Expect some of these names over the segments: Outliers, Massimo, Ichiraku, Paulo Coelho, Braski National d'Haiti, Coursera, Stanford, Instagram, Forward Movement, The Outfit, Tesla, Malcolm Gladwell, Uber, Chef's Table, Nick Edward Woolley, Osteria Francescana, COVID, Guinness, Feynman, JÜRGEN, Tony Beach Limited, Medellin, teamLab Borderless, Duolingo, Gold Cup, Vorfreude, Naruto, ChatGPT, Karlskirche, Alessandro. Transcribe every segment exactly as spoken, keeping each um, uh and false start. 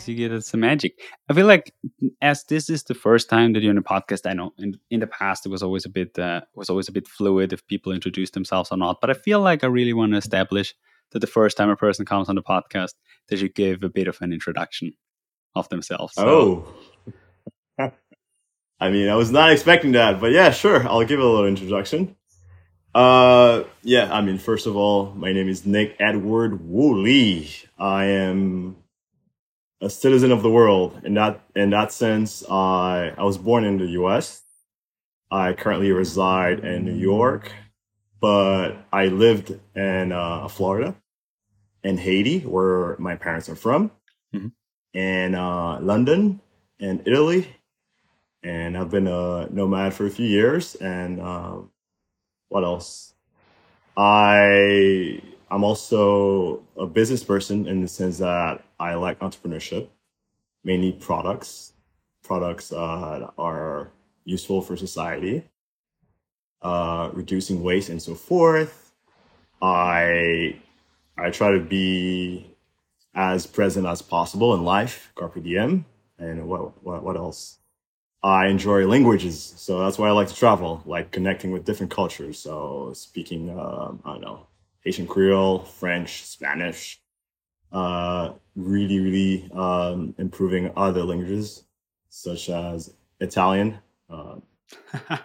guess you get some magic. I feel like as this is the first time that you're in a podcast, I know in, in the past it was always a bit uh, was always a bit fluid if people introduced themselves or not. But I feel like I really want to establish that the first time a person comes on the podcast, they should give a bit of an introduction of themselves. So. Oh, I mean, I was not expecting that, but yeah, sure, I'll give a little introduction. Uh, yeah, I mean, first of all, my name is Nick Edward Woolley. I am a citizen of the world. In that, in that sense, I, I was born in the U S. I currently reside in New York, but I lived in, uh, Florida and Haiti, where my parents are from, mm-hmm. and, uh, London and Italy. And I've been a nomad for a few years and, um, uh, what else? I, I'm also a business person in the sense that I like entrepreneurship, mainly products, products uh, that are useful for society, uh, reducing waste and so forth. I, I try to be as present as possible in life, carpe diem, and what, what, what else? I enjoy languages, so that's why I like to travel, like connecting with different cultures. So speaking, um, I don't know, Haitian Creole, French, Spanish, uh, really, really um, improving other languages, such as Italian. Uh,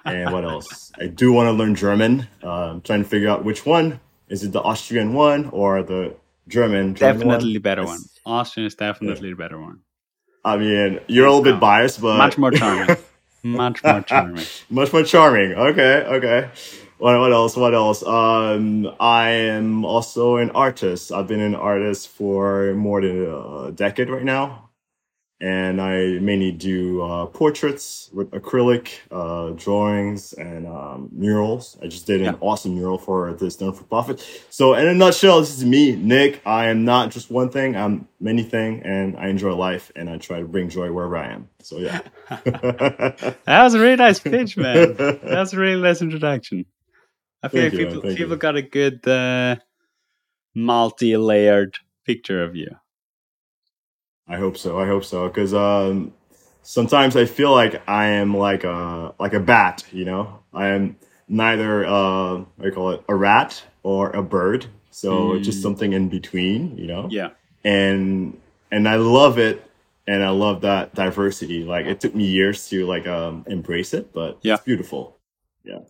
and what else? I do want to learn German. Uh, I'm trying to figure out which one. Is it the Austrian one or the German? German definitely one? The better it's, one. Austrian is definitely yeah. the better one. I mean, you're a little bit biased, but... Much more charming. Much more charming. Much more charming. Okay, okay. What, what else? What else? Um, I am also an artist. I've been an artist for more than a decade right now. And I mainly do uh, portraits with acrylic, uh, drawings, and um, murals. I just did an yeah. awesome mural for this non-for-profit. So in a nutshell, this is me, Nick. I am not just one thing. I'm many things, and I enjoy life, and I try to bring joy wherever I am. So, yeah. That was a really nice pitch, man. That was a really nice introduction. I feel like people, people got a good uh, multi-layered picture of you. I hope so. I hope so. Because um, sometimes I feel like I am like a like a bat, you know? I am neither, uh, what do you call it, a rat or a bird. So mm. just something in between, you know? Yeah. And and I love it. And I love that diversity. Like, it took me years to like um, embrace it, but yeah. it's beautiful. Yeah.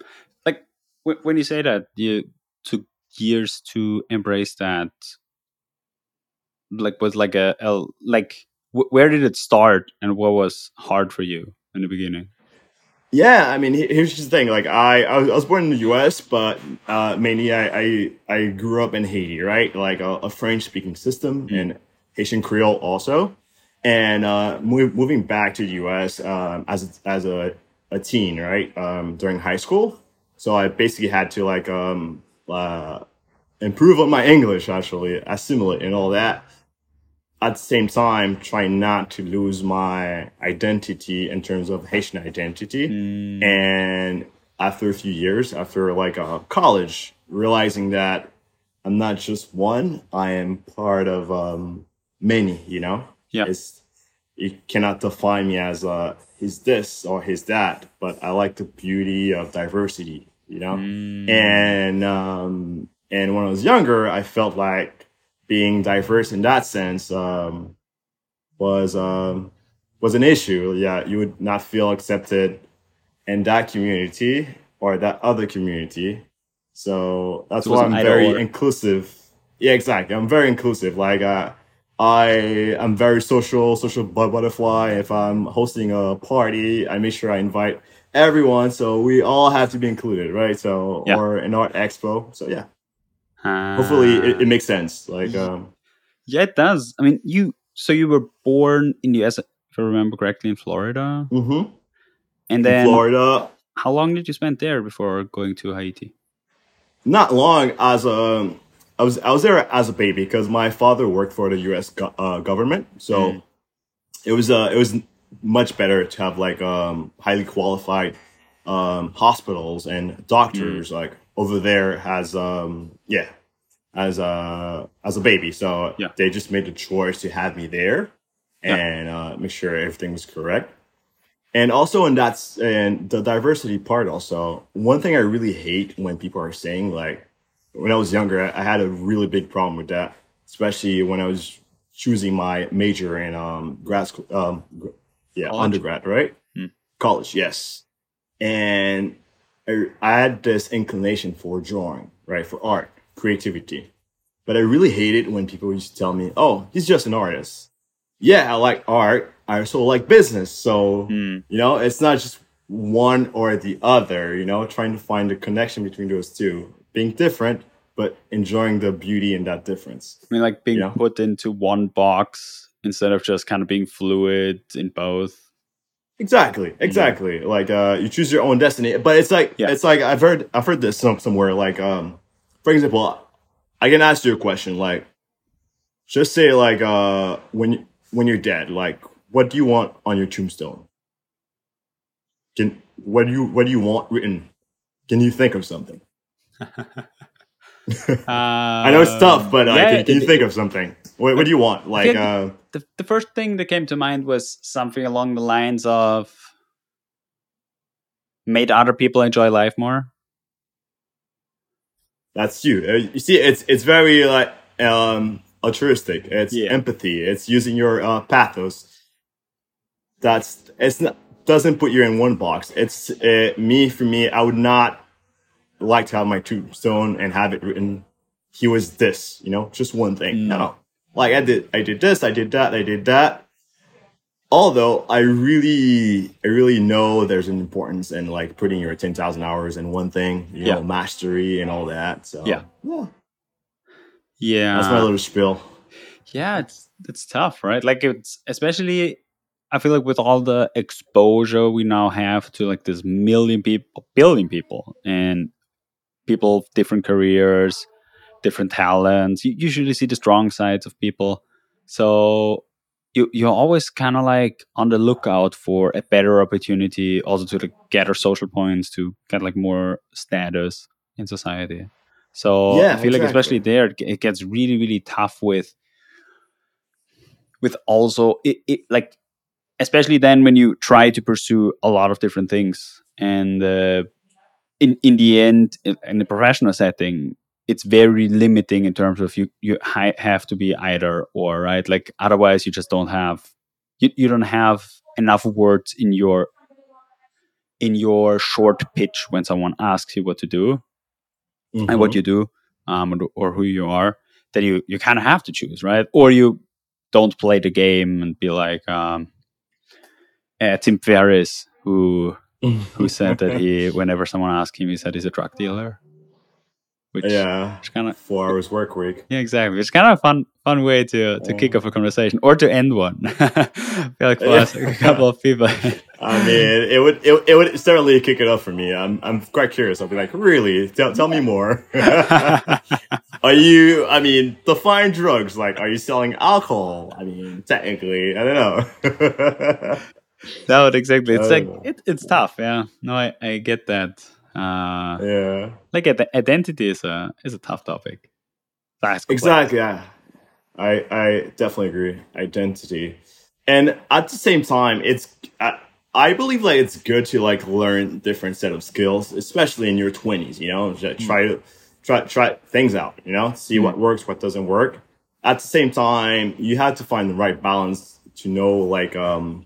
Like, w- when you say that, you took years to embrace that. Like was like a, a like w- where did it start and what was hard for you in the beginning? Yeah, I mean, here's the thing. Like I, I was born in the U S, but uh, mainly I, I I grew up in Haiti, right? Like a, a French-speaking system mm-hmm. and Haitian Creole also. And uh, move, moving back to the U S um, as a, as a, a teen, right? Um, during high school, so I basically had to like um uh, improve on my English, actually assimilate and all that. At the same time, trying not to lose my identity in terms of Haitian identity. Mm. And after a few years, after like uh, college, realizing that I'm not just one, I am part of um, many, you know? Yeah. It's, you cannot define me as uh, he's this or he's that, but I like the beauty of diversity, you know? Mm. And um, and when I was younger, I felt like being diverse in that sense um, was um, was an issue. Yeah, you would not feel accepted in that community or that other community. So that's why I'm very or... inclusive. Yeah, exactly. I'm very inclusive. Like uh, I am very social, social butterfly. If I'm hosting a party, I make sure I invite everyone. So we all have to be included, right? So yeah. or an art expo. So yeah. Hopefully it, it makes sense. Like, um, yeah, it does. I mean, you. So you were born in the U S, if I remember correctly, in Florida. Mm-hmm. And then, in Florida. How long did you spend there before going to Haiti? Not long. As a, I was I was there as a baby because my father worked for the U S go- uh, government, so mm. it was uh, it was much better to have like um, highly qualified um, hospitals and doctors mm. like. Over there as um yeah as a as a baby, so yeah. they just made the choice to have me there, yeah. and uh, make sure everything was correct. And also in that, and the diversity part also, one thing I really hate when people are saying, like, when I was younger, I had a really big problem with that, especially when I was choosing my major in um, grad school, um, yeah, college. undergrad, right? Hmm. College, yes. And I, I had this inclination for drawing, right, for art, creativity. But I really hated when people used to tell me, oh, he's just an artist. Yeah, I like art. I also like business. So, mm. you know, it's not just one or the other, you know, trying to find a connection between those two, being different, but enjoying the beauty in that difference. I mean, like being you know? put into one box instead of just kind of being fluid in both. Exactly, exactly. Yeah. Like uh, you choose your own destiny, but it's like yeah. it's like I've heard I've heard this some, somewhere. Like, um, for example, I can ask you a question. Like, just say like uh, when when you're dead, like, what do you want on your tombstone? Can what do you what do you want written? Can you think of something? uh, I know it's tough, but uh, yeah, can, can you think of something? What, what do you want? Like uh, the the first thing that came to mind was something along the lines of made other people enjoy life more. That's you. Uh, you see, it's it's very like um, altruistic. It's yeah. empathy. It's using your uh, pathos. That's it's not doesn't put you in one box. It's uh, me for me. I would not like to have my tombstone and have it written, he was this, you know, just one thing. Mm. No, like I did, I did this, I did that, I did that. Although I really, I really know there's an importance in like putting your ten thousand hours in one thing, you yeah. know, mastery and all that. So yeah. yeah, yeah, that's my little spiel. Yeah, it's it's tough, right? Like it's especially, I feel like with all the exposure we now have to like this million people, billion people, and people of different careers, different talents. You usually see the strong sides of people. So you, you're always kind of like on the lookout for a better opportunity also to like gather social points, to get like more status in society. So yeah, I feel exactly. like especially there, it gets really, really tough with, with also it, it like, especially then when you try to pursue a lot of different things. And uh, in in the end, in, in the professional setting, it's very limiting in terms of you you hi- have to be either or, right? Like otherwise you just don't have you, you don't have enough words in your in your short pitch when someone asks you what to do mm-hmm. and what you do um or, or who you are, that you you kind of have to choose, right? Or you don't play the game and be like um uh, Tim Ferriss who who said that he whenever someone asked him, he said he's a drug dealer. Which, yeah, kind of four hours work week. Yeah, exactly. It's kind of a fun, fun way to to oh. kick off a conversation or to end one. I feel like for yeah. us, a couple of people. I mean, it would it, it would certainly kick it off for me. I'm I'm quite curious. I'll be like, really? Tell tell me more. Are you? I mean, define drugs. Like, are you selling alcohol? I mean, technically, I don't know. No, exactly. It's like it, it's tough. Yeah. No, I, I get that. Uh, yeah, like ad- identity is a is a tough topic. That's exactly. Yeah, I I definitely agree. Identity, and at the same time, it's I, I believe like it's good to like learn different set of skills, especially in your twenties. You know, try to try try things out. You know, see mm. what works, what doesn't work. At the same time, you have to find the right balance to know like um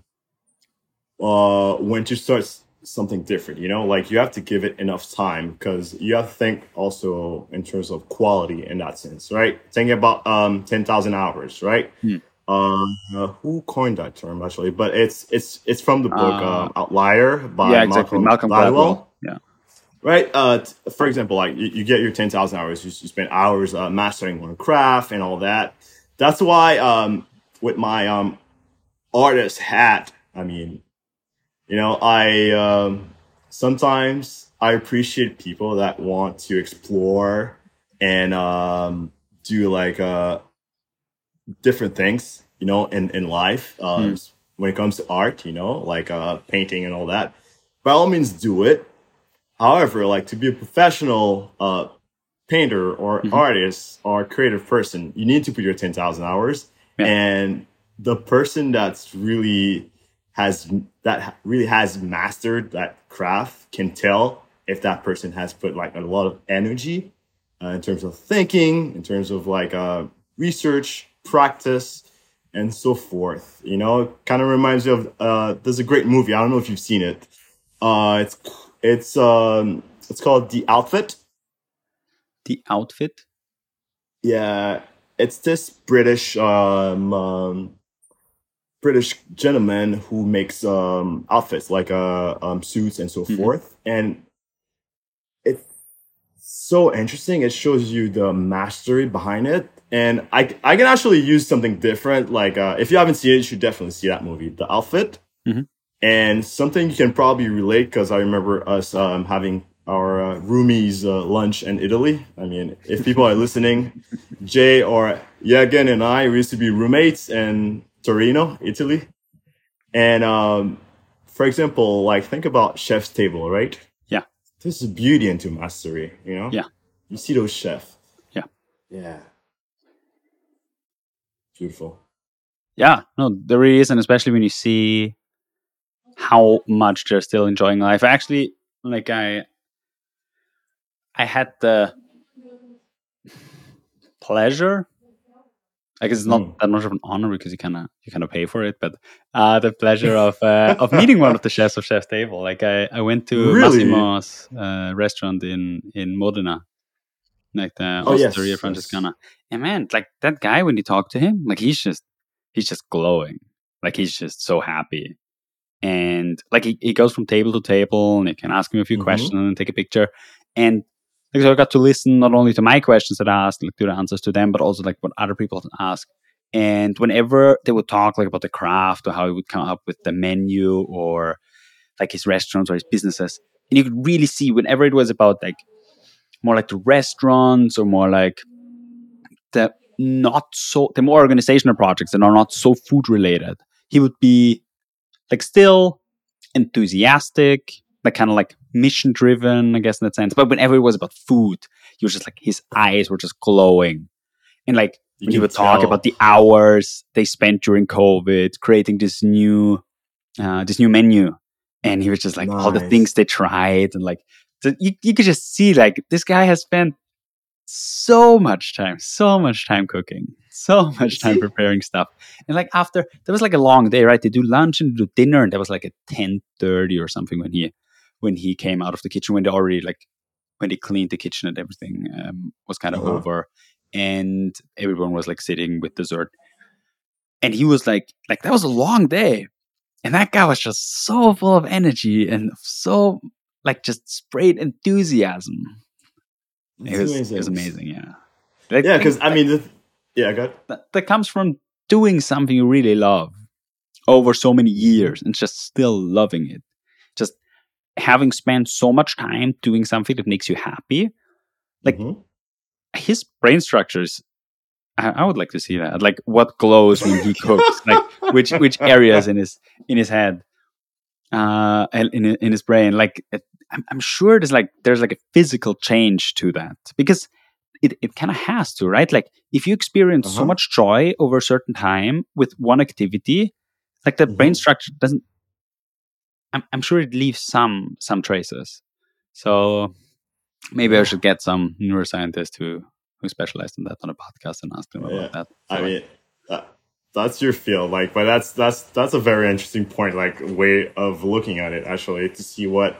uh when to start something different, you know, like you have to give it enough time, because you have to think also in terms of quality in that sense, right? Thinking about um ten thousand hours, right? Hmm. Um, uh, who coined that term actually? But it's it's it's from the book uh, um, Outlier by yeah, exactly. Malcolm Gladwell. Yeah, right. Uh, t- for example, like you, you get your ten thousand hours, you, you spend hours uh, mastering one craft and all that. That's why um with my um artist hat, I mean. You know, I um, sometimes I appreciate people that want to explore and um, do like uh, different things, you know, in, in life uh, mm. when it comes to art, you know, like uh, painting and all that. By all means, do it. However, like to be a professional uh, painter or mm-hmm. artist or creative person, you need to put your ten thousand hours yeah. and the person that's really has that really has mastered that craft can tell if that person has put like a lot of energy uh, in terms of thinking, in terms of like uh, research, practice, and so forth. You know, kind of reminds me of uh, there's a great movie. I don't know if you've seen it. Uh, it's it's um, it's called The Outfit. The Outfit. Yeah, it's this British um, um, British gentleman who makes um, outfits like uh, um, suits and so mm-hmm. forth, and it's so interesting. It shows you the mastery behind it, and I I can actually use something different. Like uh, if you haven't seen it, you should definitely see that movie, The Outfit, mm-hmm. and something you can probably relate because I remember us um, having our uh, roomies uh, lunch in Italy. I mean, if people are listening, Jay or Jürgen and I, we used to be roommates in Torino, Italy. And um, for example, like think about Chef's Table, right? Yeah. There's a beauty into mastery, you know? Yeah. You see those chefs. Yeah. Yeah. Beautiful. Yeah. No, there really is. And especially when you see how much they're still enjoying life. Actually, like I... I had the pleasure, I guess it's not mm. that much of an honor because you kind of you kind of pay for it, but uh, the pleasure of uh, of meeting one of the chefs of Chef's Table. Like I, I went to really? Massimo's uh, restaurant in, in Modena, like the oh, Osteria yes, Francescana. Yes. And man, like that guy, when you talk to him, like he's just he's just glowing, like he's just so happy. And like he, he goes from table to table, and you can ask him a few mm-hmm. questions and take a picture. And like, so I got to listen not only to my questions that I asked, like to the answers to them, but also like what other people ask. And whenever they would talk like about the craft or how he would come up with the menu or like his restaurants or his businesses, and you could really see whenever it was about like more like the restaurants or more like the not so the more organizational projects that are not so food related, he would be like still enthusiastic, like kind of like mission driven, I guess in that sense. But whenever it was about food, he was just like his eyes were just glowing. And like you when he would tell. talk about the hours they spent during COVID creating this new, uh, this new menu, and he was just like nice. all the things they tried, and like so you you could just see like this guy has spent so much time, so much time cooking, so much time preparing stuff. And like after there was like a long day, right? They do lunch and they do dinner, and there was like a ten thirty or something when he. when he came out of the kitchen, when they already like, when they cleaned the kitchen and everything um, was kind of uh-huh. over, and everyone was like sitting with dessert, and he was like, like that was a long day, and that guy was just so full of energy and so like just sprayed enthusiasm. It was, amazing. it was amazing, yeah, like, yeah. Because like, I mean, this, yeah, God, that, that comes from doing something you really love over so many years and just still loving it. Just having spent so much time doing something that makes you happy, like mm-hmm. his brain structures, I, I would like to see that. Like what glows when he cooks, like which which areas in his in his head, uh, in in his brain. Like it, I'm, I'm sure there's like there's like a physical change to that, because it it kind of has to, right? Like if you experience uh-huh. so much joy over a certain time with one activity, like that mm-hmm. brain structure doesn't. I'm, I'm sure it leaves some some traces. So maybe I should get some neuroscientist who, who specialized in that on a podcast and ask them about yeah. that. So I mean, that, that's your field, like, but that's that's that's a very interesting point, like way of looking at it actually, to see what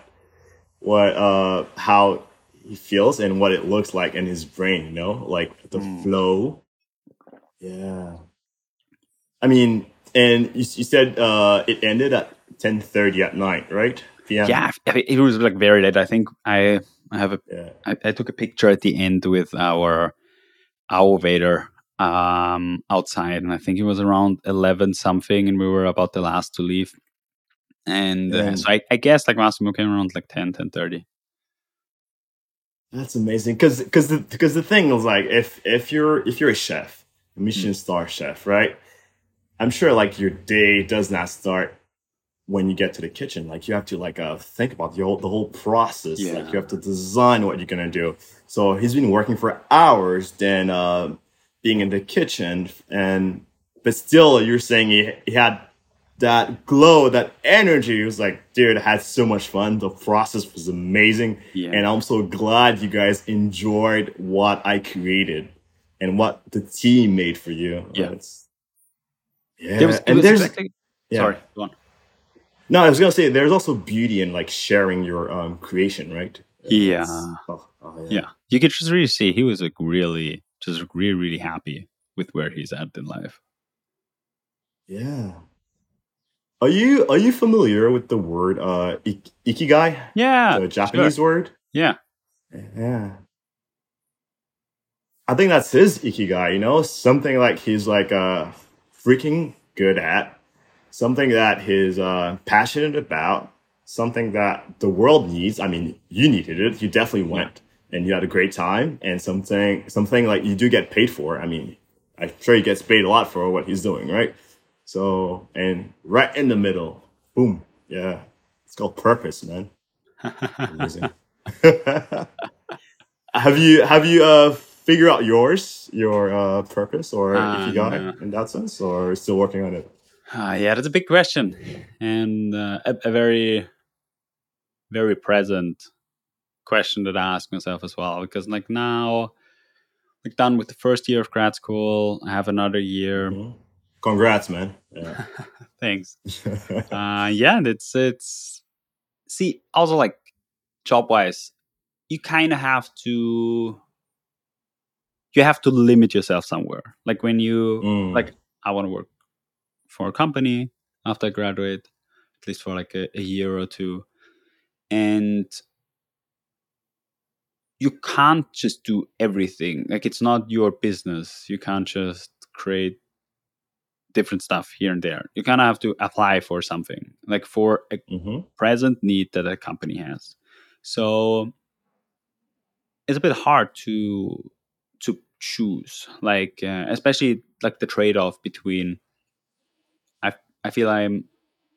what uh how he feels and what it looks like in his brain, you know, like the mm. flow. Yeah, I mean, and you, you said uh, it ended at ten thirty at night, right? Yeah, yeah, it was like very late. I think I I have a yeah. I, I took a picture at the end with our our waiter um, outside, and I think it was around eleven something, and we were about the last to leave. And yeah. uh, so I, I guess like Massimo came around like ten, ten thirty. That's amazing, because because the because the thing is like if if you're if you're a chef, a Michelin mm. star chef, right? I'm sure like your day does not start when you get to the kitchen. Like you have to like uh, think about the whole, the whole process. Yeah. Like you have to design what you're going to do. So he's been working for hours then uh, being in the kitchen and But still, you're saying he, he had that glow, that energy. It was like, dude, I had so much fun. The process was amazing. Yeah. And I'm so glad you guys enjoyed what I created and what the team made for you. Yeah. It's, yeah. There was, there and was there's, yeah. Sorry, go on. No, I was going to say, there's also beauty in like sharing your um, creation, right? Yeah. Oh, oh, yeah. Yeah. You could just really see he was like really, just really, really happy with where he's at in life. Yeah. Are you are you familiar with the word uh, ik- ikigai? Yeah. The Japanese sure. word? Yeah. Yeah. I think that's his ikigai, you know? Something like he's like uh, freaking good at. Something that he's uh, passionate about. Something that the world needs. I mean, you needed it. You definitely went. Yeah. And you had a great time. And something something like you do get paid for. I mean, I'm sure he gets paid a lot for what he's doing, right? So, and right in the middle, boom. Yeah. It's called purpose, man. Amazing. have you, have you, uh, figured out yours, your, uh, purpose or uh, if you got no. it in that sense or still working on it? Uh, yeah, that's a big question. And uh, a, a very, very present question that I ask myself as well, because like now, like done with the first year of grad school, I have another year. Mm-hmm. Congrats, man. Yeah. Thanks. uh, yeah, it's, it's, see, also like job wise, you kind of have to, you have to limit yourself somewhere. Like when you, mm. like, I want to work for a company after I graduate, at least for like a, a year or two. And you can't just do everything. Like it's not your business. You can't just create different stuff here and there. You kind of have to apply for something, like for a mm-hmm. present need that a company has. So it's a bit hard to to choose, like uh, especially like the trade-off between I I feel I'm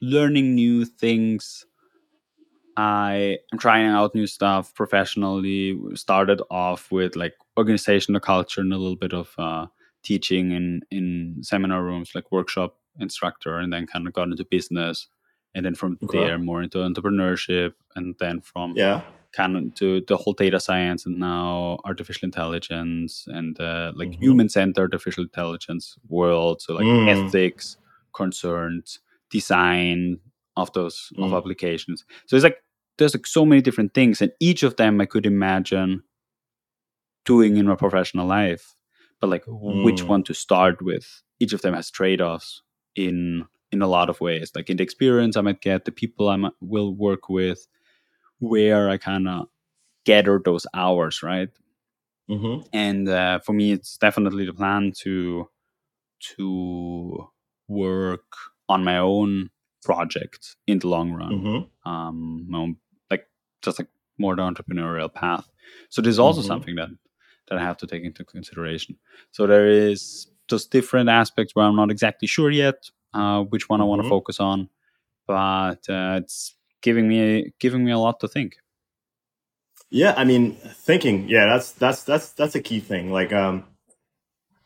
learning new things, I am trying out new stuff professionally. Started off with like organizational culture and a little bit of uh, teaching in, in seminar rooms, like workshop instructor, and then kind of got into business. And then from okay. there, more into entrepreneurship. And then from yeah. kind of to the whole data science and now artificial intelligence and uh, like mm-hmm. human-centered artificial intelligence world. So like mm. ethics, concerns, design of those mm. of applications. So it's like, there's like so many different things. And each of them I could imagine doing in my professional life. But like mm. which one to start with? Each of them has trade-offs in in a lot of ways. Like in the experience I might get, the people I might, will work with, where I kind of gather those hours, right? Mm-hmm. And uh, for me, it's definitely the plan to to work on my own project in the long run. Mm-hmm. Um, my own, like just like more the entrepreneurial path. So there's also mm-hmm. something that. that I have to take into consideration. So there is those different aspects where I'm not exactly sure yet uh, which one I want to mm-hmm. focus on, but uh, it's giving me giving me a lot to think. Yeah, I mean, thinking. Yeah, that's that's that's that's a key thing. Like, um,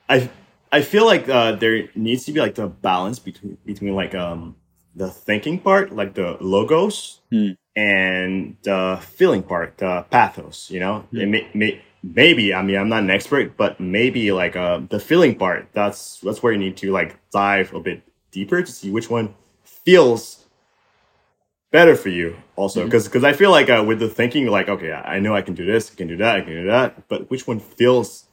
I I feel like uh, there needs to be like the balance between between like um the thinking part, like the logos, mm. and the feeling part, the pathos. You know, mm. it may. may Maybe, I mean, I'm not an expert, but maybe like uh, the feeling part, that's that's where you need to like dive a bit deeper to see which one feels better for you also. Because mm-hmm. I feel like uh, with the thinking, like, okay, I know I can do this, I can do that, I can do that. But which one feels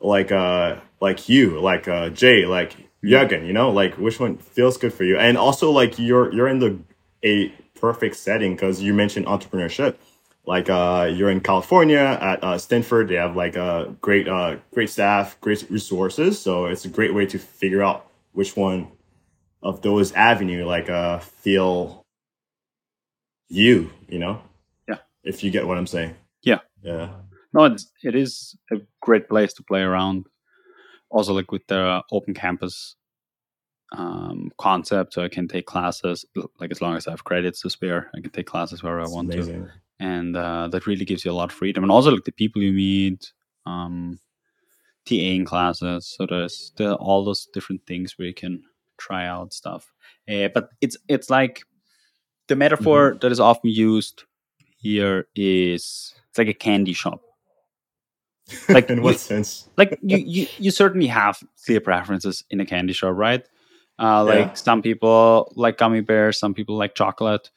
like uh, like you, like uh, Jay, like Jürgen, you know, like which one feels good for you? And also like you're you're in the a perfect setting because you mentioned entrepreneurship. Like uh, you're in California at uh, Stanford, they have like a uh, great, uh, great staff, great resources. So it's a great way to figure out which one of those avenue like uh, feel you, you know. Yeah. If you get what I'm saying. Yeah. Yeah. No, it's, it is a great place to play around. Also, like with the open campus um, concept, so I can take classes. Like as long as I have credits to spare, I can take classes wherever That's I want amazing. to. And uh, that really gives you a lot of freedom. And also like the people you meet, um, TAing classes. So there's the, all those different things where you can try out stuff. Uh, but it's it's like the metaphor mm-hmm. that is often used here is it's like a candy shop. Like in what you, sense? Like you, you, you certainly have clear preferences in a candy shop, right? Uh, like yeah. Some people like gummy bears, some people like chocolate,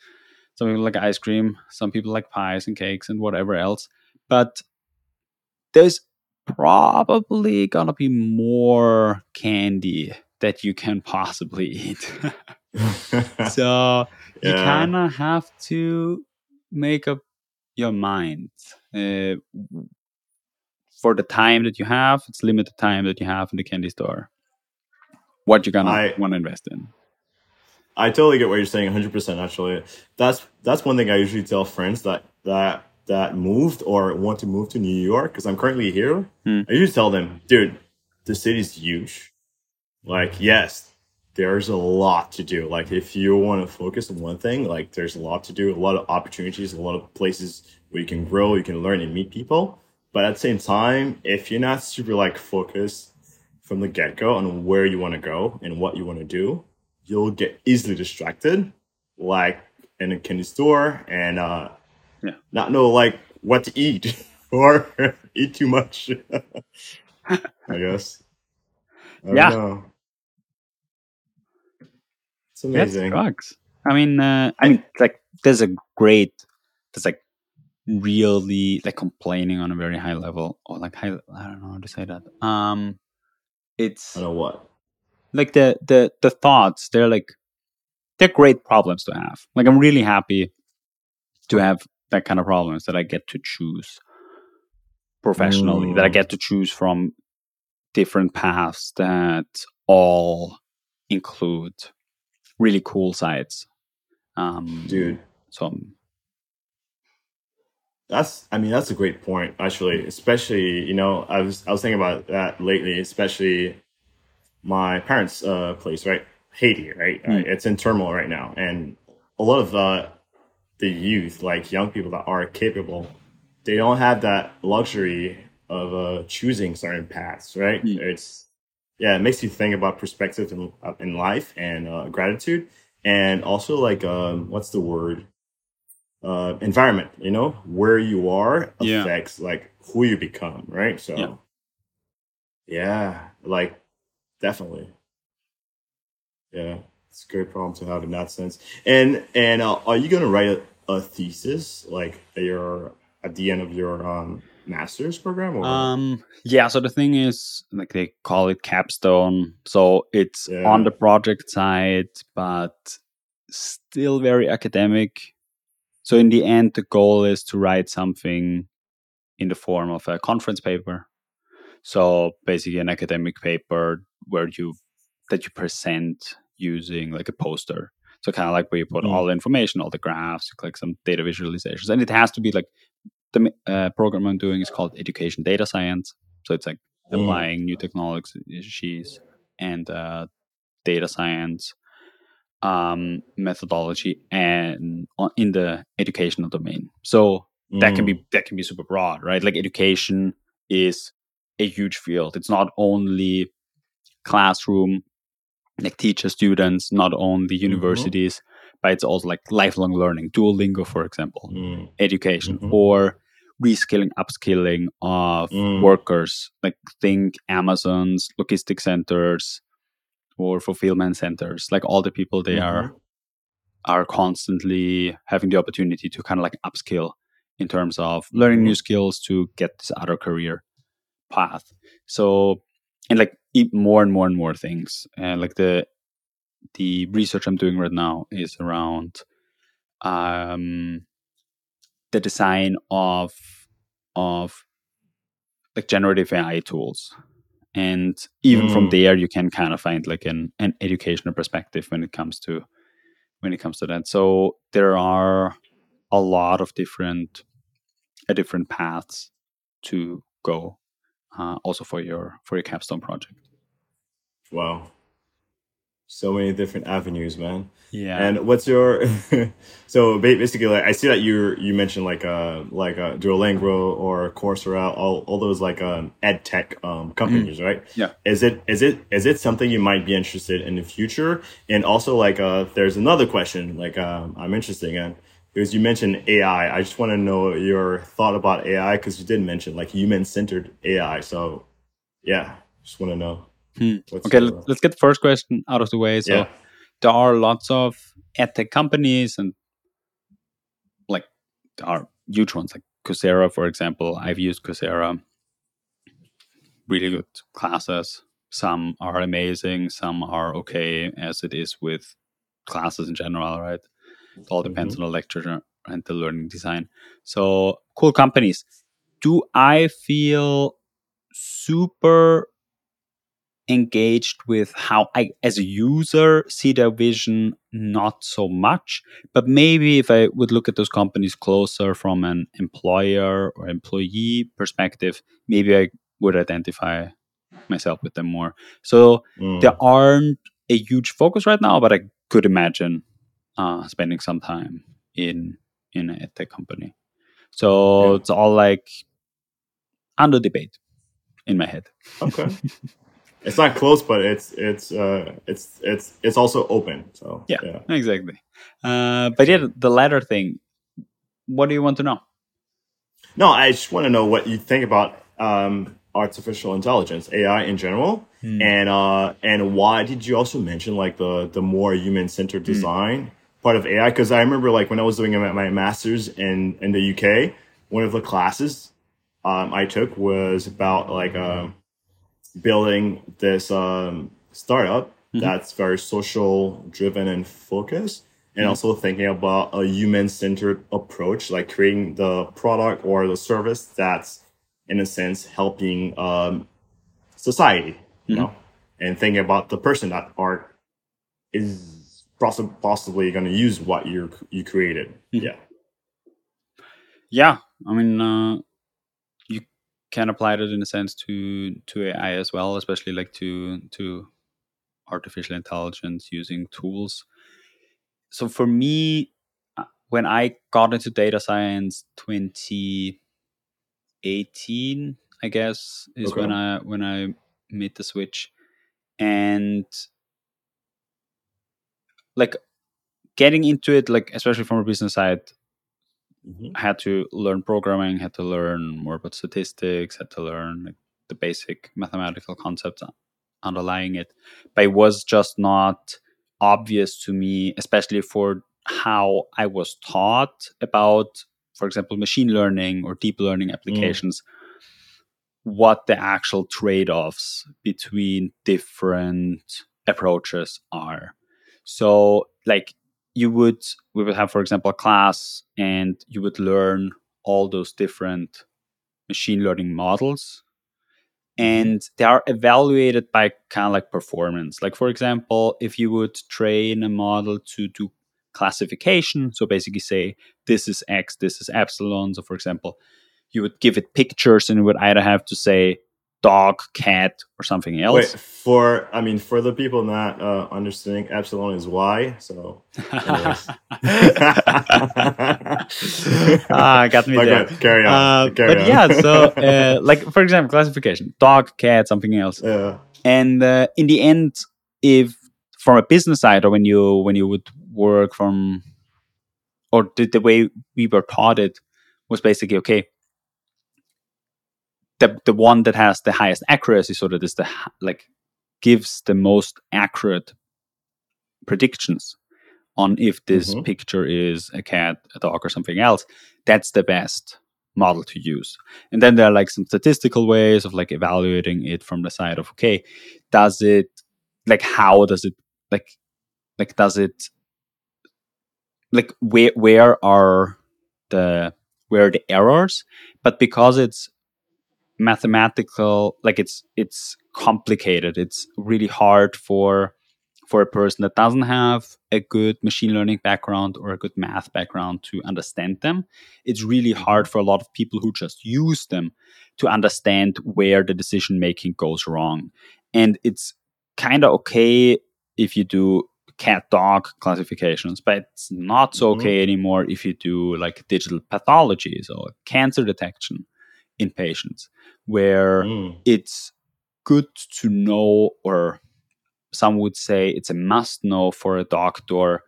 some people like ice cream, some people like pies and cakes and whatever else. But there's probably gonna be more candy that you can possibly eat. So yeah. you kind of have to make up your mind. Uh, for the time that you have, it's limited time that you have in the candy store. What you're gonna want to invest in. I totally get what you're saying, one hundred percent actually. That's that's one thing I usually tell friends that that that moved or want to move to New York, because I'm currently here. Hmm. I usually tell them, dude, the city's huge. Like, yes, there's a lot to do. Like, if you want to focus on one thing, like, there's a lot to do, a lot of opportunities, a lot of places where you can grow, you can learn and meet people. But at the same time, if you're not super like focused from the get-go on where you want to go and what you want to do, you'll get easily distracted, like in a candy store, and uh, yeah. not know like what to eat or eat too much. I guess. I yeah. don't know. It's amazing. Drugs. I mean, uh, I mean, like there's a great, there's like. really like complaining on a very high level or like high, I don't know how to say that. Um, it's I don't know what like the, the, the thoughts, they're like, they're great problems to have. Like, I'm really happy to have that kind of problems that I get to choose professionally, mm. that I get to choose from different paths that all include really cool sides. Um, dude, so That's, I mean, that's a great point, actually, especially, you know, I was I was thinking about that lately, especially my parents' uh, place, right? Haiti, right? Mm. Uh, it's in turmoil right now. And a lot of uh, the youth, like young people that are capable, they don't have that luxury of uh, choosing certain paths, right? Mm. It's, yeah, it makes you think about perspective in, in life and uh, gratitude. And also, like, um, what's the word? Uh, environment, you know, where you are affects yeah. like who you become, right? So, yeah, yeah like definitely, yeah, it's a great problem to have in that sense. And and uh, are you gonna write a, a thesis like your at the end of your um, master's program? Or? Um, yeah. So the thing is, like they call it capstone, so it's yeah. on the project side, but still very academic. So in the end, the goal is to write something in the form of a conference paper. So basically an academic paper where you that you present using like a poster. So kind of like where you put mm-hmm. all the information, all the graphs, like some data visualizations. And it has to be like the uh, program I'm doing is called Education Data Science. So it's like mm-hmm. applying new technologies and uh, data science. Um, methodology and on, in the educational domain, so mm. that can be that can be super broad, right? Like education is a huge field. It's not only classroom, like teacher, students, not only universities, mm-hmm. but it's also like lifelong learning, Duolingo, for example, mm. education mm-hmm. or reskilling, upskilling of mm. workers. Like think Amazon's logistics centers. Or fulfillment centers, like all the people they mm-hmm. are are constantly having the opportunity to kind of like upskill in terms of learning mm-hmm. new skills to get this other career path. So and like eat more and more and more things. And like the the research I'm doing right now is around um, the design of of like generative A I tools. And even mm. from there, you can kind of find like an, an educational perspective when it comes to when it comes to that. So there are a lot of different uh, different paths to go, uh, also for your for your capstone project. Wow, so many different avenues, man. Yeah. And what's your so basically, like, I see that you you mentioned like uh like uh Duolingo or Coursera, all all those like um ed tech um companies, mm. right? Yeah. Is it is it is it something you might be interested in the future? And also, like, uh there's another question like um I'm interested in. Because you mentioned A I, I just want to know your thought about A I, because you did mention like human-centered A I. So, yeah, just want to know. Hmm. Okay, your, let's get the first question out of the way. So, yeah. There are lots of edtech companies, and like there are huge ones like Coursera, for example. I've used Coursera. Really good classes. Some are amazing. Some are okay, as it is with classes in general, right? It all depends mm-hmm. on the lecturer and the learning design. So, cool companies. Do I feel super engaged with how I, as a user, see their vision? Not so much. But maybe if I would look at those companies closer from an employer or employee perspective, maybe I would identify myself with them more. So, mm. there aren't a huge focus right now, but I could imagine Uh, spending some time in in an edtech company. So yeah. It's all like under debate in my head. Okay, it's not close, but it's it's uh, it's it's it's also open. So yeah, yeah. exactly. Uh, but yeah, the latter thing. What do you want to know? No, I just want to know what you think about um, artificial intelligence, A I in general. Mm. And uh, and why did you also mention like the the more human centered design mm. part of A I? Because I remember like when I was doing my, my master's in, in the U K, one of the classes um, I took was about like uh, building this um, startup mm-hmm. that's very social driven and focused, and mm-hmm. also thinking about a human centered approach, like creating the product or the service that's in a sense helping um, society. You know, mm-hmm. and thinking about the person that art is possibly possibly going to use what you you created. Mm-hmm. Yeah, yeah. I mean, uh, you can apply that in a sense to to A I as well, especially like to to artificial intelligence using tools. So for me, when I got into data science twenty eighteen, I guess is okay. when I when I. made the switch, and like getting into it, like especially from a business side, mm-hmm. I had to learn programming, had to learn more about statistics, had to learn like, the basic mathematical concepts underlying it. But it was just not obvious to me, especially for how I was taught about, for example, machine learning or deep learning applications. Mm. What the actual trade-offs between different approaches are. So like you would, we would have, for example, a class and you would learn all those different machine learning models, and they are evaluated by kind of like performance. Like for example, if you would train a model to do classification, so basically say, this is X, this is epsilon. So for example, you would give it pictures and it would either have to say dog, cat, or something else. Wait, for, I mean, for the people not uh, understanding, epsilon is Y, so. ah, got me okay, there. Carry on. Uh, carry but on. yeah, so uh, like, for example, classification, dog, cat, something else. Yeah. And uh, in the end, if from a business side or when you, when you would work from, or the, the way we were taught it was basically, okay, The, the one that has the highest accuracy, so that is the like gives the most accurate predictions on if this mm-hmm. picture is a cat, a dog, or something else. That's the best model to use. And then there are like some statistical ways of like evaluating it from the side of okay, does it like how does it like like does it like where where are the where are the errors? But because it's mathematical, like it's it's complicated, it's really hard for for a person that doesn't have a good machine learning background or a good math background to understand them. It's really hard for a lot of people who just use them to understand where the decision making goes wrong. And it's kind of okay if you do cat dog classifications, but it's not so okay mm-hmm. anymore if you do like digital pathologies or cancer detection in patients, where mm. it's good to know, or some would say it's a must know for a doctor,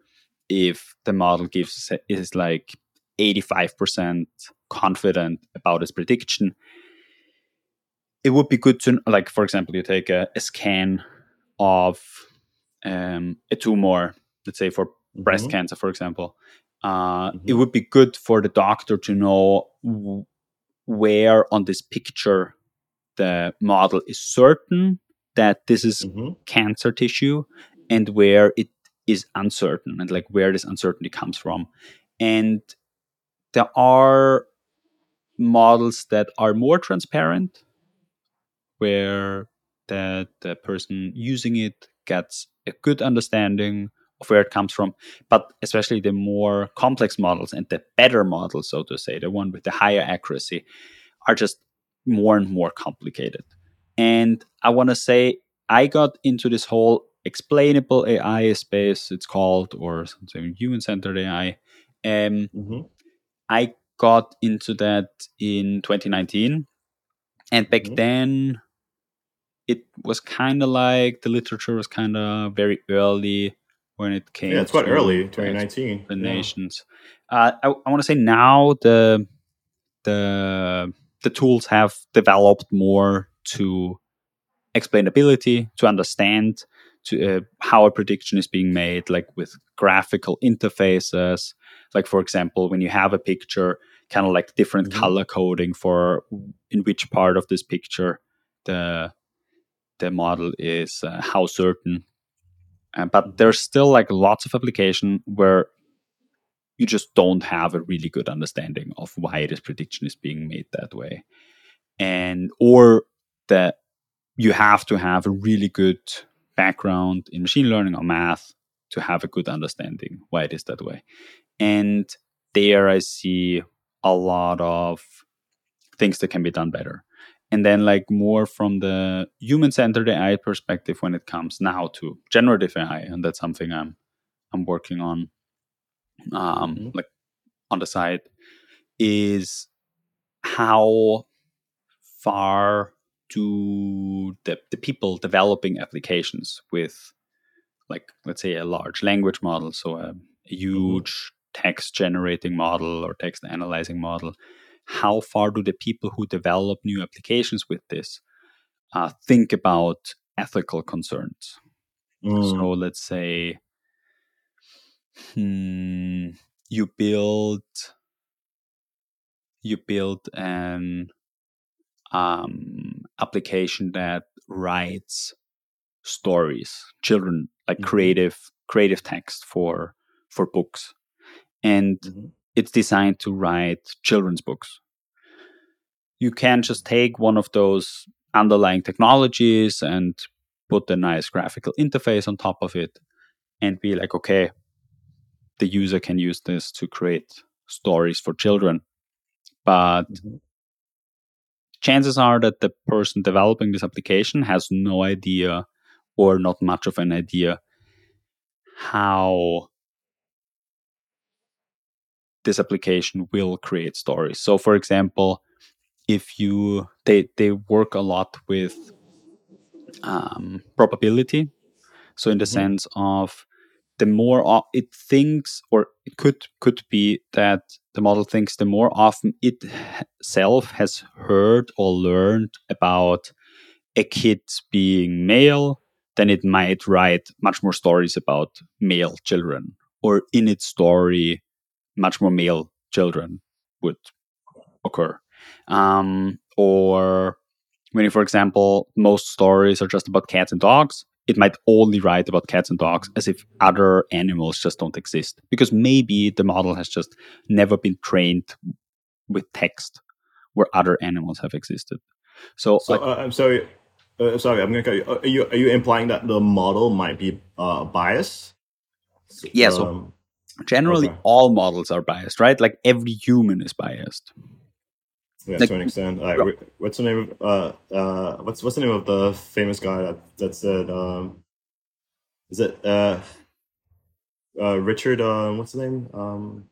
if the model gives is like eighty-five percent confident about its prediction. It would be good to, like, for example, you take a, a scan of um, a tumor, let's say for mm-hmm. breast cancer, for example. Uh, mm-hmm. It would be good for the doctor to know w- where on this picture the model is certain that this is mm-hmm. cancer tissue, and where it is uncertain, and like where this uncertainty comes from. And there are models that are more transparent, where that the person using it gets a good understanding of where it comes from. But especially the more complex models and the better models, so to say, the one with the higher accuracy, are just more and more complicated. And I want to say I got into this whole explainable A I space, it's called, or something, human-centered A I. Um, mm-hmm. I got into that in twenty nineteen. And back mm-hmm. then, it was kind of like the literature was kind of very early when it came. Yeah, it's quite early, twenty nineteen. The nations. Yeah. Uh, I, I want to say now the the the tools have developed more to explainability, to understand to uh, how a prediction is being made, like with graphical interfaces. Like, for example, when you have a picture, kind of like different mm-hmm. color coding for in which part of this picture the the model is uh, how certain. Uh, but there's still like lots of application where you just don't have a really good understanding of why this prediction is being made that way. And or that you have to have a really good background in machine learning or math to have a good understanding why it is that way. And there I see a lot of things that can be done better. And then like more from the human-centered A I perspective when it comes now to generative A I, and that's something I'm I'm working on um, mm-hmm. like on the side, is how far do the, the people developing applications with, like, let's say a large language model, so a, a huge mm-hmm. text generating model or text analyzing model, how far do the people who develop new applications with this uh, think about ethical concerns? Mm. So let's say hmm, you build you build an um, application that writes stories, children, like mm. creative creative text for for books. And mm-hmm. it's designed to write children's books. You can just take one of those underlying technologies and put a nice graphical interface on top of it and be like, okay, the user can use this to create stories for children. But mm-hmm. chances are that the person developing this application has no idea, or not much of an idea, how this application will create stories. So, for example, if you they they work a lot with um, probability. So, in the mm-hmm. sense of the more o- it thinks, or it could could be that the model thinks the more often itself has heard or learned about a kid being male, then it might write much more stories about male children, or in its story, much more male children would occur. Um, or when, you, for example, most stories are just about cats and dogs, it might only write about cats and dogs as if other animals just don't exist, because maybe the model has just never been trained with text where other animals have existed. So, so like, uh, I'm sorry. Uh, sorry, I'm going to cut you. Are, you. are you implying that the model might be uh, biased? Yeah, so... Um, Generally, okay. all models are biased, right? Like every human is biased. Yeah, like, to an extent. All right, what's the name of uh, uh, what's what's the name of the famous guy that that said um, is it uh, uh, Richard? Uh, what's his name? Um,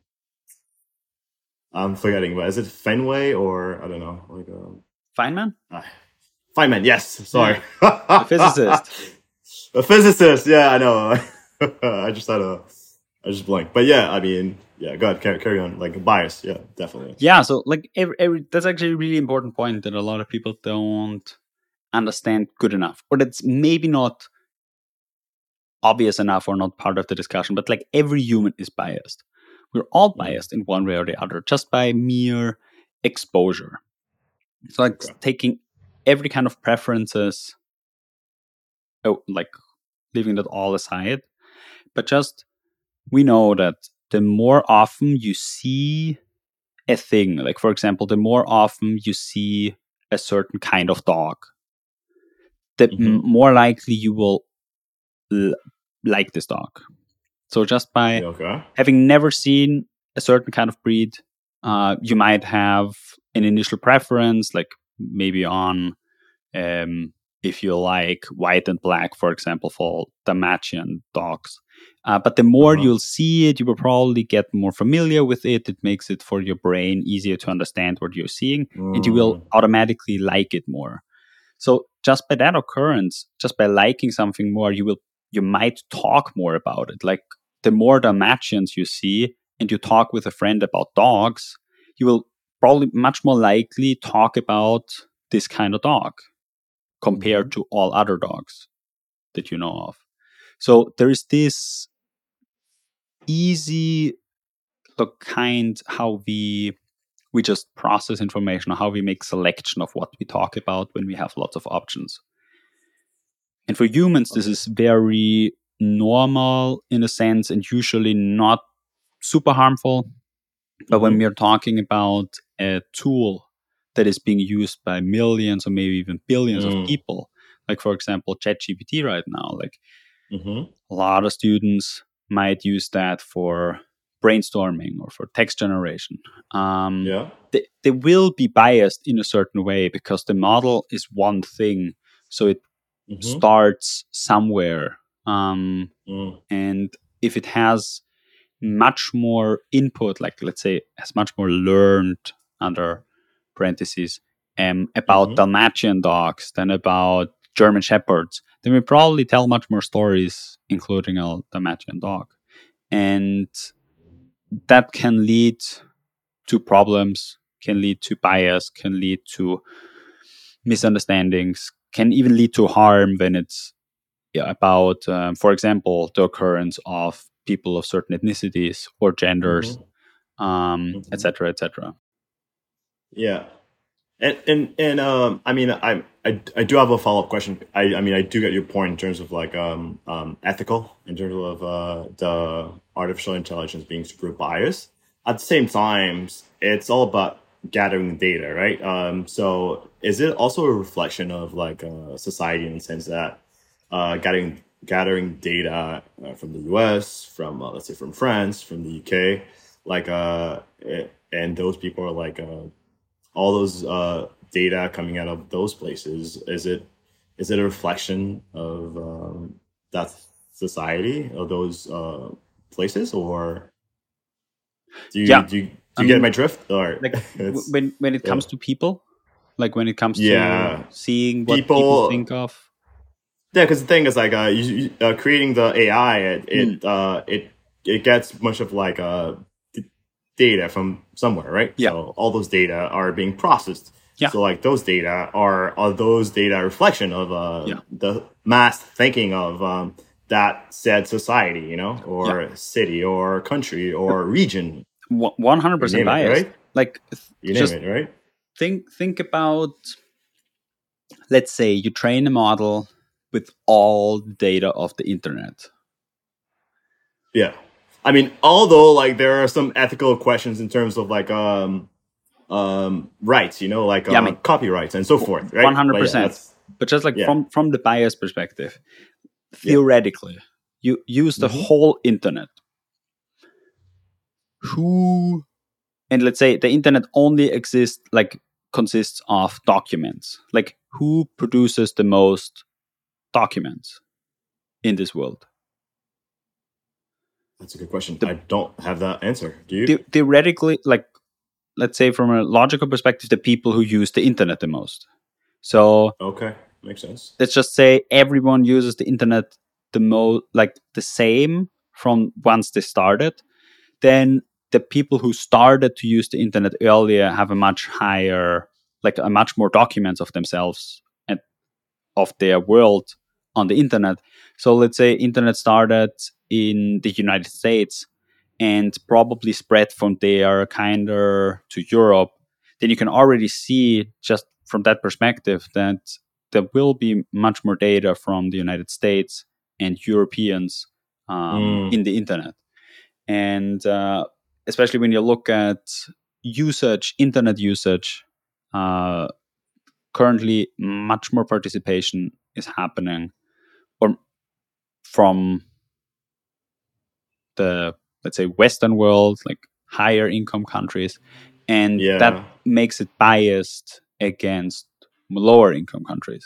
I'm forgetting, but is it Fenway or I don't know, like um, Feynman? Uh, Feynman, yes. Sorry, yeah. A physicist. A physicist. Yeah, I know. I just had a. I just blanked, but yeah, I mean, yeah. Go ahead, carry, carry on. Like bias, yeah, definitely. Yeah, so like every, every that's actually a really important point that a lot of people don't understand good enough, or that's maybe not obvious enough, or not part of the discussion. But like every human is biased. We're all biased in one way or the other, just by mere exposure. It's like okay. taking every kind of preferences, oh, like leaving that all aside, but just. We know that the more often you see a thing, like for example, the more often you see a certain kind of dog, the mm-hmm. m- more likely you will l- like this dog. So just by okay. having never seen a certain kind of breed, uh, you might have an initial preference, like maybe on um, if you like white and black, for example, for Dalmatian dogs. Uh, but the more uh-huh. you'll see it, you will probably get more familiar with it. It makes it for your brain easier to understand what you're seeing, mm. and you will automatically like it more. So just by that occurrence, just by liking something more, you will you might talk more about it. Like the more Dalmatians you see and you talk with a friend about dogs, you will probably much more likely talk about this kind of dog compared to all other dogs that you know of. So there is this easy look kind how we we just process information, or how we make selection of what we talk about when we have lots of options. And for humans, this is very normal in a sense, and usually not super harmful. But when we are talking about a tool that is being used by millions or maybe even billions mm. of people, like for example, ChatGPT right now, like mm-hmm. a lot of students might use that for brainstorming or for text generation. Um, yeah. they, they will be biased in a certain way because the model is one thing. So it mm-hmm. starts somewhere. Um, mm. And if it has much more input, like let's say has much more learned under parentheses um, about mm-hmm. Dalmatian dogs than about German Shepherds, then we probably tell much more stories, including a Dalmatian dog. And that can lead to problems, can lead to bias, can lead to misunderstandings, can even lead to harm when it's yeah, about, um, for example, the occurrence of people of certain ethnicities or genders, mm-hmm. um, mm-hmm. et cetera, et cetera. Yeah. And, and, and, um, I mean, I, I, I do have a follow-up question. I, I mean, I do get your point in terms of like, um, um, ethical, in terms of, uh, the artificial intelligence being super biased. At the same time, it's all about gathering data, right? Um, so is it also a reflection of like, uh, society in the sense that, uh, gathering, gathering data uh, from the U S, from, uh, let's say from France, from the U K, like, uh, and those people are like, uh, all those uh, data coming out of those places, is it is it a reflection of um, that society, of those uh, places, or do you, yeah. do you, do you um, get my drift? Or like when when it comes yeah. to people, like when it comes yeah. to seeing what people, people think of. Yeah, because the thing is like uh, you, uh, creating the A I, it mm. it, uh, it it gets much of like a. data from somewhere, right? Yeah. So all those data are being processed. Yeah. So like those data are are those data a reflection of uh yeah. the mass thinking of um that said society, you know, or yeah. city or country or region. One hundred percent biased, right? Like you name it, right? Think think about. Let's say you train a model with all the data of the internet. Yeah. I mean, although like there are some ethical questions in terms of like um, um, rights, you know, like uh, yeah, I mean, copyrights and so forth, right? One hundred percent. But just like yeah. from from the bias perspective, theoretically, yeah. you use the mm-hmm. whole internet. Who, and let's say the internet only exists like consists of documents. Like who produces the most documents in this world? That's a good question. The, I don't have that answer. Do you? The, theoretically, like, let's say from a logical perspective, the people who use the internet the most. So okay, makes sense. Let's just say everyone uses the internet the most, like the same from once they started. Then the people who started to use the internet earlier have a much higher, like a much more documents of themselves and of their world on the internet. So let's say internet started in the United States and probably spread from there kind of to Europe, then you can already see just from that perspective that there will be much more data from the United States and Europeans um, mm. in the internet. And uh, especially when you look at usage, internet usage, uh, currently much more participation is happening or from the, let's say, Western world, like higher income countries. And yeah. that makes it biased against lower income countries.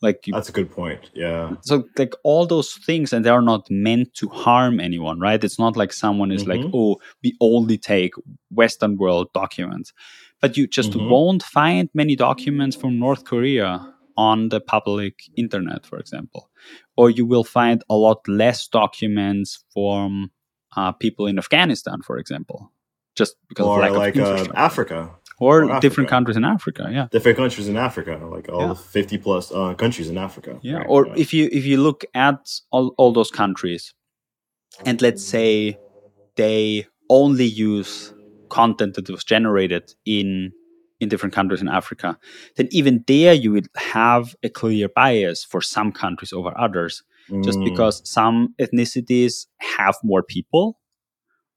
Like you, That's a good point. Yeah. So like all those things, and they are not meant to harm anyone, right? It's not like someone is mm-hmm. like, oh, we only take Western world documents. But you just mm-hmm. won't find many documents from North Korea on the public internet, for example. Or you will find a lot less documents from Uh, people in Afghanistan, for example, just because or of lack like of uh, Africa or, or different Africa. countries in Africa, yeah, different countries in Africa, like all yeah. the fifty plus uh, countries in Africa, yeah. Right, or right. if you if you look at all, all those countries, and let's say they only use content that was generated in in different countries in Africa, then even there you would have a clear bias for some countries over others. Just because some ethnicities have more people,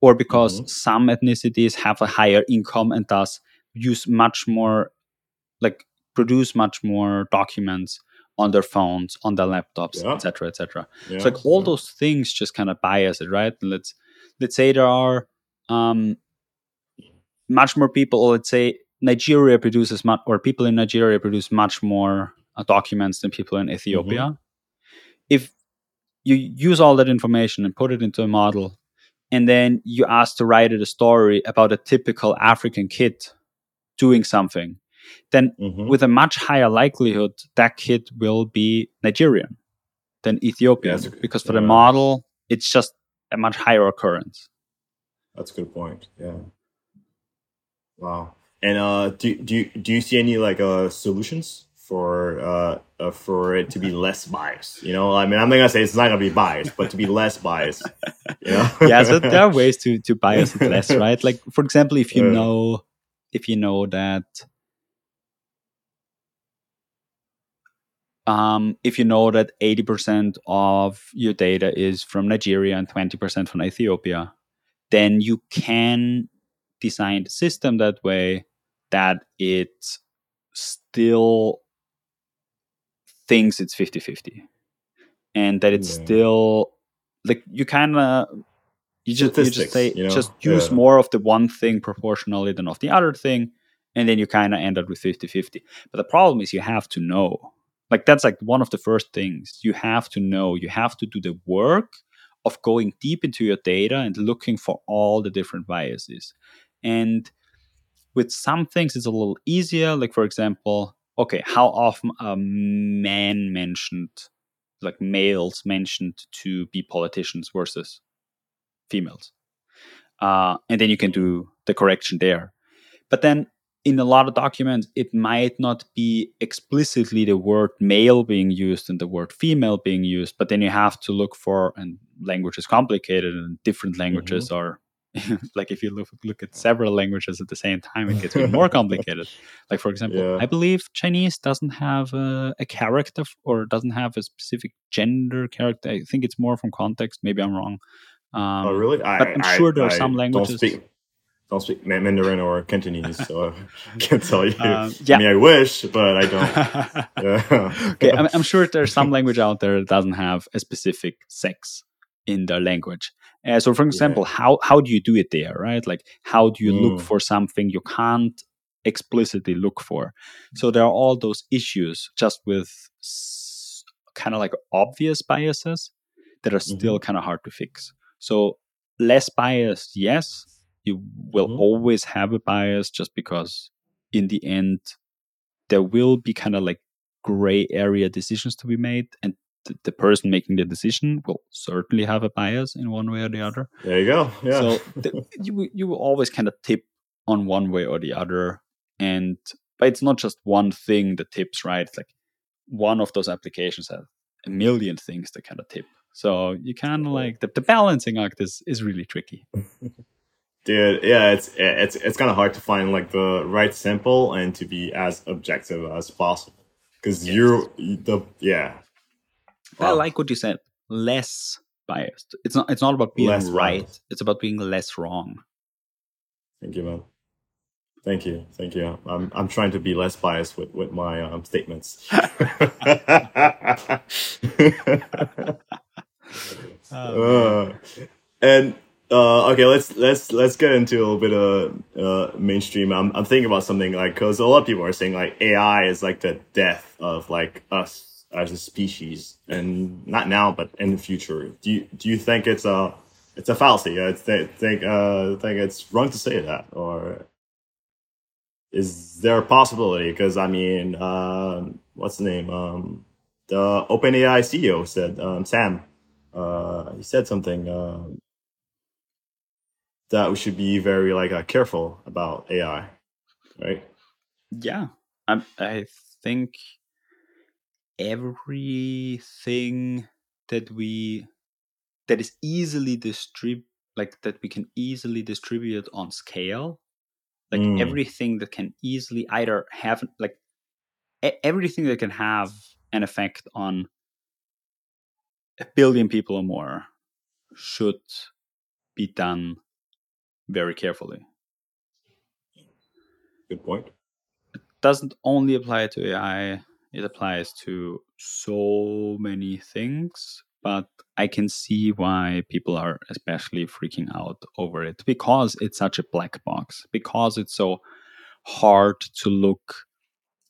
or because mm-hmm. some ethnicities have a higher income and thus use much more, like produce much more documents on their phones, on their laptops, et cetera, et cetera. Yeah. So like all yeah. those things just kind of bias it, right? And let's let's say there are um, much more people, or let's say Nigeria produces much, or people in Nigeria produce much more uh, documents than people in Ethiopia. Mm-hmm. If you use all that information and put it into a model, and then you ask to write it a story about a typical African kid doing something, then mm-hmm. with a much higher likelihood, that kid will be Nigerian than Ethiopian. Yeah, because for yeah. the model, it's just a much higher occurrence. That's a good point. Yeah. Wow. And uh, do, do, do you see any like uh, solutions for uh, uh, for it to be less biased, you know? I mean, I'm not gonna say it's not gonna be biased, but to be less biased, you know? Yeah, so there are ways to, to bias it less, right? Like, for example, if you yeah. know if you know that um, if you know that eighty percent of your data is from Nigeria and twenty percent from Ethiopia, then you can design the system that way that it still thinks it's fifty fifty and that it's yeah. still like you kind of you just you just say you know? just use yeah. more of the one thing proportionally than of the other thing, and then you kind of end up with fifty fifty. But the problem is you have to know, like that's like one of the first things you have to know. You have to do the work of going deep into your data and looking for all the different biases. And with some things it's a little easier, like for example, okay, how often are men mentioned, like males mentioned to be politicians versus females? Uh, and then you can do the correction there. But then in a lot of documents, it might not be explicitly the word male being used and the word female being used, but then you have to look for, and language is complicated and different languages mm-hmm. are like if you look, look at several languages at the same time, it gets a bit more complicated. Like, for example, yeah. I believe Chinese doesn't have a, a character f- or doesn't have a specific gender character. I think it's more from context. Maybe I'm wrong. Um, oh, really? I, but I'm I, sure there I, are some I languages. Don't speak, don't speak Mandarin or Cantonese, so I can't tell you. Um, yeah. I mean, I wish, but I don't. yeah. Okay, I'm, I'm sure there's some language out there that doesn't have a specific sex in their language. Uh, so, for example, yeah. how, how do you do it there, right? Like, how do you mm. look for something you can't explicitly look for? So there are all those issues just with s- kind of like obvious biases that are mm-hmm. still kind of hard to fix. So Less biased, yes. You will mm-hmm. always have a bias just because in the end, there will be kind of like gray area decisions to be made. And th- the person making the decision will certainly have a bias in one way or the other. There you go. Yeah. So the, you, you will always kind of tip on one way or the other. And but it's not just one thing that tips, right? It's like one of those applications have a million things that kind of tip. So you kind of like the, the balancing act is, is really tricky. Dude, yeah, it's it's it's kind of hard to find like the right sample and to be as objective as possible because yes. you're the yeah. Wow. I like what you said. Less biased. It's not. It's not about being less right. Biased. It's about being less wrong. Thank you, man. Thank you, thank you. I'm I'm trying to be less biased with with my um, statements. uh, and uh, okay, let's let's let's get into a little bit of uh, mainstream. I'm I'm thinking about something like because a lot of people are saying like A I is like the death of like us as a species, and not now but in the future. Do you do you think it's a it's a fallacy? I think think uh, think it's wrong to say that or. Is there a possibility? Because, I mean, uh, what's the name? Um, the OpenAI C E O said, um, Sam, uh, he said something uh, that we should be very like uh, careful about A I, right? Yeah, I, I think everything that we, that is easily distrib- like that we can easily distribute on scale, Like mm. everything that can easily either have, like a- everything that can have an effect on a billion people or more should be done very carefully. Good point. It doesn't only apply to A I, it applies to so many things, but I can see why people are especially freaking out over it because it's such a black box, because it's so hard to look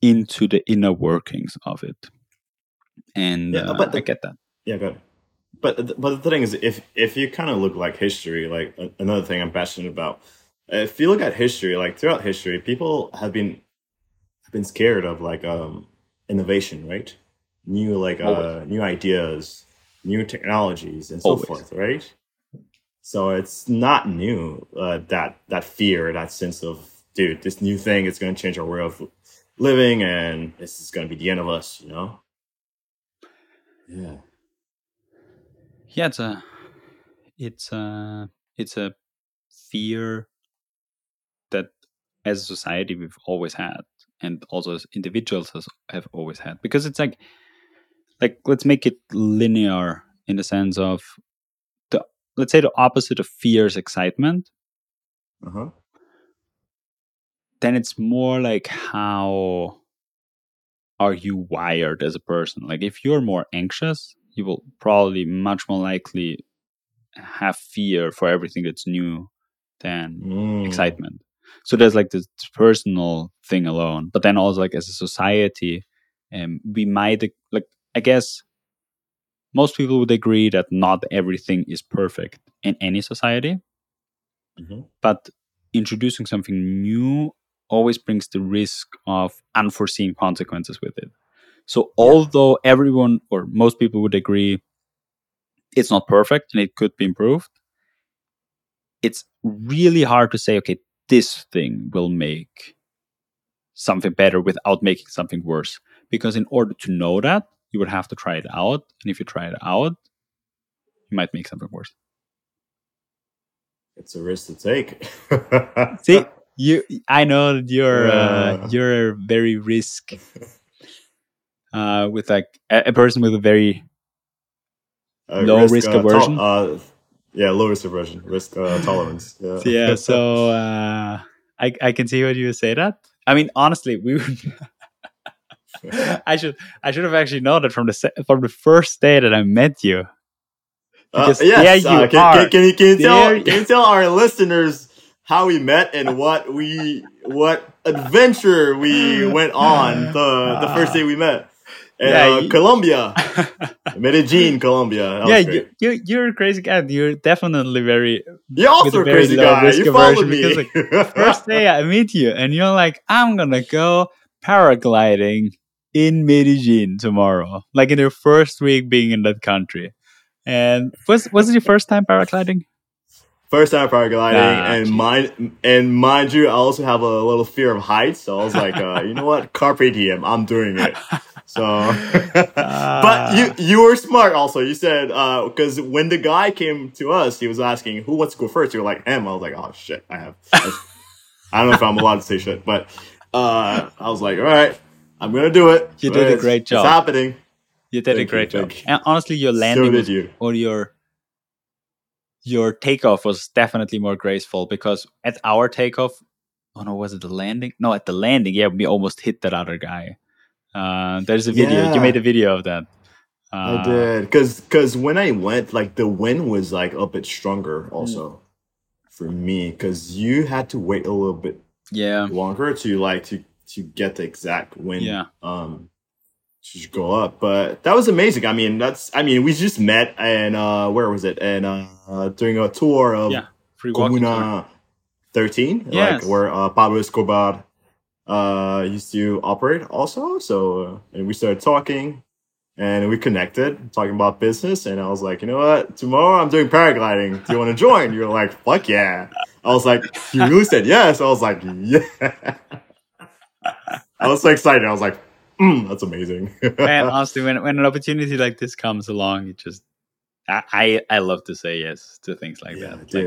into the inner workings of it. And yeah, uh, but the, I get that. Yeah, go ahead. But, but the thing is, if, if you kind of look like history, like another thing I'm passionate about, if you look at history, like throughout history, people have been have been scared of like um, innovation, right? New like uh, new ideas. New technologies and so Always. forth, right? So it's not new, uh, that that fear, that sense of, dude, this new thing is going to change our way of living and this is going to be the end of us, you know? Yeah. Yeah, it's a, it's a, it's a fear that as a society we've always had and also as individuals has, have always had because it's like, Like, let's make it linear in the sense of, the let's say the opposite of fear is excitement. Uh-huh. Then it's more like how are you wired as a person? Like, if you're more anxious, you will probably much more likely have fear for everything that's new than mm. excitement. So there's like this personal thing alone. But then also like as a society, um, we might like, I guess most people would agree that not everything is perfect in any society, mm-hmm. but introducing something new always brings the risk of unforeseen consequences with it. So yeah. although everyone or most people would agree it's not perfect and it could be improved, it's really hard to say, okay, this thing will make something better without making something worse. Because in order to know that, you would have to try it out. And if you try it out, you might make something worse. It's a risk to take. See, you, I know that you're, yeah. uh, you're very risk uh, with like a, a person with a very uh, low risk, risk uh, aversion. To- uh, yeah, low risk aversion, risk uh, tolerance. Yeah. So, yeah, so uh, I, I can see what you say that. I mean, honestly, we would... I should I should have actually known that from the se- from the first day that I met you. Uh, yes, there you uh, can, are. Can, can, you, can, you tell, you. can you tell our listeners how we met and what we what adventure we went on the the first day we met? And yeah, uh, you... Colombia, Medellin, Colombia. Yeah, you, you, you're a crazy guy. You're definitely very. You're also a crazy guy. You followed me. Because, like, first day I meet you, and you're like, I'm gonna go paragliding in Medellin tomorrow. Like in your first week being in that country. And was was it your first time paragliding? First time paragliding, ah, and geez. mind and mind you, I also have a little fear of heights. So I was like, uh, you know what, carpe diem, I'm doing it. So, uh, but you you were smart. Also, you said because uh, when the guy came to us, he was asking who wants to go first. You were like him. I was like, oh shit, I have. I don't know if I'm allowed to say shit, but uh, I was like, all right, I'm gonna do it. You did it's, a great job. It's happening. You did thank a great you, job. And honestly, your landing so did you. or your. Your takeoff was definitely more graceful because at our takeoff, oh no, was it the landing? No, at the landing, yeah, we almost hit that other guy. Uh, there's a video. Yeah. You made a video of that. Uh, I did, because because when I went, like the wind was like a bit stronger also mm. for me because you had to wait a little bit yeah longer to like to to get the exact wind. Yeah. Um, to go up, but that was amazing. I mean, that's. I mean, we just met, and uh, where was it? And uh, uh, doing a tour of yeah, Comuna thirteen, yes. like where uh, Pablo Escobar uh, used to operate, also. So, uh, and we started talking, and we connected, talking about business. And I was like, you know what? Tomorrow I'm doing paragliding. Do you want to join? You're like, fuck yeah! I was like, you really said yes. I was like, yeah. I was so excited. I was like. Mm, that's amazing. And honestly, when when an opportunity like this comes along, it just I I, I love to say yes to things like yeah, that.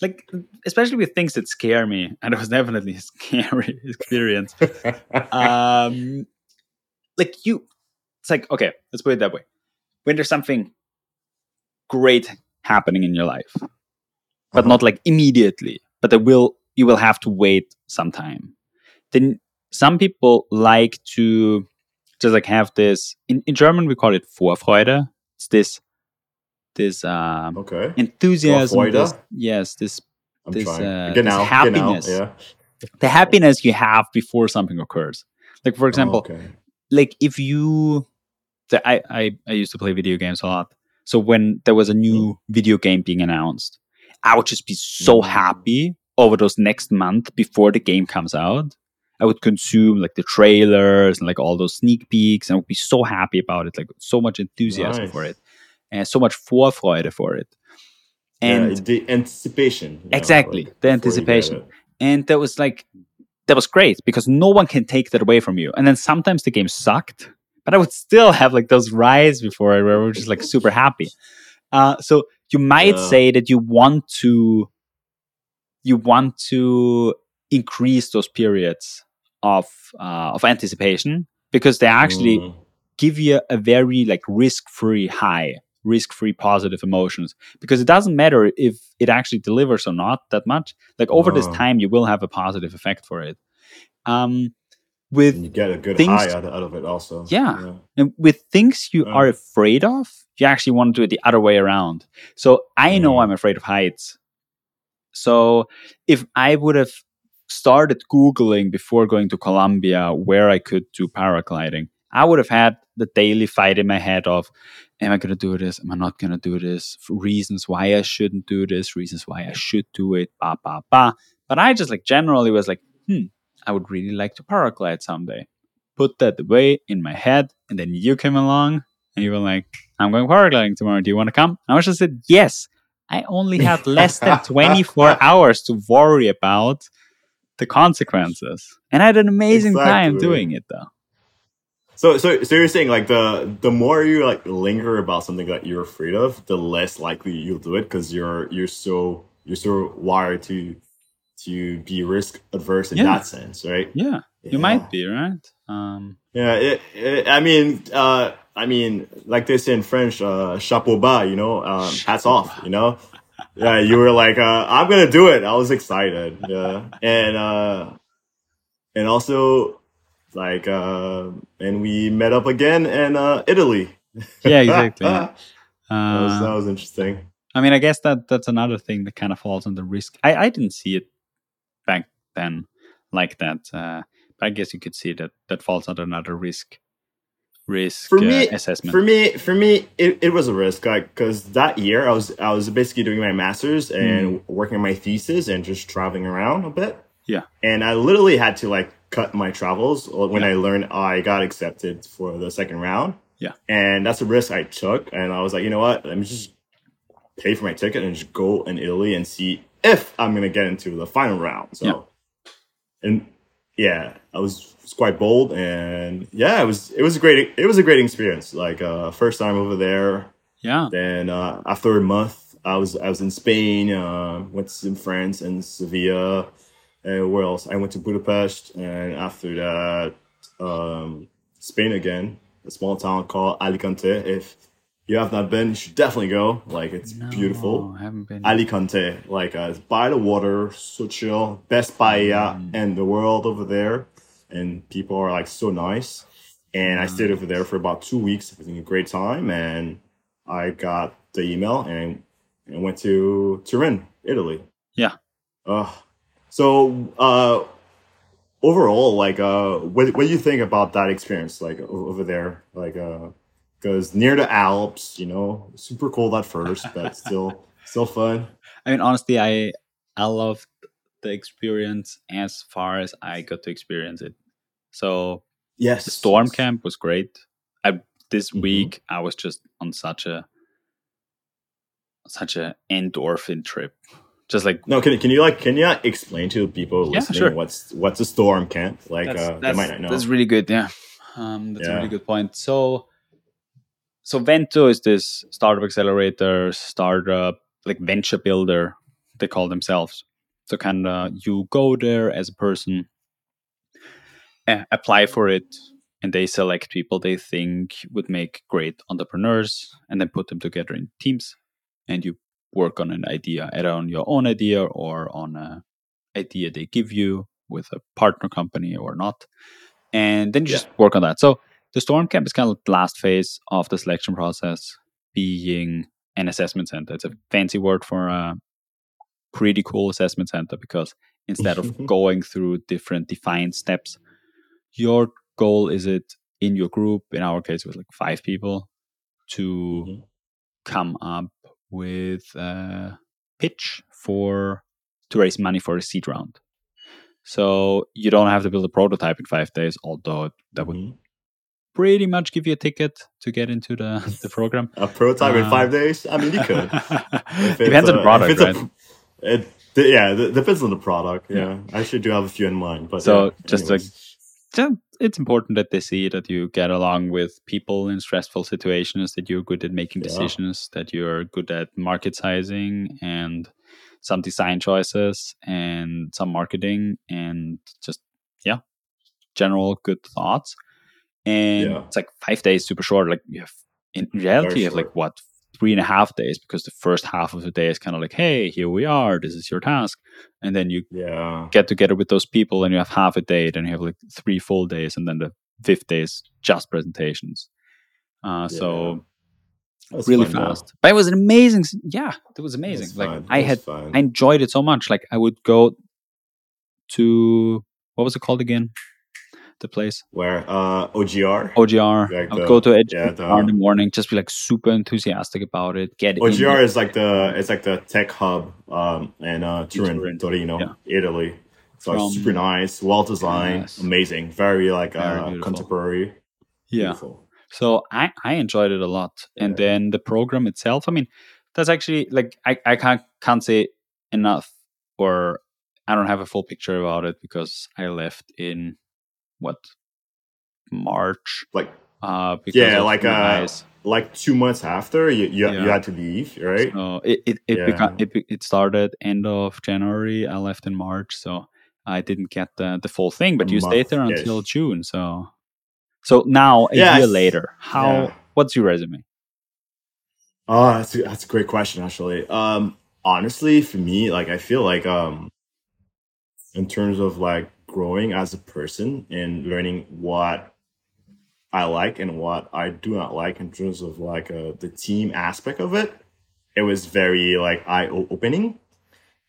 Like, like especially with things that scare me, and it was definitely a scary experience. um, like you, it's like okay, let's put it that way. When there's something great happening in your life, but uh-huh. not like immediately, but there will you will have to wait some time. Then some people like to. Just like have this in, in German we call it Vorfreude. It's this this um okay. enthusiasm. This, yes, this I'm this, uh, this out, happiness. Out, yeah. The happiness you have before something occurs. Like for example, oh, okay. like if you the, I, I, I used to play video games a lot. So when there was a new video game being announced, I would just be so happy over those next month before the game comes out. I would consume like the trailers and like all those sneak peeks, and I would be so happy about it, like so much enthusiasm nice. For it, and so much Vorfreude for it, and yeah, the anticipation. Exactly, know, like the anticipation, and that was like that was great because no one can take that away from you. And then sometimes the game sucked, but I would still have like those rides before it where we were just like super happy. Uh, so you might yeah. say that you want to, you want to. increase those periods of uh, of anticipation because they actually mm. give you a very like risk-free high, risk-free positive emotions. Because it doesn't matter if it actually delivers or not that much. Like over oh. this time, you will have a positive effect for it. Um, with and you get a good things, high out of it also. Yeah, yeah. And with things you yeah. are afraid of, you actually want to do it the other way around. So I mm. know I'm afraid of heights. So if I would have started Googling before going to Colombia where I could do paragliding, I would have had the daily fight in my head of, am I going to do this? Am I not going to do this? Reasons why I shouldn't do this, reasons why I should do it, bah, bah, bah. But I just like generally was like, hmm, I would really like to paraglide someday. Put that away in my head. And then you came along and you were like, I'm going paragliding tomorrow. Do you want to come? And I was just said, yes. I only had less than twenty-four hours to worry about the consequences, and I had an amazing exactly. time doing it though. So, so, so you're saying like the the more you like linger about something that you're afraid of, the less likely you'll do it because you're you're so you're so wired to to be risk averse in yeah. that sense, right? Yeah, yeah, you might be right. Um, yeah, it, it, I mean, uh, I mean, like they say in French, uh, "chapeau bas," you know, um, hats off, you know. Yeah, you were like, uh, I'm gonna do it. I was excited. Yeah. And uh and also like uh and we met up again in uh Italy. Yeah, exactly. uh, that, was, that was interesting. I mean I guess that that's another thing that kind of falls under risk. I, I didn't see it back then like that. Uh but I guess you could see that that falls under another risk risk for me, uh, assessment? For me, for me, it, it was a risk, like, because that year I was I was basically doing my master's and mm. working on my thesis and just traveling around a bit. Yeah, and I literally had to like cut my travels when yeah. I learned I got accepted for the second round. Yeah, and that's a risk I took, and I was like, you know what, let me just pay for my ticket and just go in Italy and see if I'm gonna get into the final round. So, yeah. and yeah, I was, was quite bold, and yeah, it was it was a great it was a great experience. Like uh, first time over there. Yeah. Then uh, after a month, I was I was in Spain, uh, went to France and Sevilla, and where else? I went to Budapest, and after that, um, Spain again, a small town called Alicante. If you have not been, you should definitely go. Like, it's no, beautiful. I haven't been. Alicante. Like, uh, it's by the water, so chill. Best paella mm. in the world over there. And people are, like, so nice. And nice. I stayed over there for about two weeks. It was a great time. And I got the email and, and went to Turin, Italy. Yeah. Uh, so, uh, overall, like, uh, what, what do you think about that experience, like, over there? Like, uh... because near the Alps, you know, super cold at first, but still still fun. I mean, honestly, I I loved the experience as far as I got to experience it. So yes, the storm yes. camp was great. I, this mm-hmm. week, I was just on such a such a endorphin trip. Just like no, can can you like can you explain to people yeah, listening sure. what's what's a storm camp? Like that's, uh, that's, they might not know. That's really good. Yeah, um, that's yeah. a really good point. So. So Vento is this startup accelerator, startup, like venture builder, they call themselves. So kind of you go there as a person, uh, apply for it, and they select people they think would make great entrepreneurs and then put them together in teams. And you work on an idea, either on your own idea or on an idea they give you with a partner company or not. And then you yeah. just work on that. So the storm camp is kind of the last phase of the selection process, being an assessment center. It's a fancy word for a pretty cool assessment center because instead of going through different defined steps, your goal is it in your group, in our case, with like five people, to mm-hmm. come up with a pitch for to raise money for a seed round. So you don't have to build a prototype in five days, although that would... Mm-hmm. pretty much give you a ticket to get into the, the program. A prototype uh, in five days? I mean, you could. Depends on the product, right? A, it, yeah, it depends on the product. Yeah, yeah. I actually do have a few in mind. But so yeah, just like, it's important that they see that you get along with people in stressful situations, that you're good at making yeah. decisions, that you're good at market sizing and some design choices and some marketing and just, yeah, general good thoughts. And yeah. it's like five days, super short. Like you have, in reality, you have like what, three and a half days because the first half of the day is kind of like, hey, here we are. This is your task. And then you yeah. get together with those people and you have half a day. Then you have like three full days. And then the fifth day is just presentations. Uh, yeah. So that's really fast. Though. But it was an amazing. Yeah, it was amazing. That's like fun. I had, I enjoyed it so much. Like I would go to, what was it called again? The place where uh O G R O G R like I'll the, go to it yeah, the, in the morning, just be like super enthusiastic about it, get O G R in. Is like the it's like the tech hub um and uh Turin, Turin. Torino yeah. Italy, so From, it's super nice, well designed, yes. amazing, very like very uh, contemporary yeah beautiful. So I I enjoyed it a lot yeah. and then the program itself, I mean that's actually like I, I can't can't say enough, or I don't have a full picture about it because I left in what March like uh because yeah like uh like two months after you you, yeah. you had to leave, right? So it it it, yeah. beca- it it started end of January, I left in March, so I didn't get the, the full thing, but a you month, stayed there until yes. June, so so now a yeah, year later how yeah. what's your resume? Oh, that's a, that's a great question actually. Um honestly for me, like I feel like um in terms of like growing as a person and learning what I like and what I do not like in terms of like uh, the team aspect of it, it was very like eye-opening.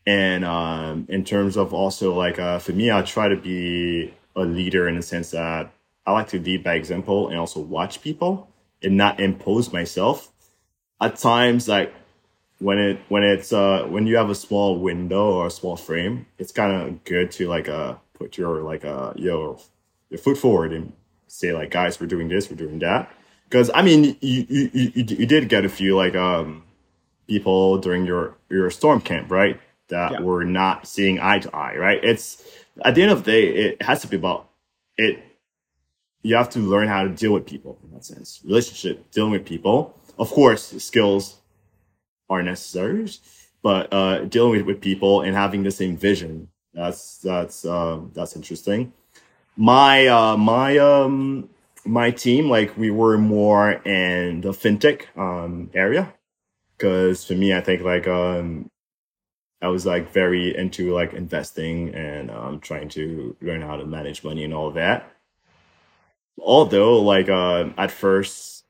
And um, in terms of also like uh, for me, I try to be a leader in the sense that I like to lead by example and also watch people and not impose myself. At times, like when it when it's uh when you have a small window or a small frame, it's kind of good to like uh put your like uh your your foot forward and say like, guys, we're doing this, we're doing that. Because I mean, you you you you did get a few like um people during your your storm camp, right? That yeah. were not seeing eye to eye, right? It's at the end of the day, it has to be about it. You have to learn how to deal with people in that sense. Relationship, dealing with people. Of course, skills are necessary, but uh, dealing with, with people and having the same vision, that's that's um, that's interesting. My uh, my um my team, like we were more in the fintech um area, because for me, I think like um. I was like very into like investing and um, trying to learn how to manage money and all that. Although like uh, at first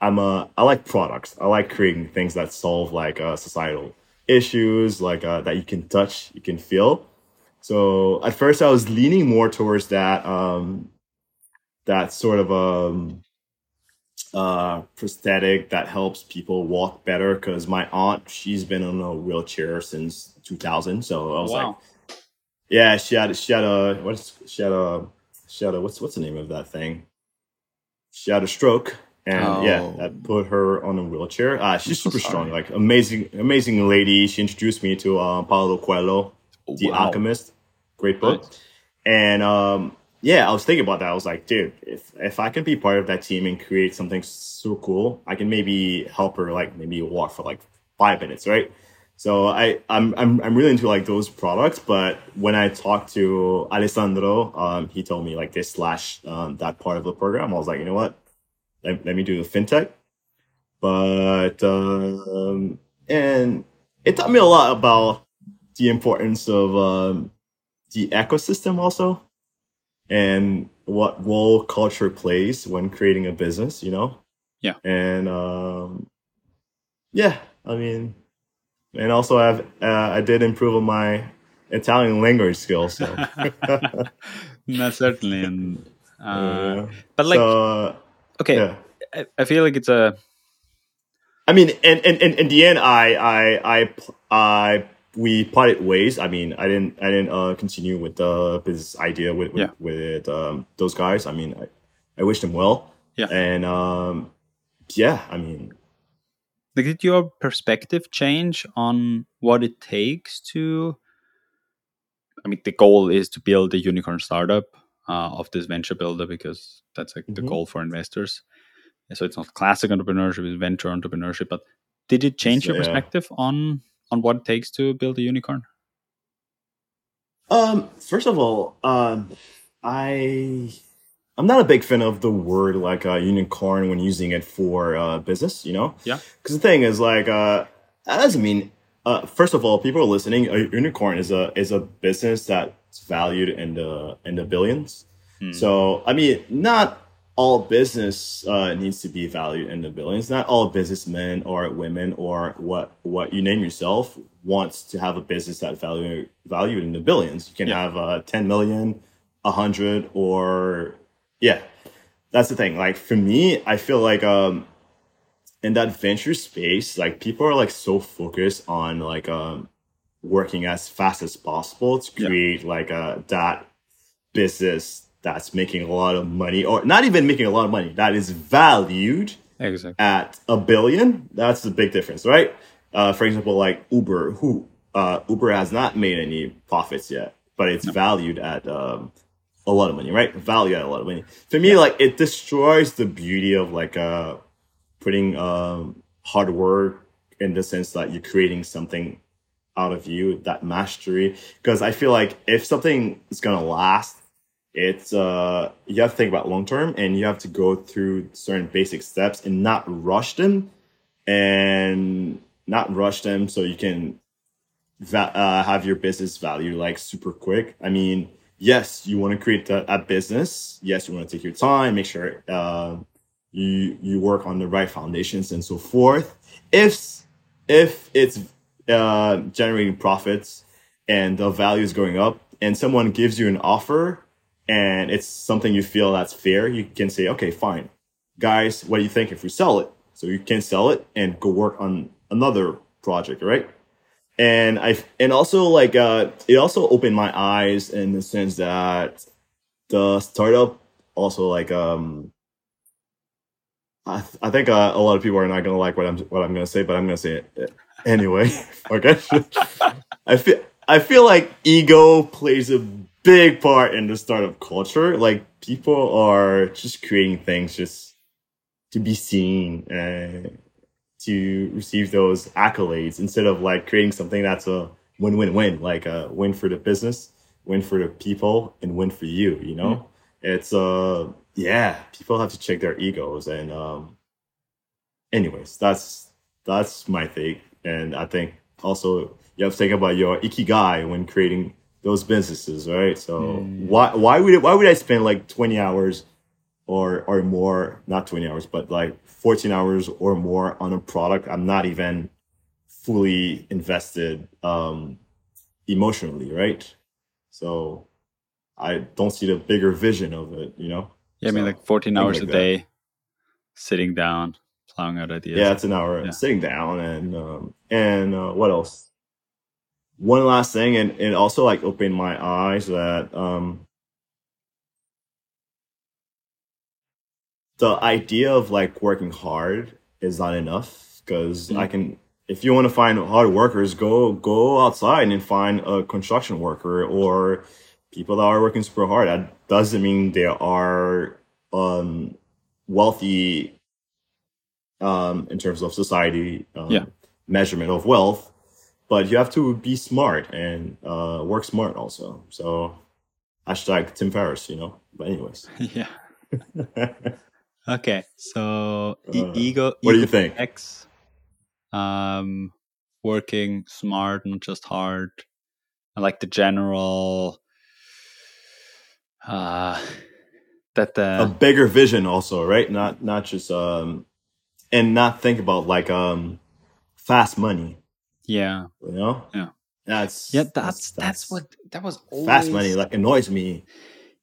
I'm a, I like products. I like creating things that solve like uh, societal issues, like uh, that you can touch, you can feel. So at first I was leaning more towards that, um, that sort of um, uh prosthetic that helps people walk better, because my aunt, she's been in a wheelchair since two thousand, so I was wow. like yeah she had she had a what's she had a she had a what's what's the name of that thing she had a stroke, and oh. yeah that put her on a wheelchair. Uh she's super strong, like amazing amazing lady. She introduced me to uh Paulo Coelho, oh, The wow. Alchemist, great book, right. and um yeah, I was thinking about that. I was like, dude, if if I can be part of that team and create something so cool, I can maybe help her, like maybe walk for like five minutes, right? So I I'm I'm I'm really into like those products. But when I talked to Alessandro, um, he told me like they slash um, that part of the program. I was like, you know what, let, let me do the fintech. But um, and it taught me a lot about the importance of um, the ecosystem also. And what role culture plays when creating a business, you know? Yeah. And um, yeah, I mean, and also I've uh, I did improve on my Italian language skills. So. No, certainly, and uh, yeah. but like, so, okay, yeah. I, I feel like it's a. I mean, and and in the end, I I I I. we parted ways. I mean, I didn't, I didn't uh, continue with the business idea with with, yeah. with um, those guys. I mean, I, I wish them well. Yeah. And um, yeah, I mean, did your perspective change on what it takes to? I mean, the goal is to build a unicorn startup uh, of this venture builder, because that's like mm-hmm. the goal for investors. And so it's not classic entrepreneurship; it's venture entrepreneurship. But did it change so, your perspective yeah. on? on what it takes to build a unicorn? Um, first of all, um, I, I'm not a big fan of the word like a uh, unicorn when using it for uh, business, you know? Yeah. Because the thing is like, uh, that doesn't mean, uh, first of all, people are listening, a unicorn is a, is a business that's valued in the, in the billions. Hmm. So, I mean, not all business uh, needs to be valued in the billions. Not all businessmen or women or what what you name yourself wants to have a business that value valued in the billions. You can yeah. have uh, ten million, one hundred, or yeah. That's the thing. Like for me, I feel like um, in that venture space, like people are like so focused on like um, working as fast as possible to create yeah. like a that business that's making a lot of money, or not even making a lot of money, that is valued exactly. at a billion. That's the big difference, right? Uh, for example, like Uber, who uh, Uber has not made any profits yet, but it's no. valued at um, a lot of money, right? Valued at a lot of money. To me, yeah. like it destroys the beauty of like uh, putting um, hard work in the sense that you're creating something out of you, that mastery. Because I feel like if something is going to last, it's uh you have to think about long term, and you have to go through certain basic steps and not rush them and not rush them so you can va- uh, have your business value like super quick. I mean, yes, you want to create the, a business, yes, you want to take your time, make sure uh you you work on the right foundations and so forth, if if it's uh generating profits and the value is going up and someone gives you an offer and it's something you feel that's fair, you can say, okay, fine, guys, what do you think if we sell it? So you can sell it and go work on another project, right? And I and also like uh, it also opened my eyes in the sense that the startup also like um I th- I think uh, a lot of people are not gonna like what I'm what I'm gonna say, but I'm gonna say it anyway. Okay, I feel I feel like ego plays a big part in the startup culture. Like people are just creating things just to be seen and to receive those accolades instead of like creating something that's a win-win-win, like a win for the business, win for the people, and win for you. You know, mm-hmm. it's uh yeah, people have to check their egos. And um, anyways, that's that's my take. And I think also you have to think about your ikigai when creating those businesses, right? So mm. why why would why would I spend like twenty hours or or more, not twenty hours, but like fourteen hours or more on a product I'm not even fully invested um, emotionally, right? So I don't see the bigger vision of it, you know? Yeah, so, I mean, like fourteen hours like a that. day, sitting down, plowing out ideas. Yeah, it's an hour yeah. sitting down. And um, and uh, what else? One last thing, and it also like opened my eyes that um, the idea of like working hard is not enough, because mm-hmm. I can, if you want to find hard workers, go go outside and find a construction worker or people that are working super hard. That doesn't mean they are um, wealthy um, in terms of society um, yeah. measurement of wealth, but you have to be smart and uh, work smart also. So hashtag Tim Ferriss, you know. But anyways, yeah. Okay, so e- uh, ego. What ego do you think? X, um, working smart, not just hard. I like the general. Uh, that the a bigger vision also, right? Not not just um, and not think about like um, fast money. Yeah, you know. Yeah, that's yeah. That's that's, that's, that's what that was. Always... Fast money like annoys me.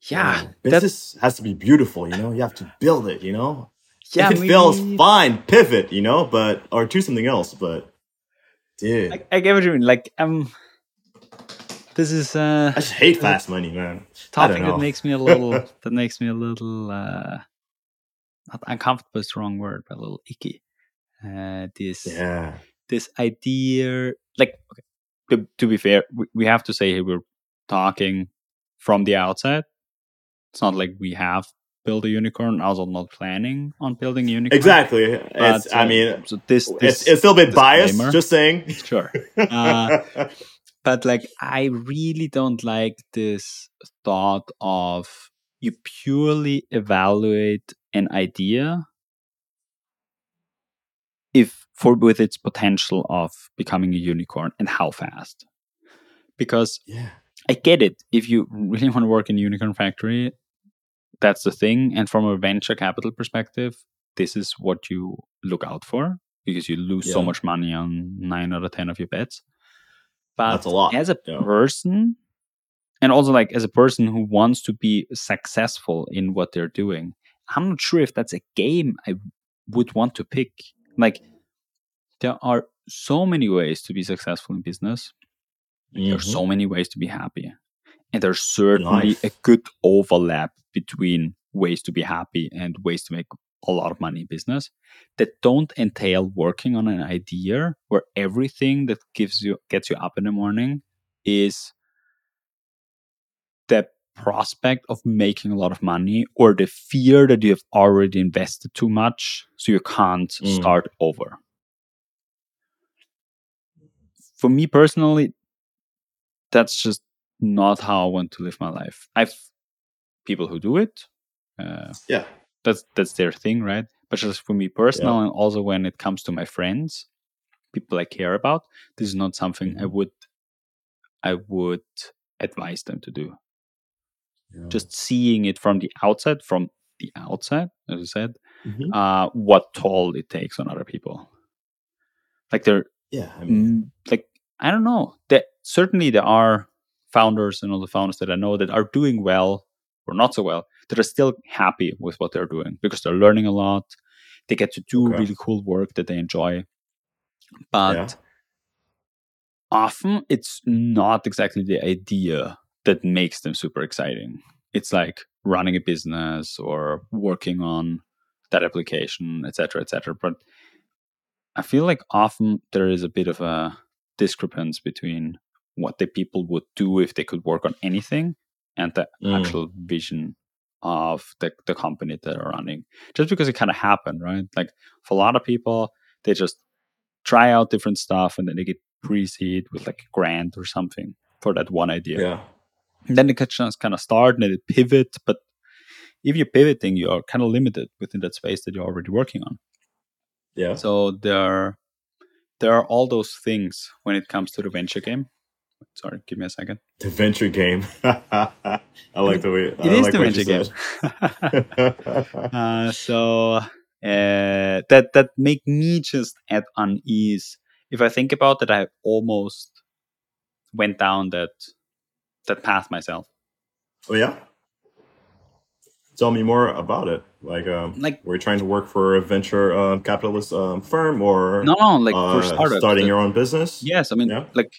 Yeah, you know, business that's... has to be beautiful. You know, you have to build it. You know, yeah, if it maybe... fails, fine, pivot. You know, but or do something else. But dude, I, I get what you mean. Like um. This is. Uh, I just hate fast money, man. Topic that makes me a little. that makes me a little. Uh, not uncomfortable is the wrong word, but a little icky. Uh, this. Yeah. This idea, like, okay, to, to be fair, we, we have to say here we're talking from the outside. It's not like we have built a unicorn. Also, not planning on building a unicorn. Exactly. It's, but, I uh, mean, so this, this. It's, it's a little bit biased. Just saying. Sure. Uh, But like, I really don't like this thought of you purely evaluate an idea if for with its potential of becoming a unicorn and how fast. Because yeah. I get it. If you really want to work in a unicorn factory, that's the thing. And from a venture capital perspective, this is what you look out for because you lose yeah. so much money on nine out of ten of your bets. But that's a lot. As a yeah. person, and also like as a person who wants to be successful in what they're doing, I'm not sure if that's a game I would want to pick. Like there are so many ways to be successful in business. Mm-hmm. There are so many ways to be happy. And there's certainly Life. a good overlap between ways to be happy and ways to make a lot of money in business that don't entail working on an idea where everything that gives you gets you up in the morning is the prospect of making a lot of money or the fear that you have already invested too much so you can't mm. start over. For me personally, that's just not how I want to live my life. I've people who do it. Uh, yeah. That's that's their thing, right? But just for me personal yeah. and also when it comes to my friends, people I care about, this is not something mm-hmm. I would I would advise them to do. Yeah. Just seeing it from the outside, from the outside, as I said, mm-hmm. uh, what toll it takes on other people. Like they're yeah, I mean, like I don't know. That certainly there are founders and all the founders that I know that are doing well or not so well, that are still happy with what they're doing because they're learning a lot. They get to do okay. really cool work that they enjoy. But yeah. often it's not exactly the idea that makes them super exciting. It's like running a business or working on that application, et cetera, et cetera. But I feel like often there is a bit of a discrepancy between what the people would do if they could work on anything and the mm. actual vision of the, the company that are running. Just because it kind of happened, right? Like for a lot of people, they just try out different stuff and then they get pre-seed with like a grant or something for that one idea. Yeah. And then the questions kind of start and they pivot. But if you're pivoting, you're kind of limited within that space that you're already working on. Yeah. So there, there are all those things when it comes to the venture game. Sorry, give me a second. The venture game. I like the way it I is like the venture game. uh, so uh, that that make me just at unease. If I think about that, I almost went down that that path myself. Oh yeah. Tell me more about it. Like, um, like were you trying to work for a venture uh, capitalist um, firm or no, no, like uh, for startups, starting the, your own business? Yes, I mean, yeah. like.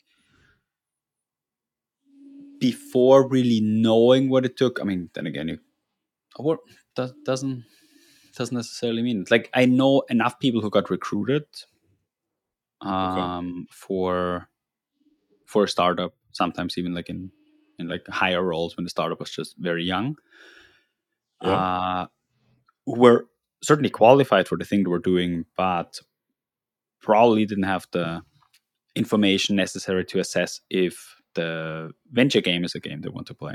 Before really knowing what it took, I mean, then again, you well, that doesn't doesn't necessarily mean it. Like I know enough people who got recruited um, okay. for for a startup. Sometimes even like in in like higher roles when the startup was just very young, yeah. uh, who were certainly qualified for the thing they were doing, but probably didn't have the information necessary to assess if the venture game is a game they want to play.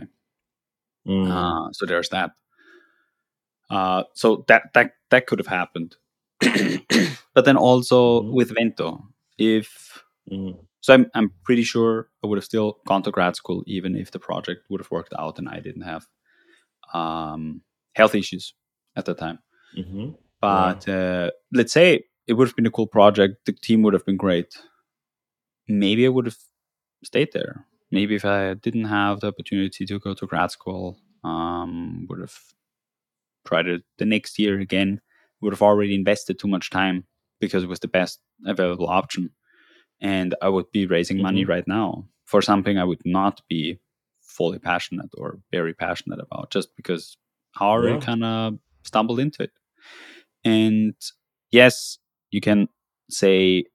Mm. Uh, so there's that. Uh, so that that that could have happened. But then also mm. with Vento, if mm. so, I'm I'm pretty sure I would have still gone to grad school even if the project would have worked out and I didn't have um, health issues at the time. Mm-hmm. But yeah. uh, let's say it would have been a cool project. The team would have been great. Maybe I would have stayed there. Maybe if I didn't have the opportunity to go to grad school, um, would have tried it the next year again, would have already invested too much time because it was the best available option. And I would be raising mm-hmm. money right now for something I would not be fully passionate or very passionate about just because how yeah. I kind of stumbled into it. And yes, you can say,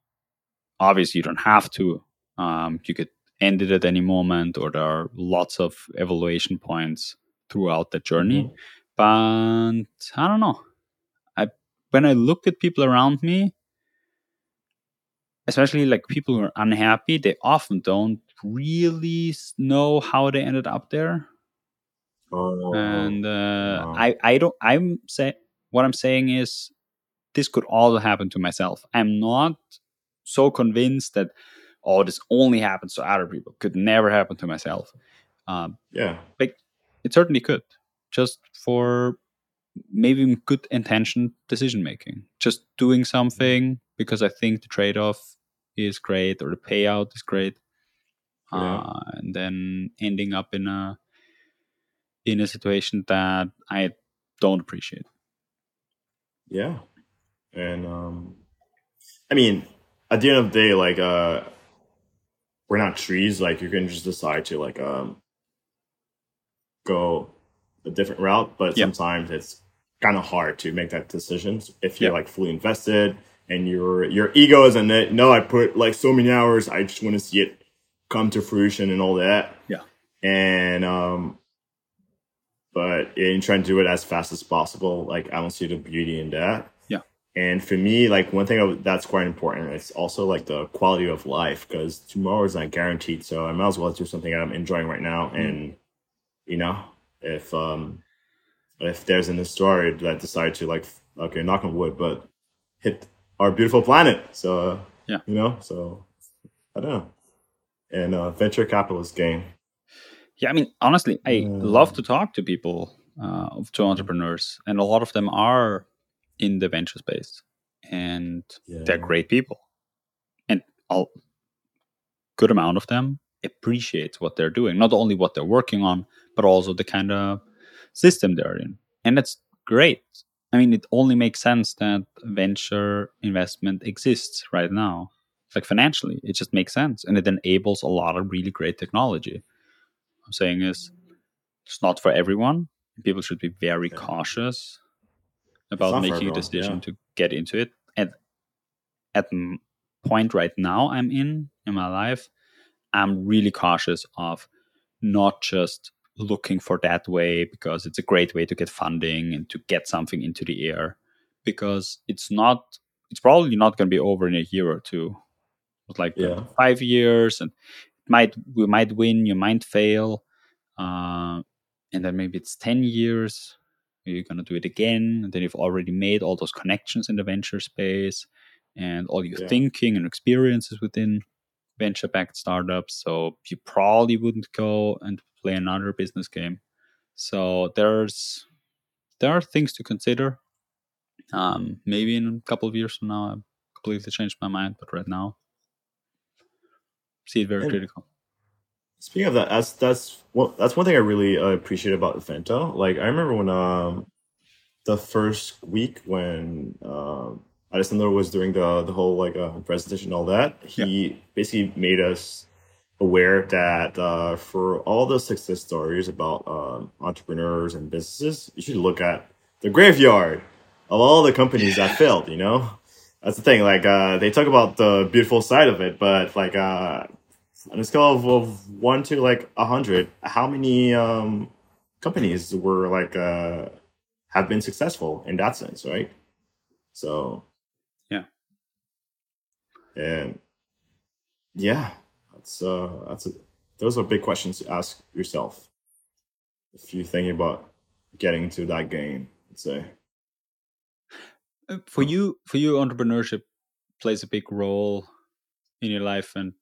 obviously you don't have to, um, you could end it at any moment, or there are lots of evaluation points throughout the journey. Mm-hmm. But I don't know. I when I look at people around me, especially like people who are unhappy, they often don't really know how they ended up there. Oh, and uh, wow. I, I don't. I'm say what I'm saying is this could all happen to myself. I'm not so convinced that. Oh, this only happens to other people. Could never happen to myself. Um, yeah. But it certainly could. Just for maybe good intention decision-making. Just doing something because I think the trade-off is great or the payout is great. Yeah. Uh, and then ending up in a in a situation that I don't appreciate. Yeah. And, um, I mean, at the end of the day, like... Uh, we're not trees. Like you can just decide to like um go a different route, but yeah. sometimes it's kind of hard to make that decision if you're yeah. like fully invested and your your ego is in it. No, I put like so many hours. I just want to see it come to fruition and all that. Yeah, and um, but in trying to do it as fast as possible, like I don't see the beauty in that. And for me, like one thing that's quite important, it's also like the quality of life because tomorrow is not guaranteed. So I might as well do something that I'm enjoying right now. Mm. And, you know, if um, if there's in the story that decide to like, okay, knock on wood, but hit our beautiful planet. So, uh, yeah, you know, so I don't know. And uh, venture capitalist game. Yeah, I mean, honestly, I uh, love to talk to people, uh, to entrepreneurs, and a lot of them are in the venture space, and yeah. they're great people, and a good amount of them appreciates what they're doing, not only what they're working on, but also the kind of system they're in. And that's great. I mean, it only makes sense that venture investment exists right now. Like financially, it just makes sense. And it enables a lot of really great technology. I'm saying is it's not for everyone. People should be very yeah. cautious about making a decision yeah. to get into it. And at the point right now I'm in, in my life, I'm really cautious of not just looking for that way because it's a great way to get funding and to get something into the air, because it's not, it's probably not going to be over in a year or two. It's like yeah. five years and it might, we might win, you might fail. Uh, and then maybe it's ten years. You're going to do it again. And then you've already made all those connections in the venture space and all your yeah. thinking and experiences within venture-backed startups. So you probably wouldn't go and play another business game. So there's there are things to consider. Um, maybe in a couple of years from now, I've completely changed my mind. But right now, I see it very and critical. Speaking of that, that's that's well, that's one thing I really uh, appreciate about Vento. Like I remember when um, the first week when. Uh, Alessandro was doing the the whole like uh, presentation and all that. He yeah. basically made us aware that uh, for all the success stories about uh, entrepreneurs and businesses, you should look at the graveyard of all the companies yeah. that failed. You know, that's the thing. Like uh, they talk about the beautiful side of it, but like uh, on a scale of, of one to like a hundred, how many um, companies were like uh, have been successful in that sense, right? So. And yeah, that's uh, that's a, those are big questions to ask yourself if you're thinking about getting into that game. I'd say for you, for you, entrepreneurship plays a big role in your life and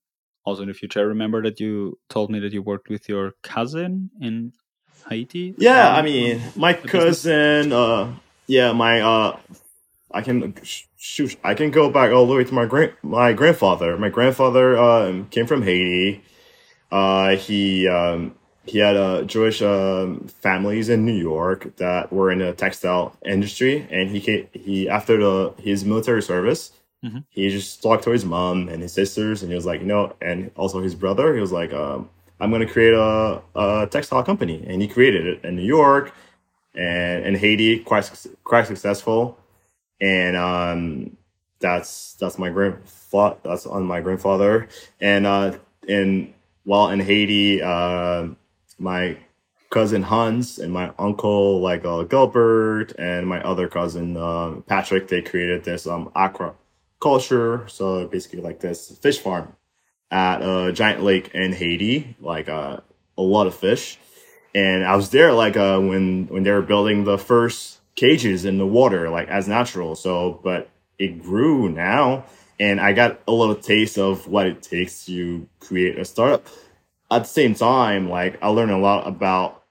also in the future. I remember that you told me that you worked with your cousin in Haiti. Yeah, um, I mean, my cousin. Uh, yeah, my. Uh, I can shoot. I can go back all the way to my grand my grandfather. My grandfather uh, came from Haiti. Uh, he um, he had uh, Jewish um, families in New York that were in the textile industry, and he came, he after the his military service, mm-hmm. he just talked to his mom and his sisters, and he was like, you know, and also his brother. He was like, um, I'm gonna create a, a textile company, and he created it in New York and in Haiti, quite quite successful. And um, that's that's my grandfather. That's on my grandfather. And uh, in while in Haiti, uh, my cousin Hans and my uncle like uh, Gilbert and my other cousin uh, Patrick, they created this um aquaculture. So basically, like this fish farm at a giant lake in Haiti, like uh, a lot of fish. And I was there like uh, when when they were building the first cages in the water, like as natural. So, but it grew now, and I got a little taste of what it takes to create a startup. At the same time, like I learned a lot about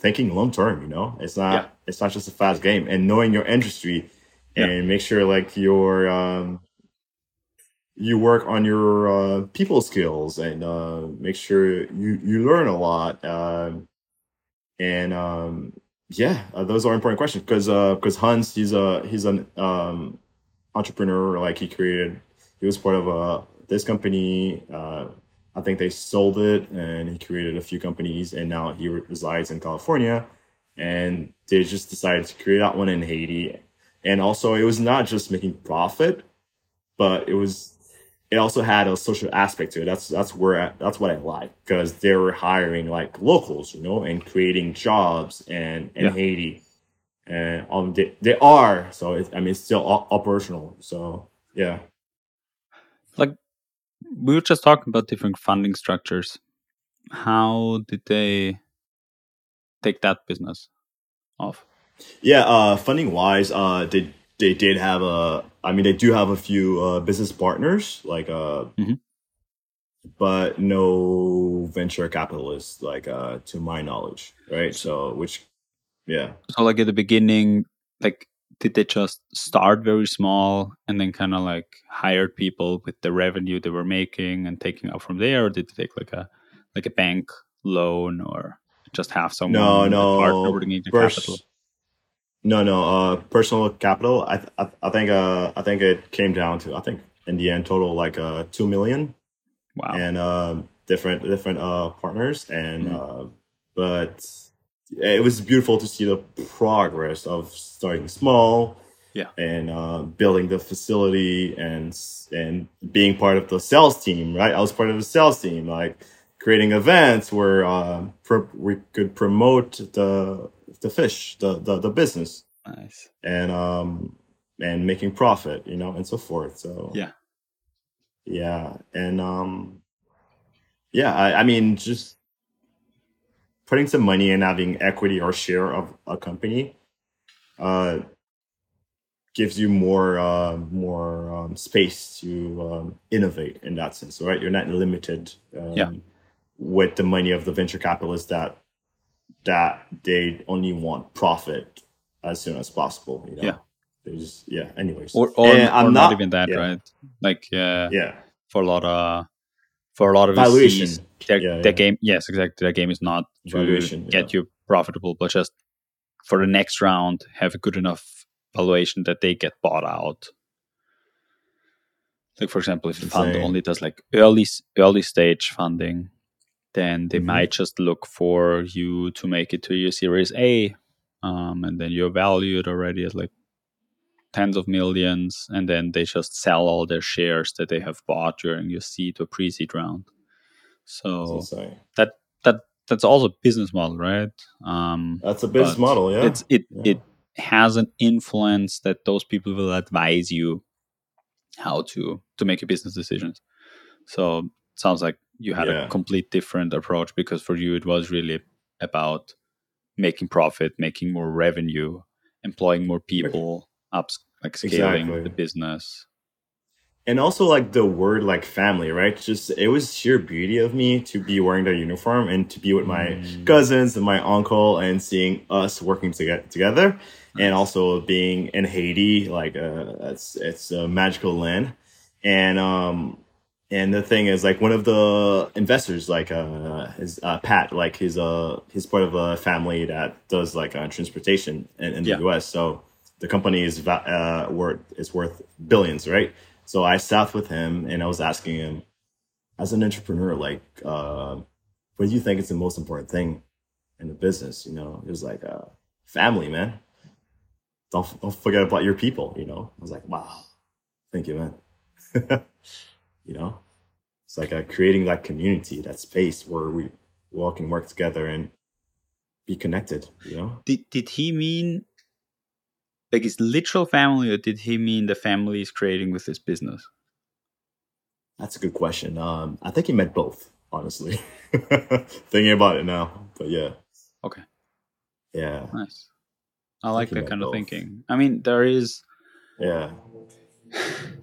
thinking long term. You know, it's not yeah. it's not just a fast game, and knowing your industry, and yeah. make sure like your um, you work on your uh, people skills, and uh, make sure you you learn a lot, uh, and. Um, Yeah, uh, those are important questions because because uh, Hans, he's a he's an um, entrepreneur. Like he created, he was part of uh, this company. Uh, I think they sold it, and he created a few companies. And now he resides in California, and they just decided to create that one in Haiti. And also, it was not just making profit, but it was it also had a social aspect to it. That's that's where I, that's what I like because they were hiring like locals, you know, and creating jobs and in yeah. Haiti, and um, they, they are so. It, I mean, it's still operational. So yeah, like we were just talking about different funding structures. How did they take that business off? Yeah, uh, funding wise, uh, they they did have a. I mean, they do have a few uh, business partners, like, uh, mm-hmm. but no venture capitalists, like, uh, to my knowledge, right? So, which, yeah. So, like at the beginning, like, did they just start very small and then kind of like hired people with the revenue they were making and taking out from there, or did they take like a like a bank loan or? just have someone no, no, partner with venture pers- capital? No, no, uh, personal capital. I, th- I, th- I think, uh, I think it came down to, I think in the end total, like uh, two million. Wow. And uh, different, different uh, partners, and mm-hmm. uh, but it was beautiful to see the progress of starting small. Yeah, and uh, building the facility and and being part of the sales team, right? I was part of the sales team, like creating events where uh, pro- we could promote the the fish, the the, the business, nice, and um and making profit, you know, and so forth. So yeah, yeah, and um, yeah, I, I mean, just putting some money and having equity or share of a company, uh. gives you more uh, more um, space to um, innovate in that sense, right? You're not limited um, yeah. with the money of the venture capitalists that that they only want profit as soon as possible. You know? Yeah. There's, yeah. Anyways, or, or, or not, not even that, yeah. right? Like uh, yeah, for a lot of for a lot of valuation, their, yeah, yeah. their game. Yes, exactly. Their game is not valuation, to get yeah. you profitable, but just for the next round, have a good enough valuation that they get bought out. Like, for example, if a fund only does like early early stage funding, then they mm-hmm. might just look for you to make it to your Series A, um, and then you're valued already at like tens of millions, and then they just sell all their shares that they have bought during your seed or pre-seed round. So that that that's also a business model, right? Um, that's a business model, yeah. It's it yeah. it. has an influence that those people will advise you how to to make your business decisions. So it sounds like you had yeah. a complete different approach, because for you it was really about making profit, making more revenue, employing more people, up like scaling exactly. the business. And also like the word like family, right? Just it was sheer beauty of me to be wearing their uniform and to be with my mm. cousins and my uncle and seeing us working to- together. Nice. And also being in Haiti, like uh, it's it's a magical land. And um and the thing is, like, one of the investors, like uh his uh, Pat, like he's uh he's part of a family that does like uh, transportation in, in the yeah. U S. So the company is va- uh worth is worth billions, right? So I sat with him and I was asking him, as an entrepreneur, like, uh, what do you think is the most important thing in the business? You know, it was like, uh, family, man. Don't don't forget about your people. You know, I was like, wow, thank you, man. You know, it's like uh, creating that community, that space where we walk and work together and be connected. You know, did did he mean? Like his literal family, or did he mean the family he's creating with his business? That's a good question. Um, I think he meant both, honestly. Thinking about it now, but yeah. Okay. Yeah. Nice. I, I like that kind both. of thinking. I mean, there is... Yeah.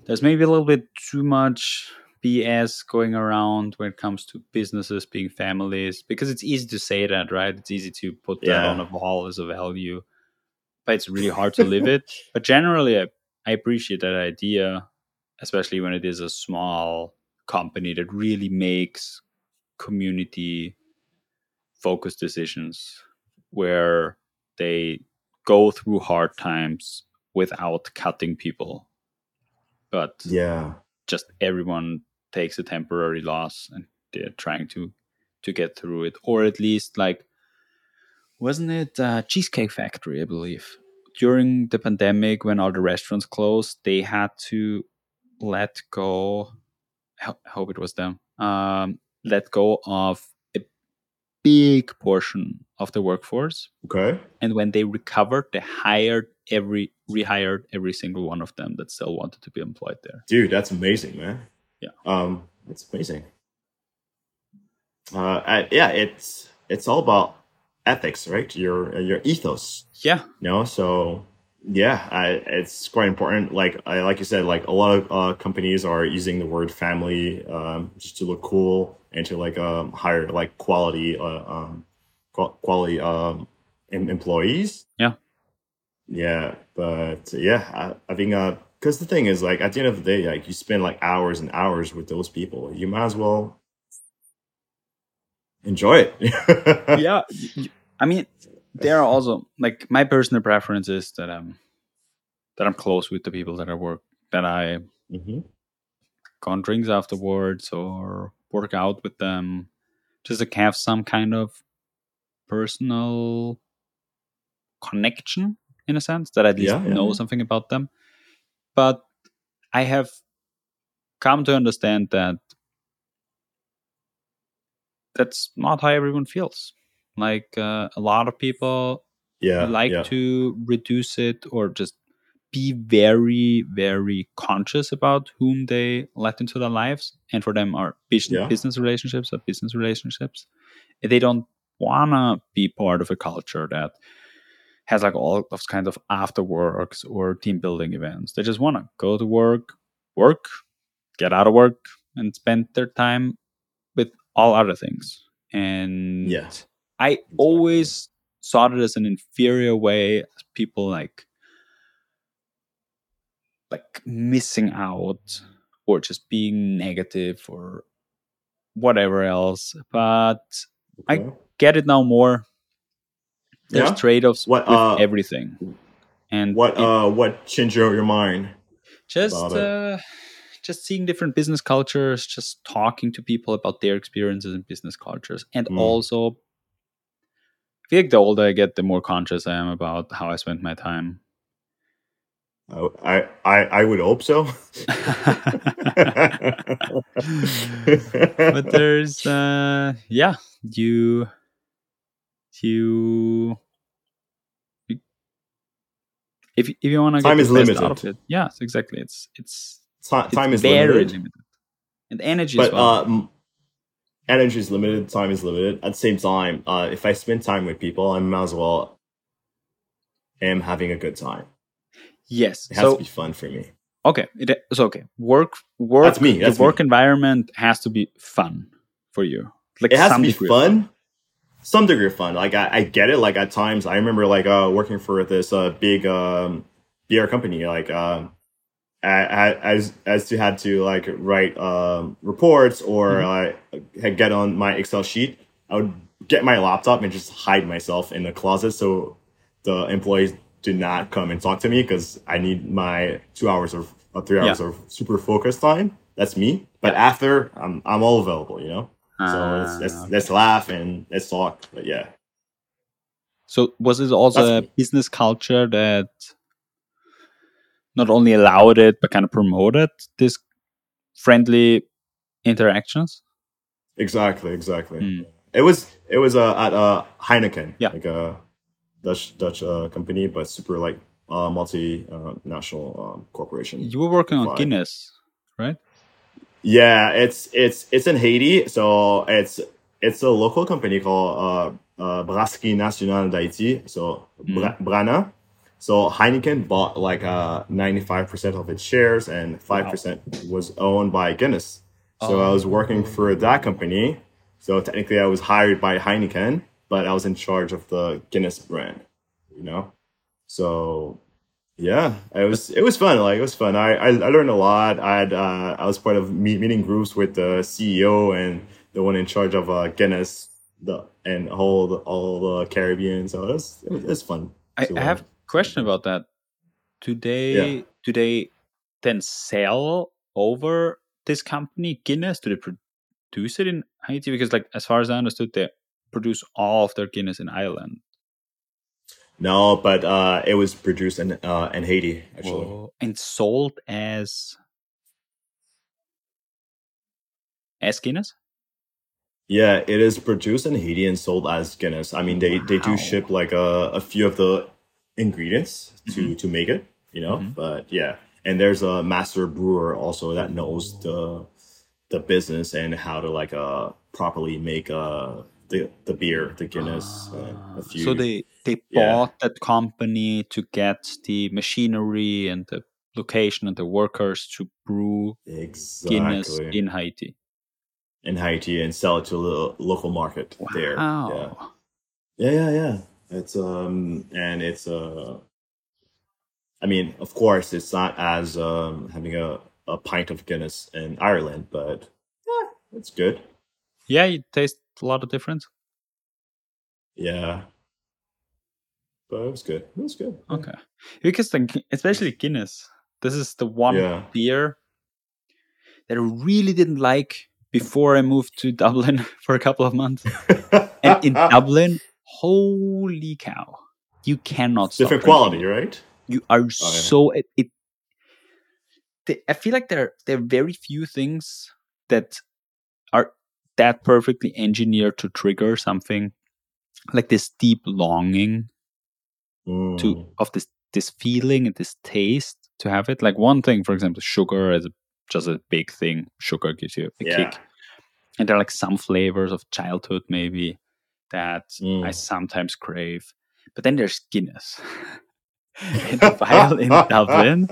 There's maybe a little bit too much B S going around when it comes to businesses being families, because it's easy to say that, right? It's easy to put yeah. that on a wall as a value. But it's really hard to live it. But generally, I, I appreciate that idea, especially when it is a small company that really makes community-focused decisions where they go through hard times without cutting people. But yeah, just everyone takes a temporary loss and they're trying to, to get through it. Or at least like, wasn't it uh, Cheesecake Factory, I believe? During the pandemic, when all the restaurants closed, they had to let go, I hope it was them, um, let go of a big portion of the workforce. Okay. And when they recovered, they hired every, rehired every single one of them that still wanted to be employed there. Dude, that's amazing, man. Yeah. Um, that's amazing. Uh, I, yeah, it's it's all about ethics, right? Your your ethos. Yeah. You know, so yeah, I, it's quite important. Like I like you said, like a lot of uh, companies are using the word family um, just to look cool and to like um, hire like quality uh, um, quality um, employees. Yeah. Yeah, but yeah, I, I think uh, because the thing is, like at the end of the day, like you spend like hours and hours with those people. You might as well enjoy it. Yeah. I mean, there are also, like, my personal preference is that I'm, that I'm close with the people that I work, that I mm-hmm. go on drinks afterwards or work out with them, just to have some kind of personal connection, in a sense, that I at least yeah, yeah. know something about them. But I have come to understand that that's not how everyone feels. Like, uh, a lot of people yeah, like yeah. to reduce it or just be very, very conscious about whom they let into their lives. And for them are business, yeah. business relationships are business relationships. They don't want to be part of a culture that has like all those kinds of after works or team building events. They just want to go to work, work, get out of work, and spend their time with all other things. And yeah. I always saw it as an inferior way, as people like like missing out or just being negative or whatever else. But okay. I get it now more. There's yeah? trade-offs what, with uh, everything. And what it, uh, what changed your mind? Just uh, just seeing different business cultures, just talking to people about their experiences in business cultures. And mm. also, I feel like the older I get, the more conscious I am about how I spend my time. I I, I would hope so. But there's, uh, yeah, you... You, if if you want to get time is limited. Out of it, yes, exactly. It's it's Ta- time it's is very limited. limited, and energy. But as well. uh, energy is limited. Time is limited. At the same time, uh, if I spend time with people, I might as well am having a good time. Yes, it has so, to be fun for me. Okay, it, so okay, work work. That's me. That's the work me. Environment has to be fun for you. Like it has some to be fun. Some degree of fun. Like, I, I get it. Like, at times, I remember, like, uh, working for this uh, big um, beer company. Like, um, as as to had to, like, write um, reports or mm-hmm. uh, get on my Excel sheet, I would get my laptop and just hide myself in the closet so the employees do not come and talk to me because I need my two hours or, or three hours yeah. of super focus time. That's me. But yeah. after, I'm I'm all available, you know? So let's, let's, okay. let's laugh and let's talk. But yeah. So was this also That's a me. business culture that not only allowed it, but kind of promoted these friendly interactions? Exactly, exactly. Mm. It was it was uh, at uh, Heineken, yeah. like a Dutch Dutch uh, company, but super like uh, multinational uh, um, corporation. You were working on Guinness, right? Yeah, it's it's it's in Haiti, so it's it's a local company called uh, uh, Braski National d'Haiti, so mm. Brana. So Heineken bought like uh, ninety-five percent of its shares, and five percent wow. was owned by Guinness. So oh. I was working for that company. So technically, I was hired by Heineken, but I was in charge of the Guinness brand. You know, so. Yeah, it was it was fun. Like it was fun. I I, I learned a lot. I had uh, I was part of meet, meeting groups with the C E O and the one in charge of uh, Guinness, the and all the, all the Caribbean. So it was, it was, it was fun. I, I have a question about that. Do they yeah. do they then sell over this company Guinness? Do they produce it in Haiti? Because like as far as I understood, they produce all of their Guinness in Ireland. No, but uh, it was produced in uh, in Haiti, actually. Whoa. And sold as... as Guinness? Yeah, it is produced in Haiti and sold as Guinness. I mean, they, wow. they do ship like a, a few of the ingredients to, mm-hmm. to make it, you know? Mm-hmm. But yeah, and there's a master brewer also that knows the the business and how to like uh, properly make uh, the, the beer, the Guinness. Uh, uh, a few... So they... They bought yeah. that company to get the machinery and the location and the workers to brew exactly. Guinness in Haiti. In Haiti and sell it to the local market wow. there. Yeah. yeah, yeah, yeah. It's um, and it's uh, I mean, of course, it's not as um having a, a pint of Guinness in Ireland, but yeah, it's good. yeah, it tastes a lot of different. Yeah. But it was good. It was good. Okay. Because the, especially Guinness, this is the one yeah. beer that I really didn't like before I moved to Dublin for a couple of months. And in Dublin, holy cow, you cannot it's stop different drinking. Quality, right? You are oh, yeah. so... It, it, they, I feel like there, there are very few things that are that perfectly engineered to trigger something like this deep longing mm. to of this this feeling and this taste to have it. Like one thing, for example, sugar is a, just a big thing. Sugar gives you a yeah. kick. And there are like some flavors of childhood maybe that mm. I sometimes crave. But then there's Guinness. And the while in Dublin,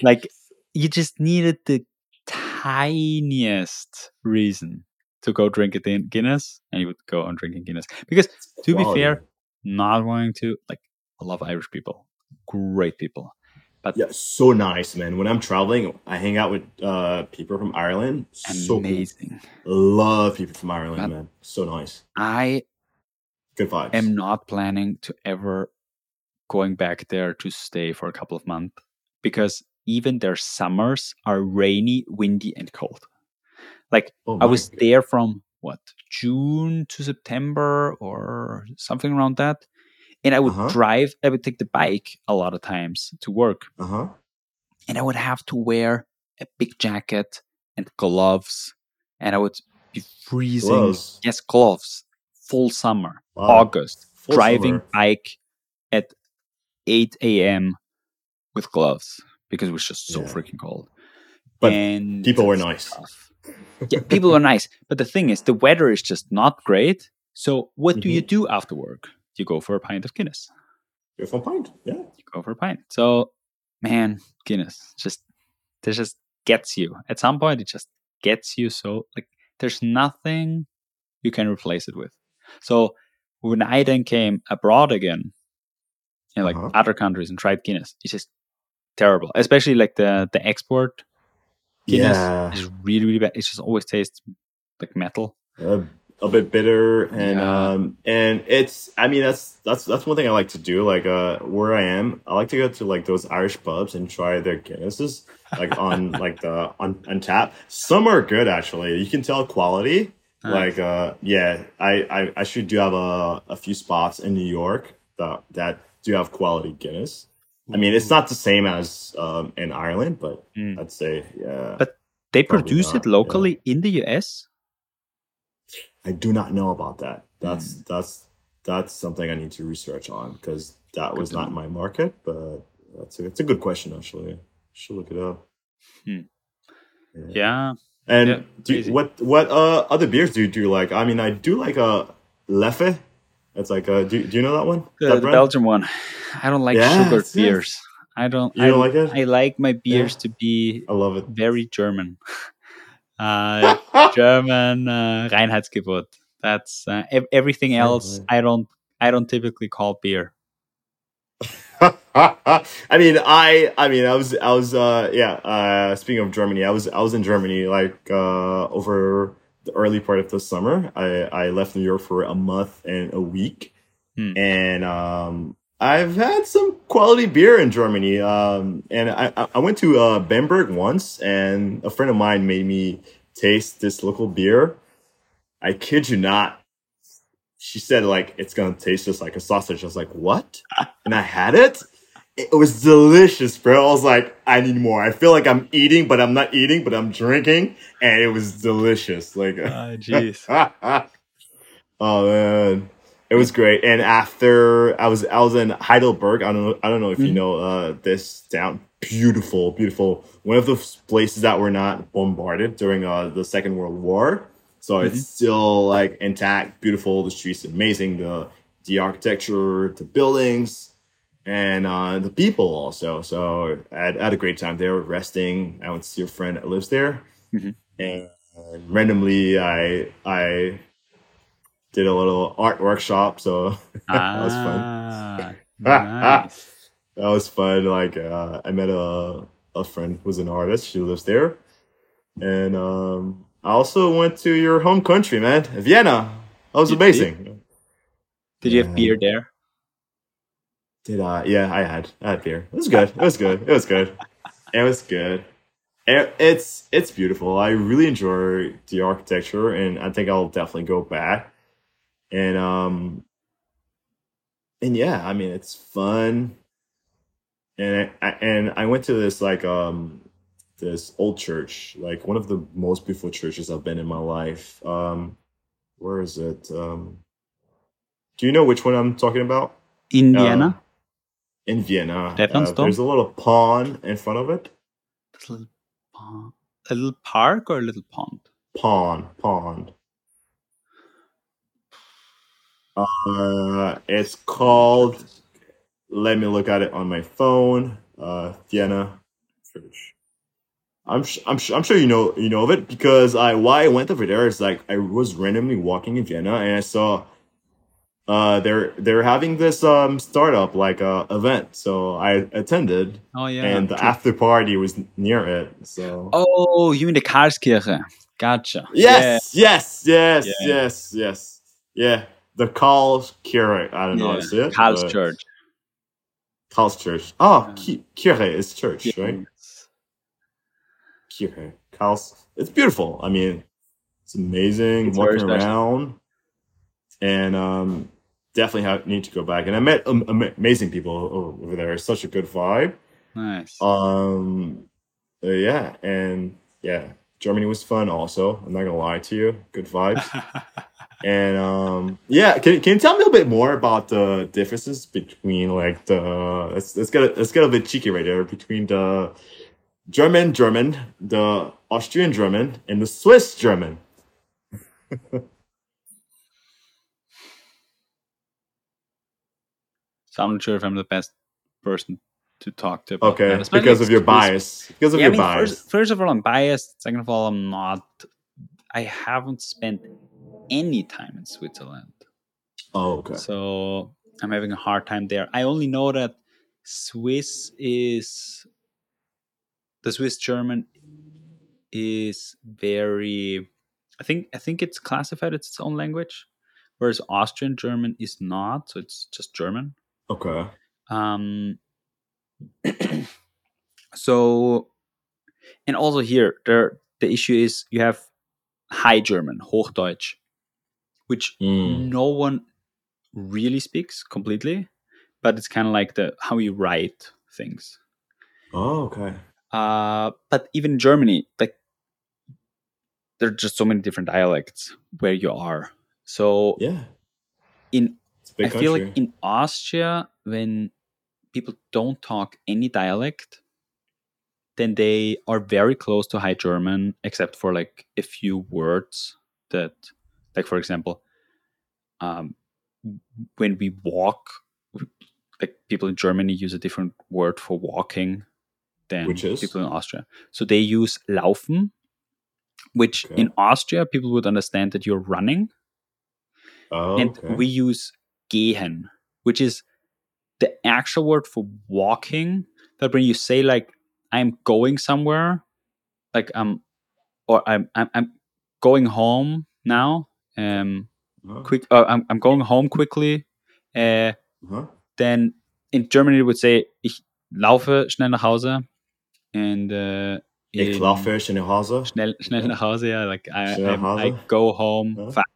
like you just needed the tiniest reason to go drink it in Guinness, and you would go on drinking Guinness. Because to wow. be fair, not wanting to, like, I love Irish people, great people. But yeah, so nice, man. When I'm traveling, I hang out with uh, people from Ireland. Amazing. So cool. Love people from Ireland, but man. So nice. I Good vibes. am not planning to ever going back there to stay for a couple of months, because even their summers are rainy, windy, and cold. Like oh I was God. there from what June to September or something around that, and I would uh-huh. drive. I would take the bike a lot of times to work, uh-huh. and I would have to wear a big jacket and gloves, and I would be freezing. Gloves. Yes, gloves. Full summer, wow. August, full driving summer. Bike at eight a.m. with gloves because it was just so yeah. freaking cold. But and people were nice. Tough. Yeah, people are nice. But the thing is, the weather is just not great. So what mm-hmm. do you do after work? You go for a pint of Guinness. Go for a pint, yeah. You go for a pint. So, man, Guinness just, it just gets you. At some point, it just gets you. So, like, there's nothing you can replace it with. So when I then came abroad again, in like uh-huh. other countries and tried Guinness, it's just terrible. Especially like the, the export Guinness yeah. is really, really bad. It just always tastes like metal, uh, a bit bitter, and yeah. um, and it's. I mean, that's that's that's one thing I like to do. Like, uh, where I am, I like to go to like those Irish pubs and try their Guinnesses, like on like the on, on tap. Some are good actually. You can tell quality. Nice. Like, uh, yeah, I, I, I should do have a a few spots in New York that that do have quality Guinness. I mean, it's not the same as um, in Ireland, but mm. I'd say, yeah. But they produce not, it locally yeah. in the U S? I do not know about that. That's mm. that's that's something I need to research on, because that good was not know. my market, but that's a, it's a good question, actually. I should look it up. Mm. Yeah. yeah. And yeah, do you, what what uh, other beers do you do you like? I mean, I do like a Leffe. It's like, uh, do, do you know that one? The, that the Belgian one. I don't like yeah, sugared beers. I don't. You I, don't like it? I like my beers yeah. to be. I love it. Very German. Uh, German uh, Reinheitsgebot. That's uh, ev- everything else. I don't. I don't typically call beer. I mean, I. I mean, I was. I was. Uh, yeah. Uh, speaking of Germany, I was. I was in Germany like uh, over. The early part of the summer, I, I left New York for a month and a week, hmm. and um, I've had some quality beer in Germany. Um, and I, I went to uh, Bamberg once, and a friend of mine made me taste this local beer. I kid you not, she said like it's gonna taste just like a sausage. I was like, what? And I had it. It was delicious, bro. I was like, I need more. I feel like I'm eating, but I'm not eating, but I'm drinking, and it was delicious. Like, oh, jeez. Oh man, it was great. And after I was, I was in Heidelberg. I don't know. I don't know if mm. you know uh, this town. Beautiful, beautiful. One of those places that were not bombarded during uh, the Second World War, so mm-hmm. it's still like intact, beautiful. The streets amazing. The the architecture, the buildings. And uh, the people also. So I had, I had a great time there resting. I went to see a friend that lives there. Mm-hmm. And randomly, I I did a little art workshop. So ah, that was fun. Nice. That was fun. Like uh, I met a, a friend who's an artist. She lives there. And um, I also went to your home country, man, Vienna. That was did amazing. You, did you have uh, beer there? Did I? Yeah, I had. I had beer. It was good. It was good. It was good. It was good. It, it's it's beautiful. I really enjoy the architecture, and I think I'll definitely go back. And um, and yeah, I mean, it's fun. And I, and I went to this like um. this old church, like one of the most beautiful churches I've been in my life. Um, where is it? Um, do you know which one I'm talking about? In Vienna? Uh, in Vienna. Uh, there's a little pond in front of it. A little, pond. a little park or a little pond? Pond. Pond. Uh, it's called, let me look at it on my phone, uh, Vienna Church. I'm sh- I'm sh- I'm sure you know you know of it because I why I went over there is like I was randomly walking in Vienna and I saw uh they're they're having this um startup like uh event, so I attended. Oh yeah. And the true. after party was near it. So oh, you mean the Karlskirche? Gotcha. Yes, yeah. yes, yes, yeah. yes, yes. Yeah, the Karlskirche. I don't yeah. know how to say it. Karlschurch. Karlschurch. Oh, yeah. Kirche is church, yeah. right? Here, Karls. It's beautiful. I mean, it's amazing it's walking around, and um, definitely have, need to go back. And I met um, amazing people over there. It's such a good vibe. Nice. Um, uh, yeah, and yeah, Germany was fun. Also, I'm not gonna lie to you. Good vibes. and um, yeah, can can you tell me a bit more about the differences between like the let's let's get let's get a bit cheeky right there between the German German, the Austrian German, and the Swiss German. So I'm not sure if I'm the best person to talk to. About okay, that. because of your bias. Because of yeah, your I mean, bias. First, first of all, I'm biased. Second of all, I'm not. I haven't spent any time in Switzerland. Oh, okay. So I'm having a hard time there. I only know that Swiss is... The Swiss German is very, I think I think it's classified as its own language, whereas Austrian German is not, so it's just German. Okay. Um. So, and also here, there the issue is you have High German, Hochdeutsch, which mm. no one really speaks completely, but it's kind of like the how you write things. Oh, okay. Uh, but even in Germany, like there are just so many different dialects where you are. So yeah, in I country. feel like in Austria, when people don't talk any dialect, then they are very close to High German, except for like a few words that, like for example, um, when we walk, like people in Germany use a different word for walking than which is? people in Austria. So they use laufen, which okay. in Austria, people would understand that you're running. Oh, and okay. we use gehen, which is the actual word for walking. That when you say like, I'm going somewhere, like I'm, or I'm, I'm, I'm going home now. Um, uh-huh. quick, uh, I'm, I'm going home quickly. Uh, uh-huh. Then in Germany, it would say, ich laufe schnell nach Hause. And uh, ich laufe schnell nach Hause. Schnell, schnell nach Hause. Yeah, like I, I, I go home yeah. fast.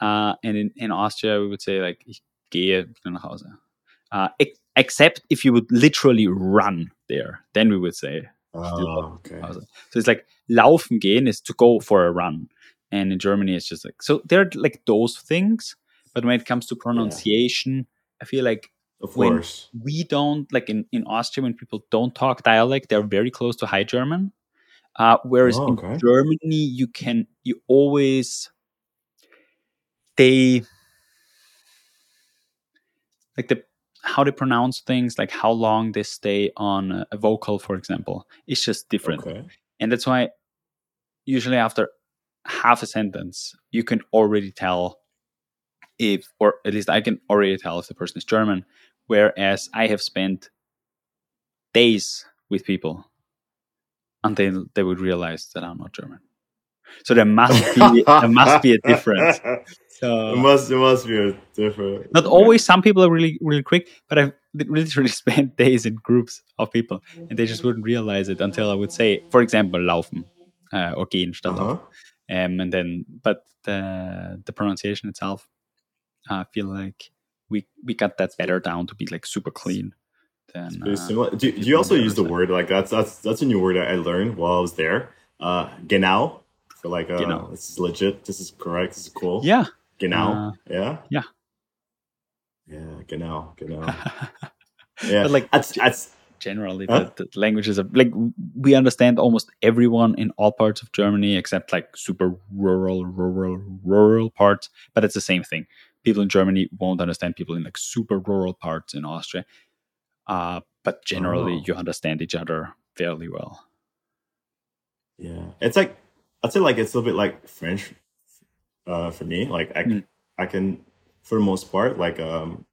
Uh, and in, in Austria, we would say like ich gehe schnell nach Hause. Uh, ex- except if you would literally run there, then we would say. Oh, okay. So it's like laufen gehen is to go for a run, and in Germany it's just like so. There are like those things, but when it comes to pronunciation, yeah. I feel like. Of course. When we don't, like in, in Austria, when people don't talk dialect, they're very close to High German. Uh, whereas oh, okay. in Germany, you can, you always, they, like the, how they pronounce things, like how long they stay on a, a vocal, for example, it's just different. Okay. And that's why usually after half a sentence, you can already tell if, or at least I can already tell if the person is German, whereas I have spent days with people until they would realize that I'm not German. So there must be there must be a difference. So it must it must be a difference. Not always. Some people are really really quick, but I've literally spent days in groups of people, and they just wouldn't realize it until I would say, for example, laufen uh, or gehen statt laufen. Um, and then, but the the pronunciation itself, I feel like we we got that better down to be like super clean. Then, uh, do, do you also use the word like that's that's that's a new word I learned while I was there? Uh, genau. So like, uh, genau. This is legit. This is correct. This is cool. Yeah. Genau. Uh, yeah. Yeah. Yeah. Genau. Genau. Yeah. But like that's that's generally huh? the, the languages of like we understand almost everyone in all parts of Germany except like super rural, rural, rural parts. But it's the same thing. People in Germany won't understand people in like super rural parts in Austria. Uh, but generally, oh. you understand each other fairly well. Yeah, it's like I'd say like it's a little bit like French uh, for me. Like I, mm. I can for the most part like um,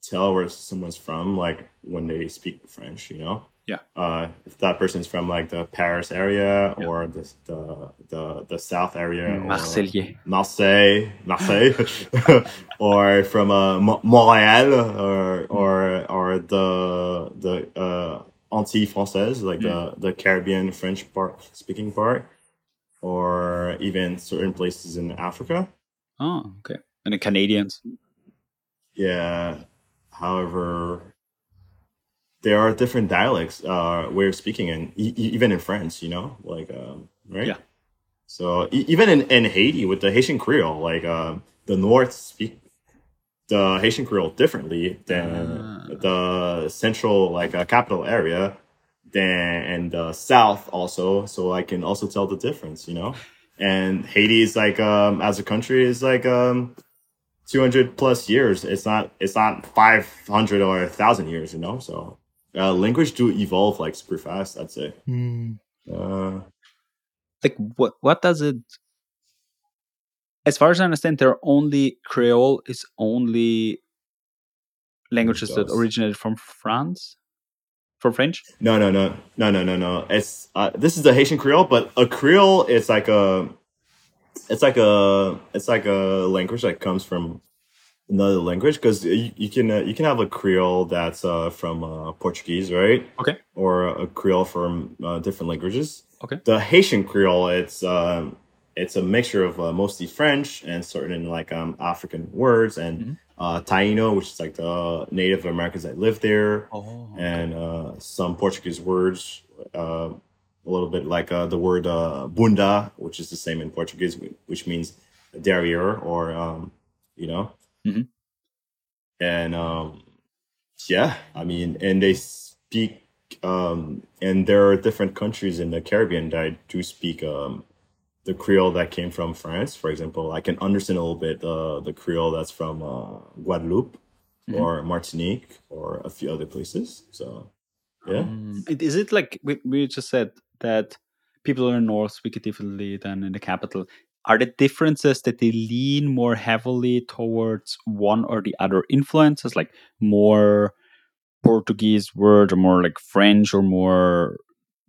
tell where someone's from like when they speak French. You know, yeah. Uh, if that person's from like the Paris area yeah. or the, the the the South area, Marseille, Marseille, Marseille, or from uh, Mo- Montreal or mm. or or the the. Uh, Antilles Françaises, like yeah. the, the Caribbean French part, speaking part, or even certain places in Africa. Oh, okay. And the Canadians. Yeah. However, there are different dialects uh, way of speaking, in, e- even in France, you know, like, um, right? Yeah. So e- even in, in Haiti with the Haitian Creole, like uh, the North speak the Haitian Creole differently than uh, the central, like uh, capital area, than and the south also. So I can also tell the difference, you know. And Haiti is like, um, as a country, is like um, two hundred plus years. It's not, it's not five hundred or a thousand years, you know. So uh, language do evolve like super fast, I'd say. Mm. Uh, like what? What does it? As far as I understand, there are only Creole is only languages that originated from France, from French. No, no, no, no, no, no, no. It's uh, this is the Haitian Creole, but a Creole is like a, it's like a, it's like a language that comes from another language because you, you can uh, you can have a Creole that's uh, from uh, Portuguese, right? Okay. Or a Creole from uh, different languages. Okay. The Haitian Creole, it's. Um, It's a mixture of uh, mostly French and certain like um, African words and mm-hmm. uh, Taíno, which is like the Native Americans that live there, oh, okay. and uh, some Portuguese words, uh, a little bit like uh, the word uh, bunda, which is the same in Portuguese, which means derriere or, um, you know. Mm-hmm. And um, yeah, I mean, and they speak, um, and there are different countries in the Caribbean that do speak um the Creole that came from France, for example. I can understand a little bit uh, the Creole that's from uh, Guadeloupe mm-hmm. or Martinique or a few other places. So, yeah. Um, is it like we, we just said that people in the north speak it differently than in the capital? Are there differences that they lean more heavily towards one or the other influences, like more Portuguese word or more like French or more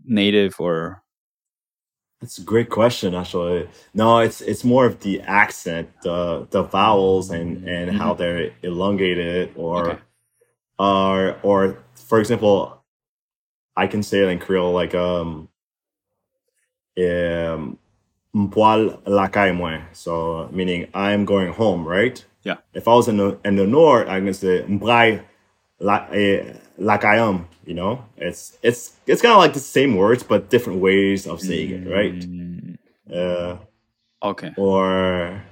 native or... That's a great question, actually. No, it's it's more of the accent, the the vowels, and, and mm-hmm. how they're elongated, or, okay. uh, or for example, I can say it in Creole like um, m'poil la caille moi, so meaning I'm going home, right? Yeah. If I was in the in the north, I can say m'braille la la caille. You know, it's it's it's kind of like the same words, but different ways of saying it, right? Uh, okay. Or,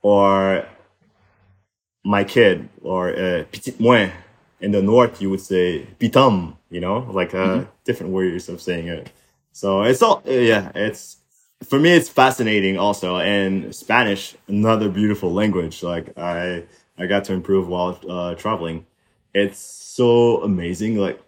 or my kid, or uh, petit moins. In the north, you would say pitam. You know, like uh, mm-hmm. different ways of saying it. So it's all yeah. It's for me, it's fascinating also. And Spanish, another beautiful language. Like I I got to improve while uh, traveling. It's so amazing, like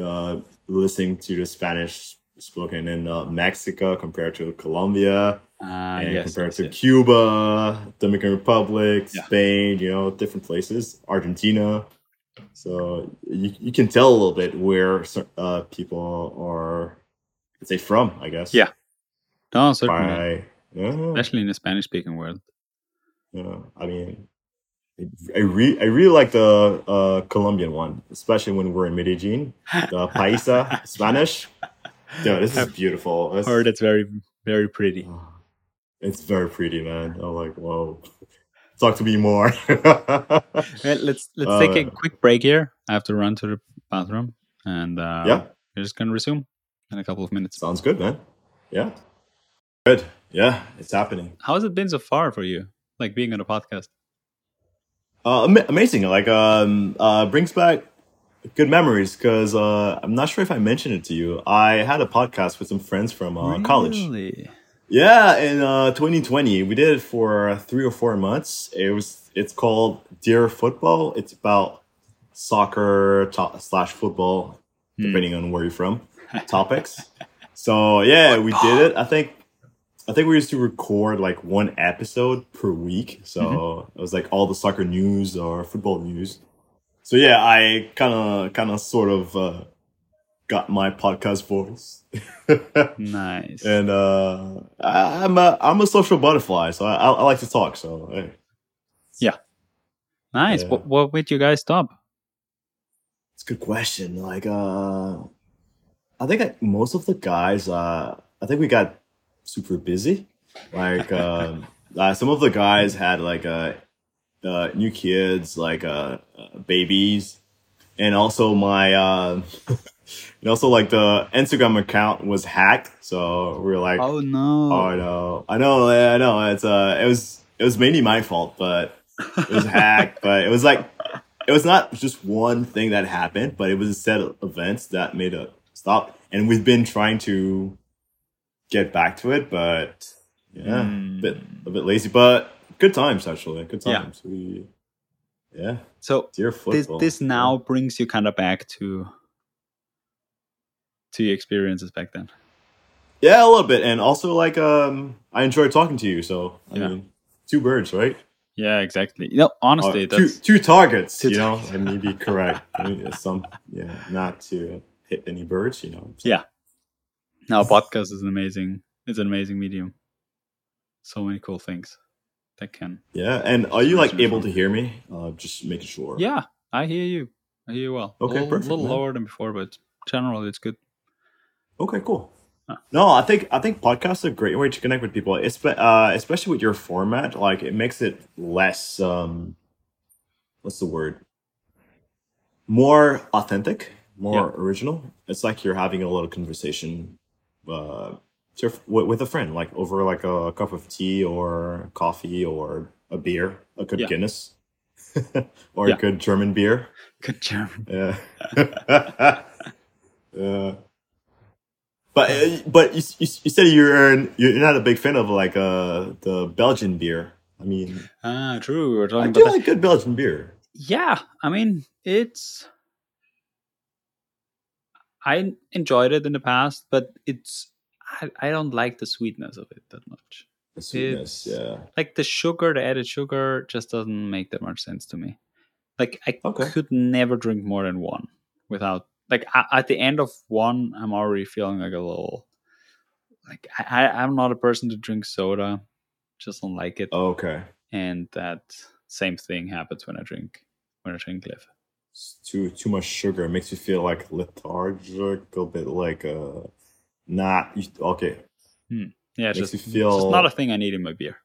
uh, listening to the Spanish spoken in uh, Mexico compared to Colombia, uh, and yes, compared yes, to yes. Cuba, Dominican Republic, yeah. Spain, you know, different places, Argentina. So you you can tell a little bit where uh, people are, I'd say, from, I guess. Yeah. No, certainly. By, yeah. Especially in the Spanish-speaking world. Yeah, I mean, I really, I really like the uh, Colombian one, especially when we're in Medellin. The paisa Spanish. Dude, this is I've beautiful. It's, heard it's very, very pretty. It's very pretty, man. I'm like, whoa. Talk to me more. Well, let's let's uh, take a quick break here. I have to run to the bathroom, and uh, yeah, we're just gonna resume in a couple of minutes. Sounds good, man. Yeah, good. Yeah, it's happening. How has it been so far for you? Like being on a podcast. Uh, am- amazing. Like, um, uh, brings back good memories because uh, I'm not sure if I mentioned it to you. I had a podcast with some friends from uh, really? college. Yeah, in uh, twenty twenty, we did it for three or four months. It was it's called Dear Football. It's about soccer to- slash football, mm. depending on where you're from, topics. So yeah, we did it. I think I think we used to record like one episode per week. So mm-hmm. it was like all the soccer news or football news. So yeah, I kind of kind of sort of uh, got my podcast voice. Nice. And uh, I, I'm a I'm a social butterfly, so I, I, I like to talk. So hey. Yeah, nice. Yeah. What what made you guys stop? It's a good question. Like, uh, I think I, most of the guys, uh, I think we got super busy. Like, uh, uh, some of the guys had like uh, uh, new kids, like uh, uh, babies, and also my. Uh, And also, like, the Instagram account was hacked, so we were like, "Oh no! Oh no! I know, I know. It's uh, it was it was mainly my fault, but it was hacked. But it was like, it was not just one thing that happened, but it was a set of events that made a stop. And we've been trying to get back to it, but yeah, mm. a bit a bit lazy. But good times actually, good times. Yeah. We, yeah. So Dear Football. This, this now brings you kind of back to. to your experiences back then. Yeah, a little bit. And also like um I enjoyed talking to you, so I yeah. mean two birds, right? Yeah, exactly. You know, honestly uh, that's two, two targets, two you targets. know, and you'd be correct. I mean, some yeah, not to hit any birds, you know. So. Yeah. Now podcast is an amazing it's an amazing medium. So many cool things that can. Yeah, and are you like able to hear me? Uh just making sure. Yeah, I hear you. I hear you well. Okay, a little, perfect. A little man. lower than before, but generally it's good. Okay, cool. No, I think I think podcasts are a great way to connect with people, uh, especially with your format. Like, it makes it less, um, what's the word? More authentic, more yeah. original. It's like you're having a little conversation uh, to, with a friend, like over like a cup of tea or coffee or a beer, a good yeah. Guinness or yeah. a good German beer. Good German. Yeah. yeah. But but you, you, you said you're an, you're not a big fan of like uh the Belgian beer. I mean, ah, true. We were talking I about do that. like good Belgian beer. Yeah, I mean it's. I enjoyed it in the past, but it's I, I don't like the sweetness of it that much. The sweetness, it's, yeah. Like the sugar, the added sugar, just doesn't make that much sense to me. Like I okay. could never drink more than one without. Like, at the end of one, I'm already feeling like a little... Like, I, I'm not a person to drink soda. Just don't like it. Oh, okay. And that same thing happens when I drink, when I drink Liv. It's too too much sugar. It makes you feel, like, lethargic, a bit like uh, not... Okay. Hmm. Yeah, just, feel... just not a thing I need in my beer.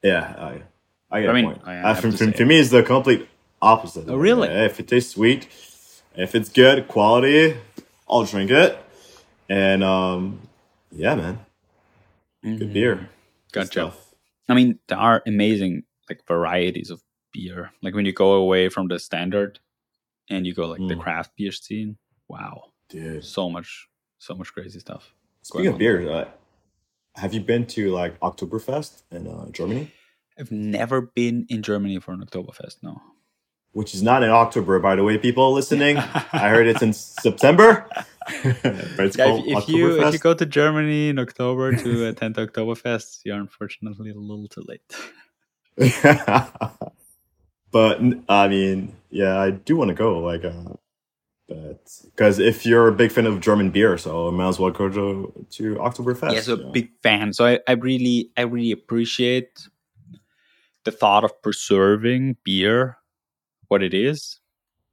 Yeah, I, I get I mean, point. I uh, for, to, for me, it's the complete opposite. Oh, really? Yeah, if it tastes sweet... If it's good quality, I'll drink it. And um, yeah, man, good mm-hmm. beer. Gotcha. I mean, there are amazing like varieties of beer. Like when you go away from the standard and you go like mm. the craft beer scene. Wow, dude, so much, so much crazy stuff. Speaking of beer, uh, have you been to like Oktoberfest in uh, Germany? I've never been in Germany for an Oktoberfest. No. Which is not in October, by the way, people listening. I heard it's in September. But it's yeah, called if, if, you, if you go to Germany in October to attend Oktoberfest, you're unfortunately a little too late. But, I mean, yeah, I do want to go. Like, uh, But because if you're a big fan of German beer, so I might as well go to, to Oktoberfest. Yeah, so yeah. big fan. So I, I really, I really appreciate the thought of preserving beer, what it is,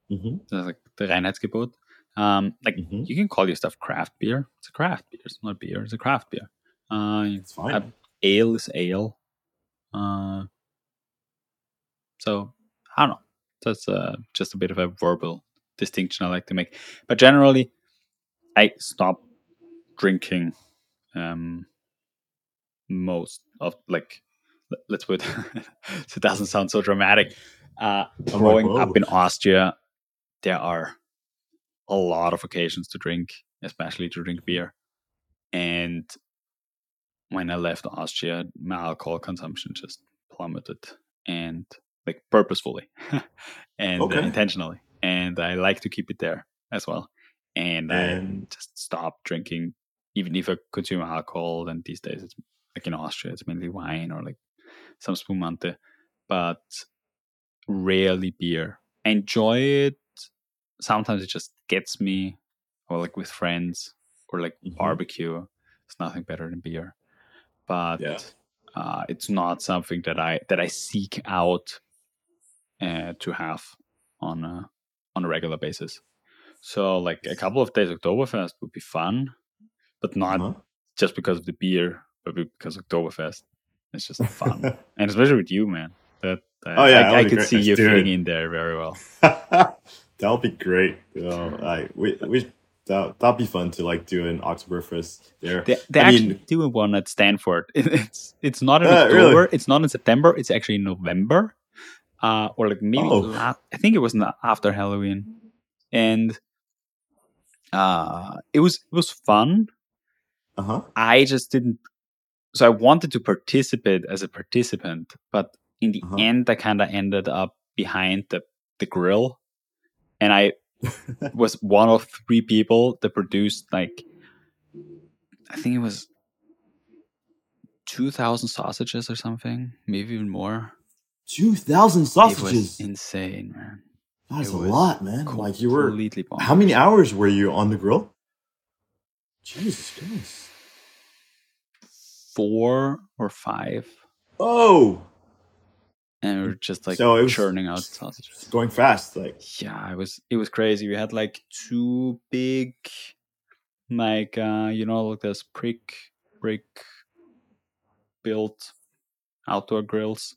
mm-hmm. so like the Reinheitsgebot. Um, like mm-hmm. you can call your stuff craft beer. It's a craft beer. It's not beer. It's a craft beer. Uh, it's fine. Uh, ale is ale. Uh, so I don't know. That's uh, just a bit of a verbal distinction I like to make, but generally I stop drinking um most of, like, let's put it doesn't sound so dramatic, uh oh growing up in Austria there are a lot of occasions to drink, especially to drink beer, and when I left Austria my alcohol consumption just plummeted, and like purposefully and okay. uh, intentionally. And I like to keep it there as well. And, and I just stopped drinking, even if I consume alcohol. And these days, it's like in Austria, it's mainly wine or like some spumante, but rarely beer. I enjoy it. Sometimes it just gets me, or like with friends or like mm-hmm. barbecue. It's nothing better than beer, but yeah. uh, it's not something that I that I seek out uh, to have on a. on a regular basis. So like a couple of days Oktoberfest would be fun, but not uh-huh. just because of the beer, but because Oktoberfest. It's just fun. And especially with you, man. That, that oh, yeah, I, I could see you fitting in there very well. That'll be great. You know, I, we, we, that, that'll be fun to like do an Oktoberfest there. They, they actually mean, do one at Stanford. It's it's not in uh, October. Really? It's not in September. It's actually in November. Uh, or like maybe oh. la- I think it was not after Halloween, and uh, it was it was fun. Uh-huh. I just didn't. So I wanted to participate as a participant, but in the uh-huh. end, I kind of ended up behind the the grill, and I was one of three people that produced like I think it was two thousand sausages or something, maybe even more. two thousand sausages. It was insane, man. That's a lot, man. Like you were completely bonkers. How many hours were you on the grill? Jesus Christ. Four or five. Oh. And we were just like so churning out sausages. Going fast, like. Yeah, it was it was crazy. We had like two big like uh you know like this brick brick built outdoor grills.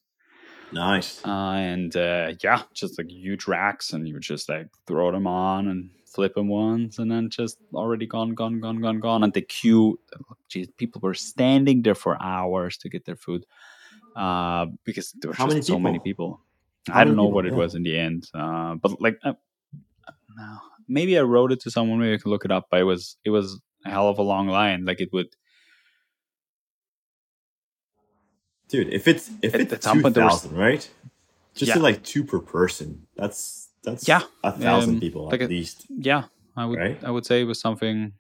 Nice. Uh, and uh, yeah, just like huge racks, and you just like throw them on and flip them once, and then just already gone, gone, gone, gone, gone. And the queue, geez, people were standing there for hours to get their food uh, because there were How just many so people? many people. How I don't know what it yeah. was in the end, uh, but like, uh, no, maybe I wrote it to someone. Maybe I could look it up. But it was it was a hell of a long line. Like it would. Dude, if it's if at, it's at two thousand, right? Just yeah. to like two per person. That's that's yeah. a thousand um, people like at a, least. Yeah, I would right? I would say it was something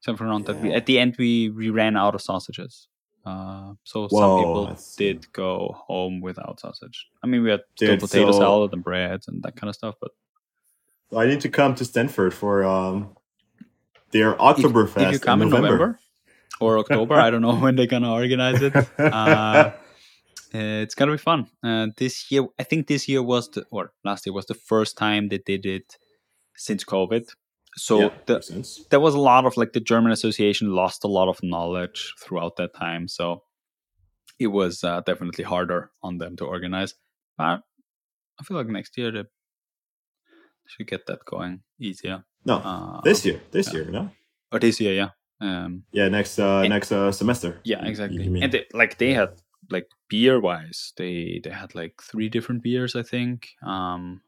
something around yeah. that. We, at the end, we, we ran out of sausages. Uh, so Whoa, some people did go home without sausage. I mean, we had dude, still potato so, salad and bread and that kind of stuff. But so I need to come to Stanford for um their Oktoberfest. Did you come in November? November or October? I don't know when they're gonna organize it. Uh, Uh, it's gonna be fun. Uh, this year, I think this year was the or last year was the first time they did it since COVID. So yeah, the, there was a lot of like the German Association lost a lot of knowledge throughout that time. So it was uh, definitely harder on them to organize. But I feel like next year they should get that going easier. No, uh, this year, this yeah. year, no, or this year, yeah, um, yeah, next uh, and, next uh, semester. Yeah, exactly. And they, like they had. Like beer wise, they they had like three different beers, I think. Um,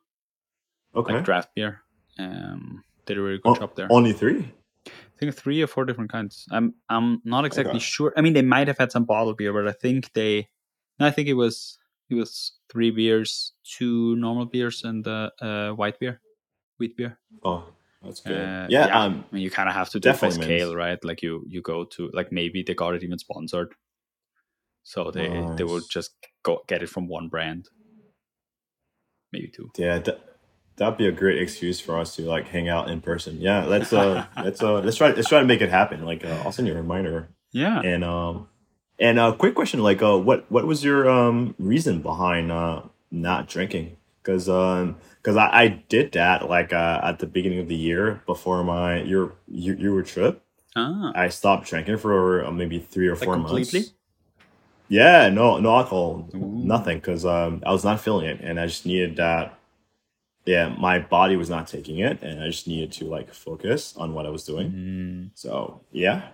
okay, like draft beer. Um, did a really good o- job there. Only three? I think three or four different kinds. I'm I'm not exactly okay. sure. I mean, they might have had some bottled beer, but I think they, I think it was it was three beers, two normal beers, and uh, uh white beer, wheat beer. Oh, that's good. Uh, yeah, yeah. Um, I mean, you kind of have to do it by scale, right? Like you you go to like maybe they got it even sponsored. So they, nice. they will just go get it from one brand, maybe two. Yeah, that, that'd be a great excuse for us to like hang out in person. Yeah, let's uh, let's uh, let's try let's try to make it happen. Like, uh, I'll send you a reminder. Yeah. And um, and a uh, quick question, like, uh, what what was your um reason behind uh not drinking? Because um, because I, I did that like uh, at the beginning of the year before my your your, your trip. Ah. I stopped drinking for uh, maybe three or like four completely? months. Completely. Yeah, no, no alcohol, Ooh. nothing, because um, I was not feeling it, and I just needed that. Yeah, my body was not taking it, and I just needed to like focus on what I was doing. Mm. So yeah,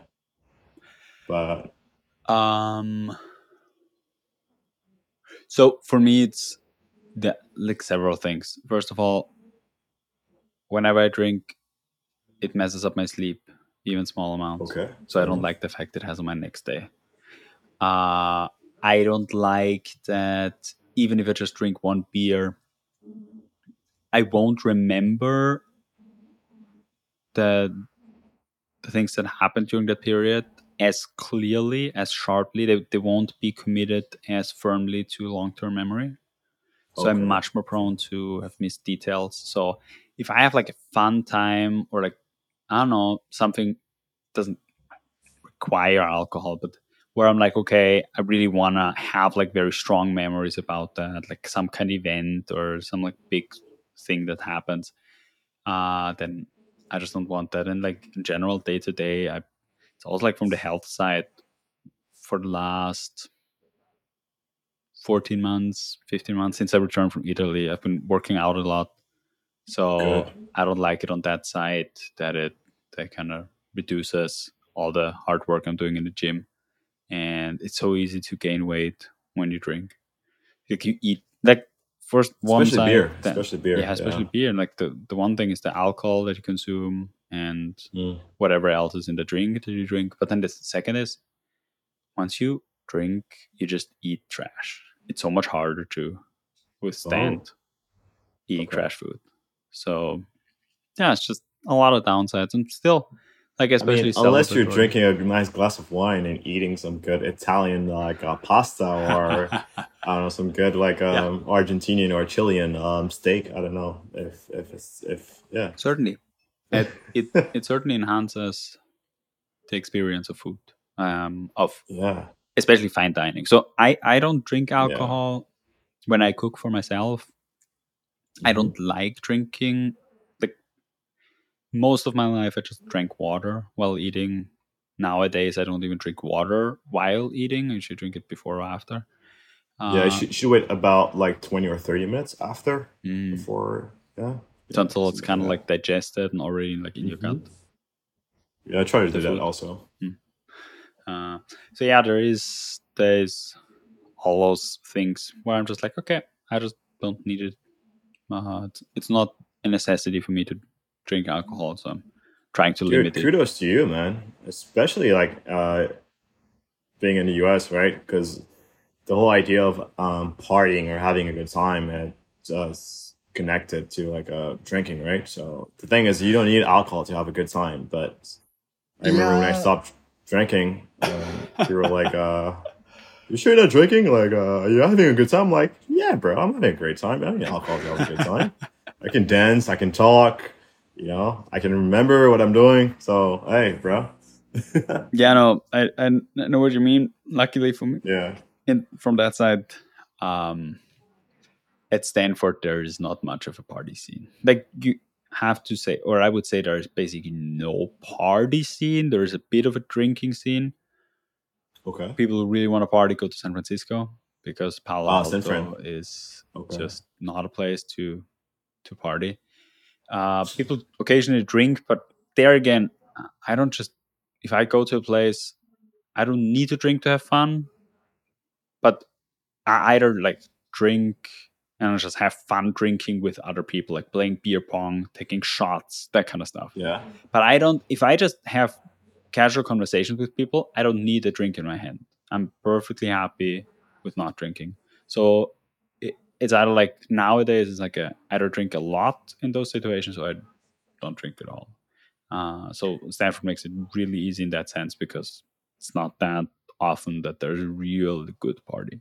but um, so for me, it's the, like several things. First of all, whenever I drink, it messes up my sleep, even small amounts. Okay, so I don't mm. like the fact it has on my next day. Uh, I don't like that even if I just drink one beer, I won't remember the, the things that happened during that period as clearly, as sharply. They, they won't be committed as firmly to long-term memory. So okay. I'm much more prone to have missed details. So if I have like a fun time or like, I don't know, something doesn't require alcohol, but where I'm like, okay, I really want to have like very strong memories about that, like some kind of event or some like big thing that happens, uh, then I just don't want that. And like in general, day to day, I it's also like from the health side for the last fourteen months, fifteen months since I returned from Italy, I've been working out a lot. So Good. I don't like it on that side that it that kind of reduces all the hard work I'm doing in the gym. And it's so easy to gain weight when you drink. Like you eat, like first one especially side, beer, then, especially beer, yeah, especially yeah. beer. Like the, the one thing is the alcohol that you consume and mm. whatever else is in the drink that you drink. But then the second is, once you drink, you just eat trash. It's so much harder to withstand oh. eating okay. trash food. So yeah, it's just a lot of downsides, and still. Like especially I mean, unless you're drinking a nice glass of wine and eating some good Italian like uh, pasta or I don't know some good like um, yeah. Argentinian or Chilean um, steak. I don't know if if it's if yeah certainly it it, it certainly enhances the experience of food um, of yeah especially fine dining. So I, I don't drink alcohol yeah. when I cook for myself. Mm-hmm. I don't like drinking. Most of my life, I just drank water while eating. Nowadays, I don't even drink water while eating. You should drink it before or after. Uh, yeah, you should, should wait about like twenty or thirty minutes after mm. before. Yeah. yeah until it's kind of like digested and already like in mm-hmm. your gut. Yeah, I try to the do food. that also. Mm. Uh, so yeah, there is there's all those things where I'm just like, okay, I just don't need it. Uh, it's, it's not a necessity for me to drink alcohol, so I'm trying to Dude, limit it. Kudos to you, man. Especially like uh, being in the U S, right? Because the whole idea of um, partying or having a good time is uh, connected to like uh, drinking, right? So the thing is, you don't need alcohol to have a good time. But I remember yeah. when I stopped drinking, um, we were like, uh, "You sure you're not drinking? Like, uh, you're having a good time?" I'm like, "Yeah, bro, I'm having a great time. I don't need alcohol to have a good time. I can dance, I can talk." You know, I can remember what I'm doing. So, hey, bro. yeah, no, I, I know what you mean. Luckily for me. Yeah. And from that side, um, at Stanford, there is not much of a party scene. Like you have to say, or I would say there is basically no party scene. There is a bit of a drinking scene. Okay. People who really want to party go to San Francisco because Palo Alto ah, is okay. just not a place to to party. Uh, people occasionally drink, but there again, I don't just, if I go to a place, I don't need to drink to have fun, but I either like drink and just have fun drinking with other people, like playing beer pong, taking shots, that kind of stuff. Yeah. But I don't, if I just have casual conversations with people, I don't need a drink in my hand. I'm perfectly happy with not drinking. So it's either like nowadays it's like a either drink a lot in those situations or I don't drink at all. Uh, so Stanford makes it really easy in that sense because it's not that often that there's a real good party.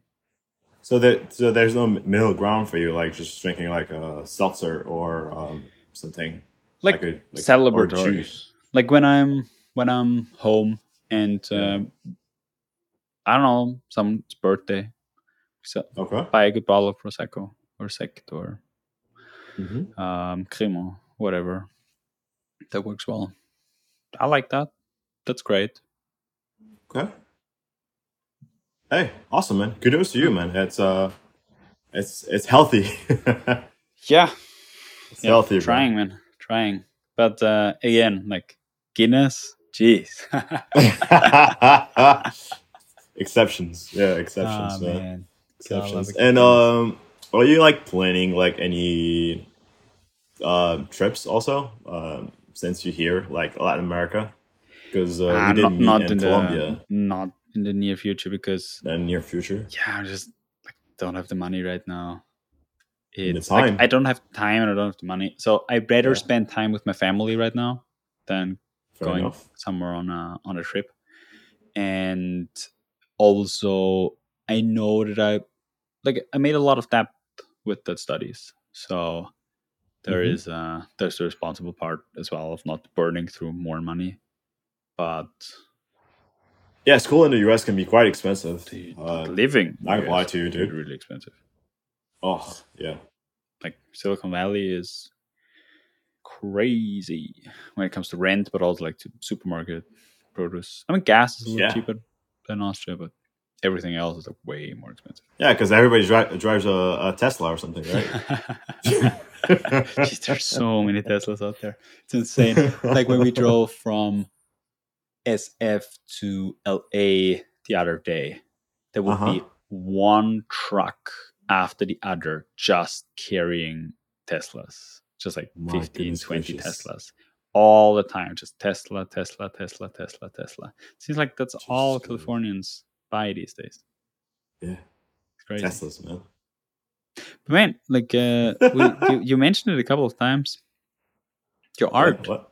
So that so there's no middle ground for you, like just drinking like a seltzer or um, something like, like, a, like celebratory. Juice. Like when I'm when I'm home and uh, I don't know, someone's birthday, so okay. buy a good bottle of prosecco or sekt or mm-hmm. um, cremo, whatever. That works well. I like that. That's great. Okay. Hey, awesome, man. Kudos to you, man. It's uh, it's it's healthy. yeah, it's yeah, healthy. Trying, bro. man, trying. But uh, again, like Guinness, jeez. exceptions, yeah, exceptions, oh, man. man. Exceptions. And um, are you like planning like any uh trips also? Um, since you're here, like Latin America, because uh, uh, we didn't not, meet not in Colombia. The, not. In the near future, because the near future, yeah, I just like, don't have the money right now. It's like, I don't have time and I don't have the money, so I'd rather yeah. spend time with my family right now than Fair going enough. somewhere on a on a trip. And also, I know that I like I made a lot of depth with the studies, so there mm-hmm. is uh there's the responsible part as well of not burning through more money, but. Yeah, school in the U S can be quite expensive. Dude, uh, living, I lie to you, dude. Really expensive. Oh yeah, like Silicon Valley is crazy when it comes to rent, but also like to supermarket produce. I mean, gas is a little yeah. cheaper than Austria, but everything else is like way more expensive. Yeah, because everybody dri- drives a, a Tesla or something, right? Jeez, there's so many Teslas out there. It's insane. Like when we drove from S F to L A the other day, there would uh-huh. be one truck after the other just carrying Teslas, just like My fifteen, twenty gracious. Teslas all the time. Just Tesla, Tesla, Tesla, Tesla, Tesla. Seems like that's just all Californians buy these days. Yeah. It's crazy. Teslas, man. But man, like uh, we, you, you mentioned it a couple of times. Your art. What? what?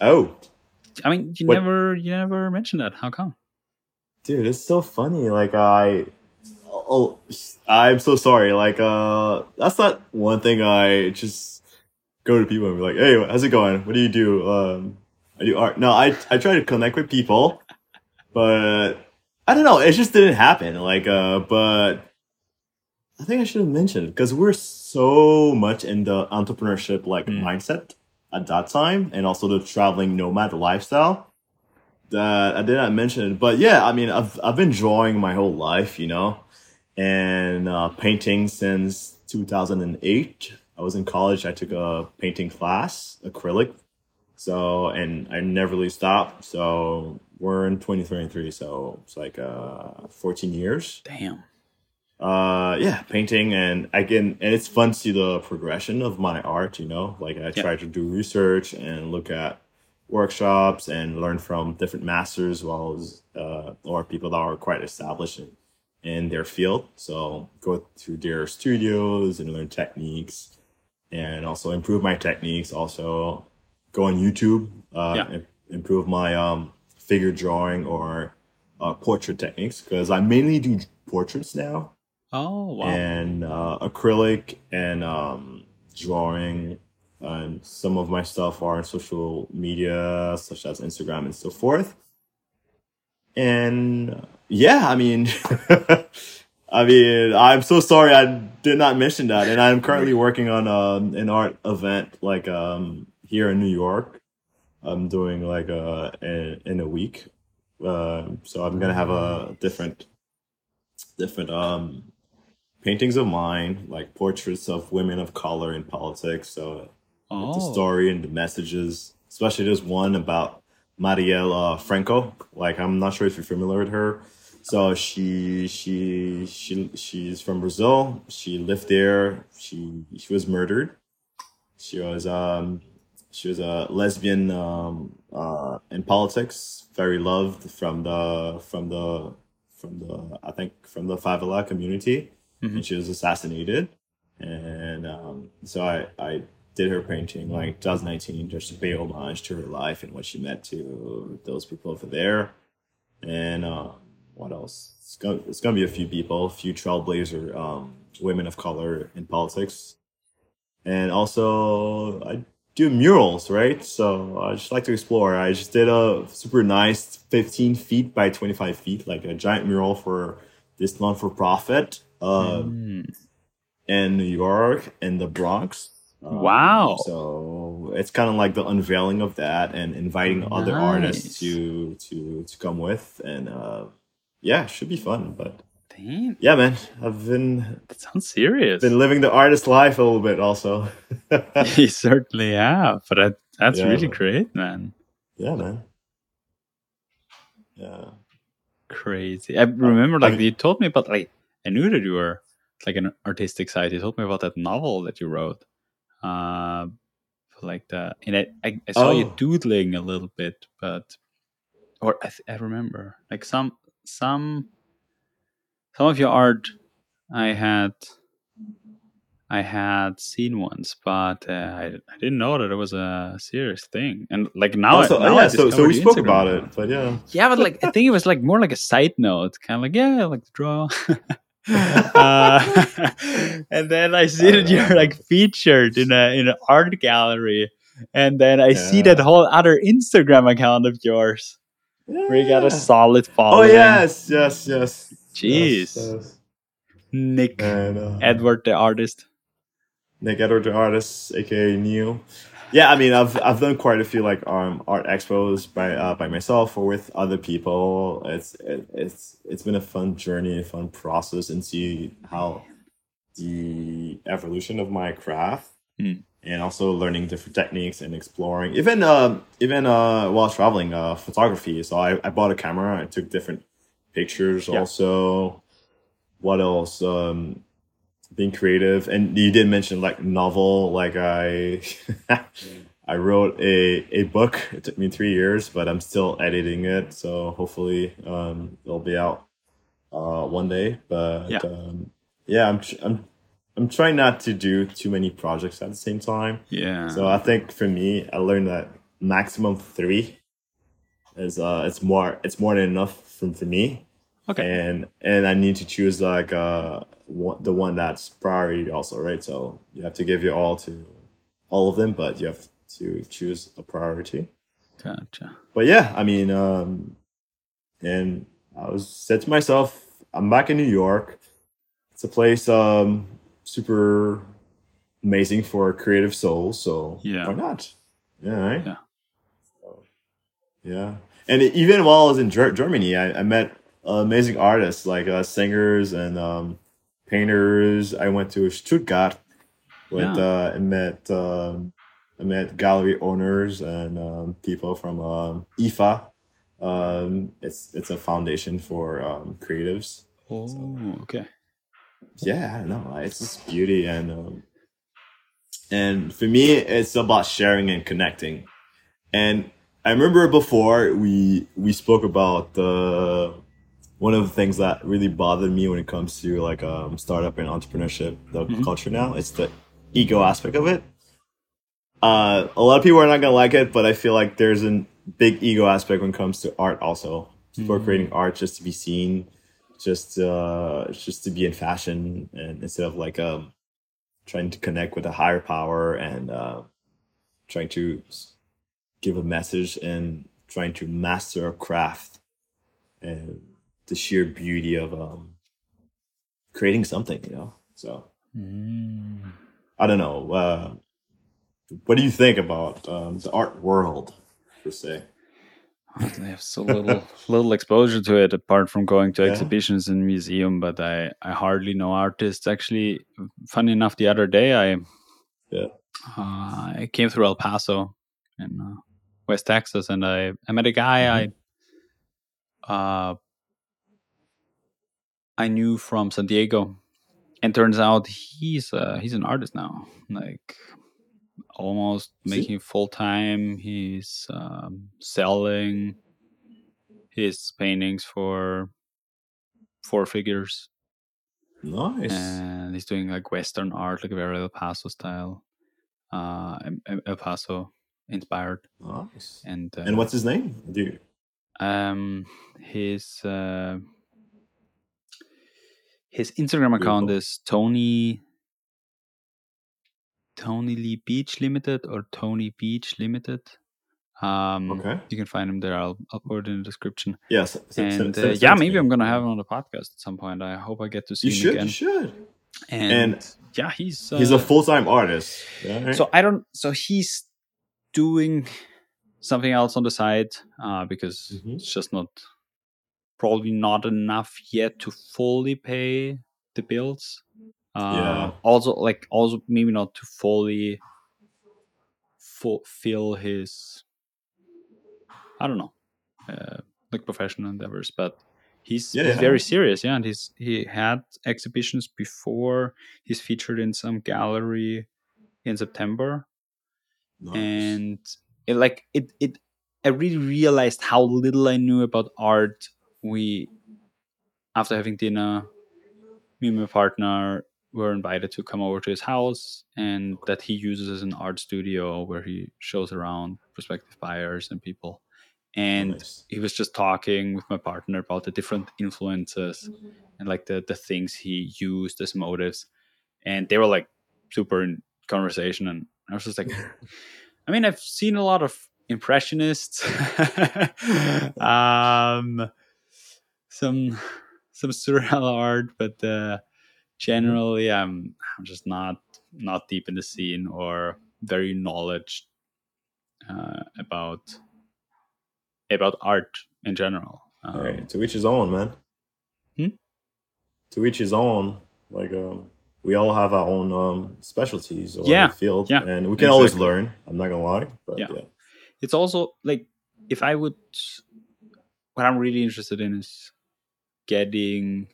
Oh. I mean, you what? never, you never mentioned that. How come, dude? It's so funny. Like I, oh, I'm so sorry. Like uh, that's not one thing. I just go to people and be like, "Hey, how's it going? What do you do? Um, I do art." No, I I try to connect with people, but I don't know. It just didn't happen. Like uh, but I think I should have mentioned because we're so much in the entrepreneurship like mm. mindset at that time, and also the traveling nomad lifestyle that I did not mention. But yeah, I mean, I've I've been drawing my whole life, you know, and uh, painting since two thousand eight. I was in college. I took a painting class, acrylic. So, and I never really stopped. So we're in twenty twenty-three. So it's like uh, fourteen years. Damn. Uh, yeah, painting, and I can, and it's fun to see the progression of my art, you know, like I yeah. try to do research and look at workshops and learn from different masters, as well as, uh, or people that are quite established in, in their field. So go through their studios and learn techniques and also improve my techniques. Also go on YouTube, uh, yeah. improve my, um, figure drawing or, uh, portrait techniques. Cause I mainly do portraits now. Oh, wow. And uh, acrylic and um, drawing. And some of my stuff are on social media, such as Instagram and so forth. And yeah, I mean, I mean, I'm so sorry I did not mention that. And I'm currently working on um, an art event like um, here in New York. I'm doing like a, a in a week. Uh, so I'm going to have a different, different um. paintings of mine, like portraits of women of color in politics. So oh. the story and the messages, especially there's one about Marielle uh, Franco. Like, I'm not sure if you're familiar with her. So she, she, she, she's from Brazil. She lived there. She, she was murdered. She was, um, she was a lesbian, um, uh, in politics, very loved from the, from the, from the, I think from the favela community. Mm-hmm. And she was assassinated, and um, so I, I did her painting like twenty nineteen just to pay homage to her life and what she meant to those people over there, and uh, what else? It's gonna, it's gonna be a few people, a few trailblazer um, women of color in politics. And also, I do murals, right? So I just like to explore. I just did a super nice fifteen feet by twenty-five feet, like a giant mural for this non-for-profit uh, mm. in New York and the Bronx. Um, wow. So it's kind of like the unveiling of that and inviting nice. other artists to to to come with. And uh, yeah, it should be fun. But Damn. yeah, man, I've been... That sounds serious. Been living the artist life a little bit also. You certainly have. But that, that's yeah, really man. great, man. Yeah, man. Yeah. Crazy. I remember, like, I, you told me about, like, I knew that you were, like, an artistic side. You told me about that novel that you wrote. Uh, like the and I, I, I saw oh. you doodling a little bit, but or I, th- I remember like some some some of your art I had I had seen once, but uh, I I didn't know that it was a serious thing. And like now, also, I, now yeah, I so, so we spoke Instagram about it, but yeah, yeah, but like I think it was like more like a side note, kind of like yeah, I like to draw. uh, and then I see that you're like featured in a in an art gallery, and then I yeah. see that whole other Instagram account of yours. Yeah. We got a solid following. Oh yes, yes, yes. Jeez, yes, yes. Nick and, uh, Edward the artist. Nick Edward the artist, aka Neo. Yeah, I mean, I've I've done quite a few like um, art expos by uh, by myself or with other people. It's it, it's it's been a fun journey, a fun process, and see how the evolution of my craft, mm. and also learning different techniques and exploring. Even uh, even uh, while traveling, uh, photography. So I, I bought a camera. I took different pictures. Yeah. Also, what else? Um, being creative, and you did mention like novel, like I I wrote a a book. It took me three years, but I'm still editing it, so hopefully um it'll be out uh one day. But yeah, um, yeah I'm, I'm I'm trying not to do too many projects at the same time. Yeah, so I think for me, I learned that maximum three is uh it's more it's more than enough for, for me. Okay. And and I need to choose like uh one, the one that's priority also, right? So you have to give your all to all of them, but you have to choose a priority. Gotcha. But yeah, I mean, um, and I was said to myself, I'm back in New York. It's a place um, super amazing for creative souls. So yeah. why not? Yeah. Right? Yeah. So, yeah. And even while I was in Ger- Germany, I, I met Uh, amazing artists like uh, singers and um, painters. I went to Stuttgart with yeah. uh, and met um, I met gallery owners and um, people from um, I F A. Um, it's it's a foundation for um, creatives. Oh, so, okay. Yeah, I don't know. It's just beauty, and um, and for me, it's about sharing and connecting. And I remember before we we spoke about the. Uh, One of the things that really bothered me when it comes to like um, startup and entrepreneurship, the mm-hmm. culture now, it's the ego aspect of it. Uh, a lot of people are not gonna like it, but I feel like there's a big ego aspect when it comes to art. Also, people mm-hmm. are creating art just to be seen, just uh, just to be in fashion, and instead of like um, trying to connect with a higher power and uh, trying to give a message and trying to master a craft and the sheer beauty of um, creating something, you know? So, mm. I don't know. Uh, what do you think about um, the art world, per se? I have so little little exposure to it, apart from going to yeah. exhibitions and museum, but I, I hardly know artists. Actually, funny enough, the other day, I yeah. uh, I came through El Paso in uh, West Texas, and I, I met a guy mm-hmm. I... Uh, I knew from San Diego, and turns out he's uh, he's an artist now, like almost See? making full time. He's um, selling his paintings for four figures. Nice. And he's doing like Western art, like very El Paso style, uh, El Paso inspired. Nice. And uh, and what's his name? Do you... um his. Uh, His Instagram account Google. is Tony Tony Beach Limited or Tony Beach Limited. Um, okay. You can find him there. I'll, I'll put it in the description. Yes. Yeah, and send, send, uh, yeah, maybe me. I'm going to have him on the podcast at some point. I hope I get to see you him should, again. You should. And, and yeah, he's uh, he's a full-time artist. Yeah, right? So I don't. So he's doing something else on the side uh, because mm-hmm. it's just not probably not enough yet to fully pay the bills. Uh, yeah. Also, like also maybe not to fully fulfill his. I don't know, uh, like professional endeavors, but he's, yeah, he's yeah. very serious. Yeah. And he's, he had exhibitions before. He's featured in some gallery in September. Nice. And it, like, it, it, I really realized how little I knew about art. We, after having dinner, me and my partner were invited to come over to his house, and that he uses as an art studio where he shows around prospective buyers and people. And nice. He was just talking with my partner about the different influences mm-hmm. and like the, the things he used as motives. And they were like super in conversation. And I was just like, I mean, I've seen a lot of impressionists, um, some, some surreal art, but uh, generally I'm, I'm just not, not deep in the scene or very knowledge uh, about about art in general. Um, right. To each his own, man. Hmm? To each his own. Like, um, we all have our own um, specialties or yeah. field, yeah. and we can exactly. always learn. I'm not going to lie. But yeah. yeah. It's also, like, if I would... What I'm really interested in is getting...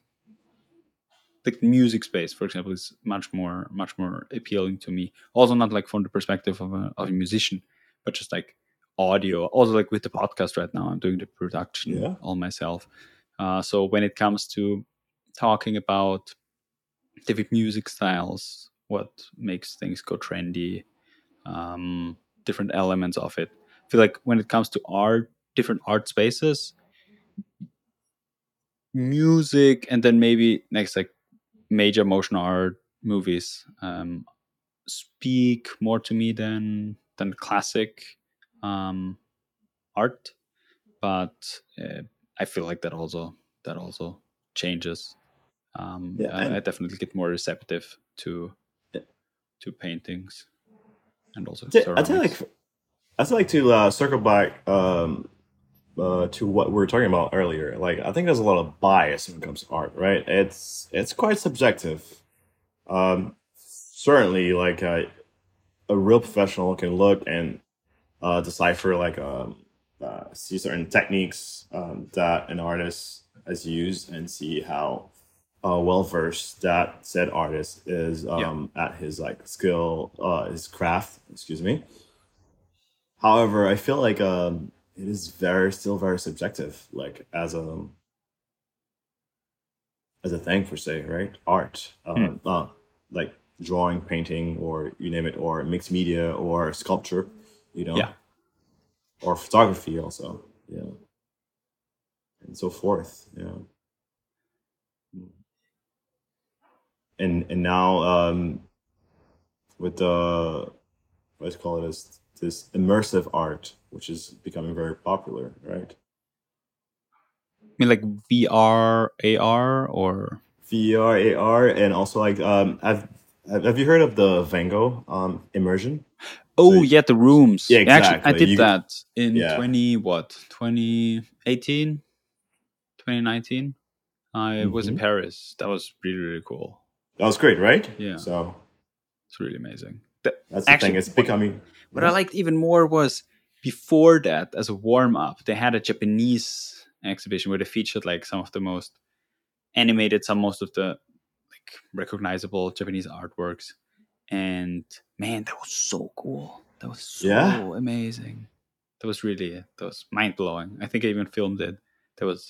Like, music space, for example, is much more much more appealing to me. Also not, like, from the perspective of a, of a musician, but just, like, audio. Also, like with the podcast right now, I'm doing the production yeah. all myself. Uh, so when it comes to talking about different music styles, what makes things go trendy, um, different elements of it. I feel like when it comes to art, different art spaces, music, and then maybe next like major motion art movies um, speak more to me than than classic um art, but uh, I feel like that also that also changes. um yeah, I, I definitely get more receptive to yeah. to paintings and also I ceramics. I'd like I'd like to uh, circle back um uh to what we were talking about earlier. Like, I think there's a lot of bias when it comes to art, right? It's it's quite subjective. Um certainly, like, uh, a real professional can look and Uh, decipher, like, um, uh, see certain techniques um, that an artist has used and see how uh, well-versed that said artist is um, yeah. at his, like, skill, uh, his craft, excuse me. However, I feel like um, it is very, still very subjective, like, as a, as a thing for, say, right? Art, um, mm. uh, like, drawing, painting, or you name it, or mixed media, or sculpture. You know, yeah. or photography also, yeah, and so forth, yeah. And and now um, with the let's call it this this immersive art, which is becoming very popular, right? I mean, like V R, A R, or V R, A R, and also like um, I've have you heard of the Van Gogh um, immersion? Oh, so, yeah, the rooms. Yeah, exactly. Actually, I did you, that in yeah. twenty, what, twenty eighteen, twenty nineteen. I mm-hmm. was in Paris. That was really, really cool. That was great, right? Yeah. So it's really amazing. The, That's actually, the thing. It's becoming... What yeah. I liked even more was before that, as a warm-up, they had a Japanese exhibition where they featured like some of the most animated, some most of the like recognizable Japanese artworks. And man, that was so cool. That was so yeah. amazing. That was really, that was mind blowing. I think I even filmed it. That was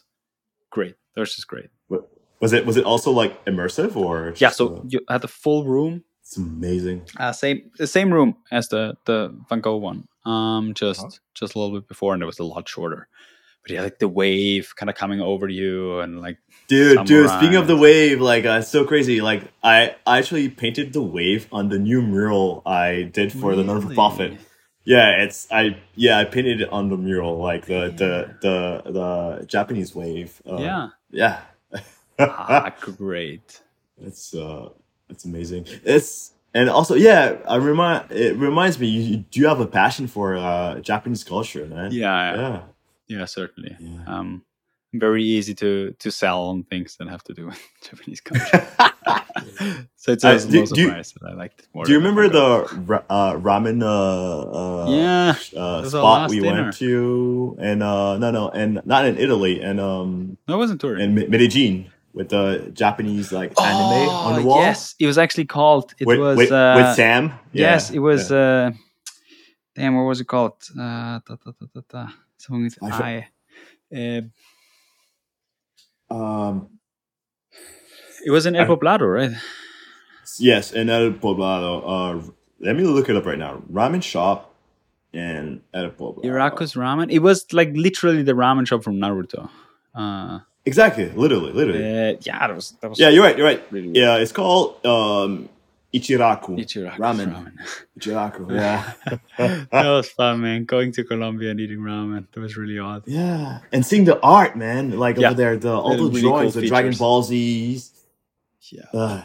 great. That was just great. What, was it? Was it also like immersive or? Yeah. So a... you had the full room. It's amazing. Uh, same, the same room as the the Van Gogh one. Um, just oh. just a little bit before, and it was a lot shorter. but yeah, like the wave kind of coming over you and like, dude, dude, speaking of the wave, like uh, it's so crazy. Like I, I actually painted the wave on the new mural I did for really? the non-for-profit. Yeah, it's I yeah I painted it on the mural, like the yeah. the, the the Japanese wave. Um, yeah, yeah. ah, great. It's uh, it's amazing. It's and also yeah, I remind it reminds me you, you do have a passion for uh Japanese culture, man. Yeah, yeah, yeah, certainly. Yeah. Um, very easy to to sell on things that have to do with Japanese culture. So it's a uh, no surprise that I liked more. Do you remember the uh, ramen uh, uh, yeah, uh, spot we dinner. went to? And uh, no, no, and not in Italy. And um, no, it wasn't Torino. In Medellin with the Japanese like oh, anime on the wall. Yes, it was actually called. It with, was with, uh, with Sam. Yeah, yes, it was. Yeah. Uh, damn, what was it called? Uh, da, da, da, da, da. Something with I. I uh, um. It was in El Poblado, right? Yes, in El Poblado. Uh, let me look it up right now. Ramen shop in El Poblado. Iraku's ramen. It was like literally the ramen shop from Naruto. Uh, exactly, literally, literally. Uh, yeah, that was, that was. Yeah, you're right. You're right. Really yeah, weird. It's called um, Ichiraku. Ichiraku ramen. ramen. Ichiraku. Yeah, that was fun, man. Going to Colombia and eating ramen. That was really odd. Yeah, and seeing the art, man. Like yeah. over there, the all the really drawings, cool the features. Dragon Ball Z's. Yeah, uh,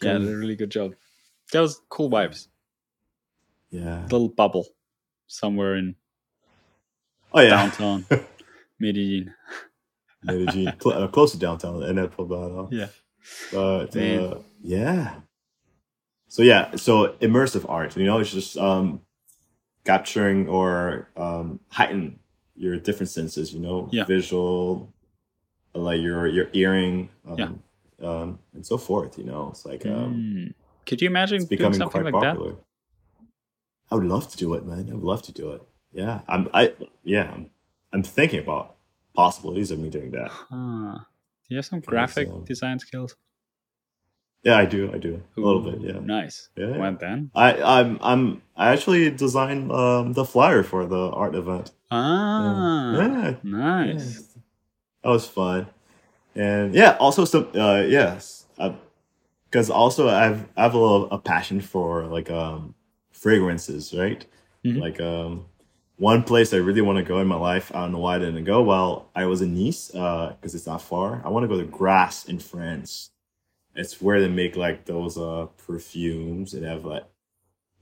yeah, did a really good job. That was cool vibes. Yeah, little bubble somewhere in oh yeah downtown Medellin, Medellin, Cl- uh, close to downtown, and El Poblado. Yeah, but uh, yeah. So yeah, so immersive art, you know, it's just um, capturing or um, heighten your different senses, you know, yeah. visual, like your your hearing. Um, yeah. Um, and so forth, you know, it's like, um, mm. could you imagine it's becoming doing something quite like popular. That? I would love to do it, man. I would love to do it. Yeah. I'm, I, yeah, I'm, I'm thinking about possibilities of me doing that. Huh. Do you have some graphic so, design skills? Yeah, I do. I do Ooh, a little bit. Yeah. Nice. Yeah. When then? I, I'm, I'm, I actually designed, um, the flyer for the art event. Ah, yeah. Yeah. Nice. Yeah. That was fun. And yeah, also some uh, yes, because uh, also I've I have a little a passion for like um fragrances, right? Mm-hmm. Like um one place I really want to go in my life. I don't know why I didn't go. Well, I was in Nice because uh, it's not far. I want to go to Grasse in France. It's where they make like those uh perfumes and have like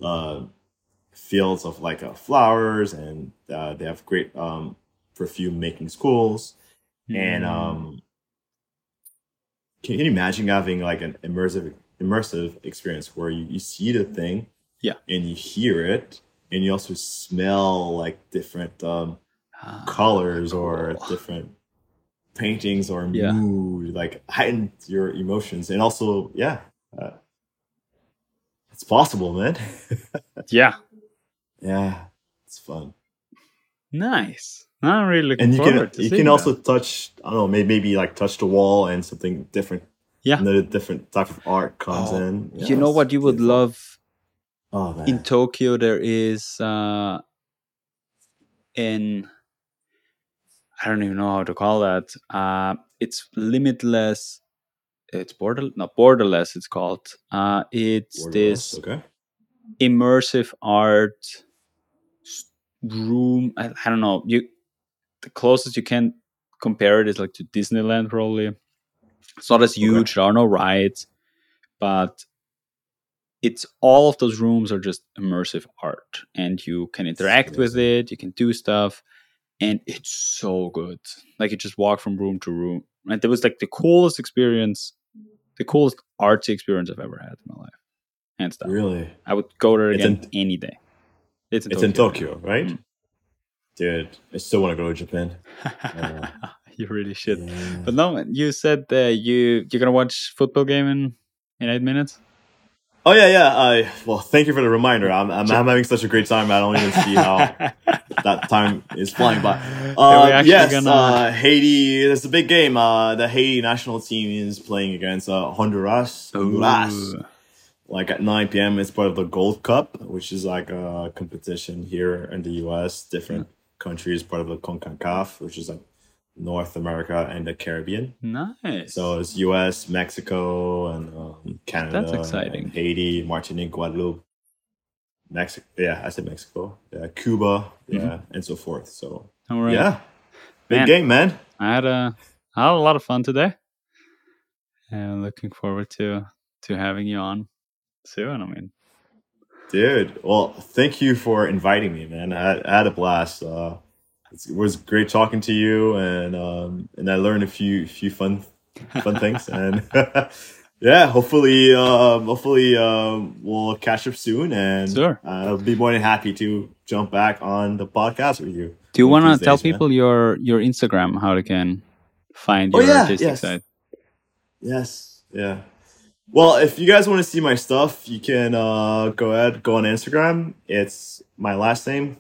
uh fields of like uh, flowers, and uh, they have great um perfume making schools, mm-hmm. and um. Can you imagine having like an immersive immersive experience where you, you see the thing yeah. and you hear it and you also smell like different um, ah, colors cool. or different paintings or yeah. mood, like heighten your emotions. And also, yeah, uh, it's possible, man. yeah. Yeah. It's fun. Nice. I'm really looking and you forward can, to you can that. Also touch, I don't know, maybe, maybe like touch the wall and something different. Yeah. Another different type of art comes oh, in. Yeah, you know what you would different. Love? Oh, man. In Tokyo, there is uh, an, I don't even know how to call that. Uh, it's limitless. It's border, not borderless, it's called. Uh, it's borderless, this okay. immersive art room. I, I don't know. You. The closest you can compare it is like to Disneyland, probably. It's not as huge. Okay. There are no rides, but it's all of those rooms are just immersive art, and you can interact with it. You can do stuff, and it's so good. Like you just walk from room to room, and it was like the coolest experience, the coolest artsy experience I've ever had in my life. Hands down. Really, I would go there again in, any day. It's in it's Tokyo, in Tokyo right? Mm-hmm. Dude, I still want to go to Japan. Uh, you really should. Yeah. But no, you said uh, you, you're going to watch football game in, in eight minutes? Oh, yeah, yeah. Uh, well, thank you for the reminder. I'm, I'm, I'm having such a great time. I don't even see how that time is flying by. Uh, yes, gonna... uh, Haiti, that's a big game. Uh, the Haiti national team is playing against uh, Honduras. Honduras. Like at nine p.m. It's part of the Gold Cup, which is like a competition here in the U S, different. Yeah. country is part of the CONCACAF, which is like North America and the Caribbean. Nice. So it's U S, Mexico, and um, Canada. That's exciting. And Haiti, Martinique, Guadeloupe, Mexico. Yeah, I said Mexico. Yeah, Cuba. Yeah, mm-hmm. and so forth. So all right. yeah, big man, game, man. I had a I had a lot of fun today, and looking forward to to having you on soon. I mean, dude. Well, thank you for inviting me, man. I, I had a blast. Uh, It was great talking to you, and um, and I learned a few few fun fun things, and yeah, hopefully, um, hopefully um, we'll catch up soon, and sure. I'll be more than happy to jump back on the podcast with you. Do you want to tell days, people man. your your Instagram, how they can find your oh, yeah, artistic yes. side? Yes, yeah. Well, if you guys want to see my stuff, you can uh, go ahead, go on Instagram. It's my last name,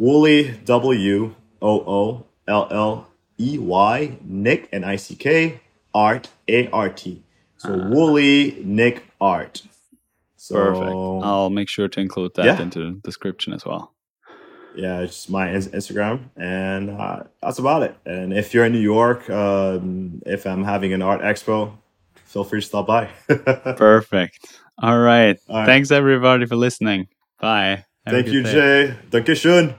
Woolley, W O O L L E Y, Nick, N I C K, Art, A R T. So uh, Woolley, Nick, Art. So, perfect. I'll make sure to include that yeah. into the description as well. Yeah, it's just my Instagram, and uh, that's about it. And if you're in New York, um, if I'm having an art expo, feel free to stop by. Perfect. All right. All right. Thanks, everybody, for listening. Bye. Have Thank you, day. Jay. Dankeschön.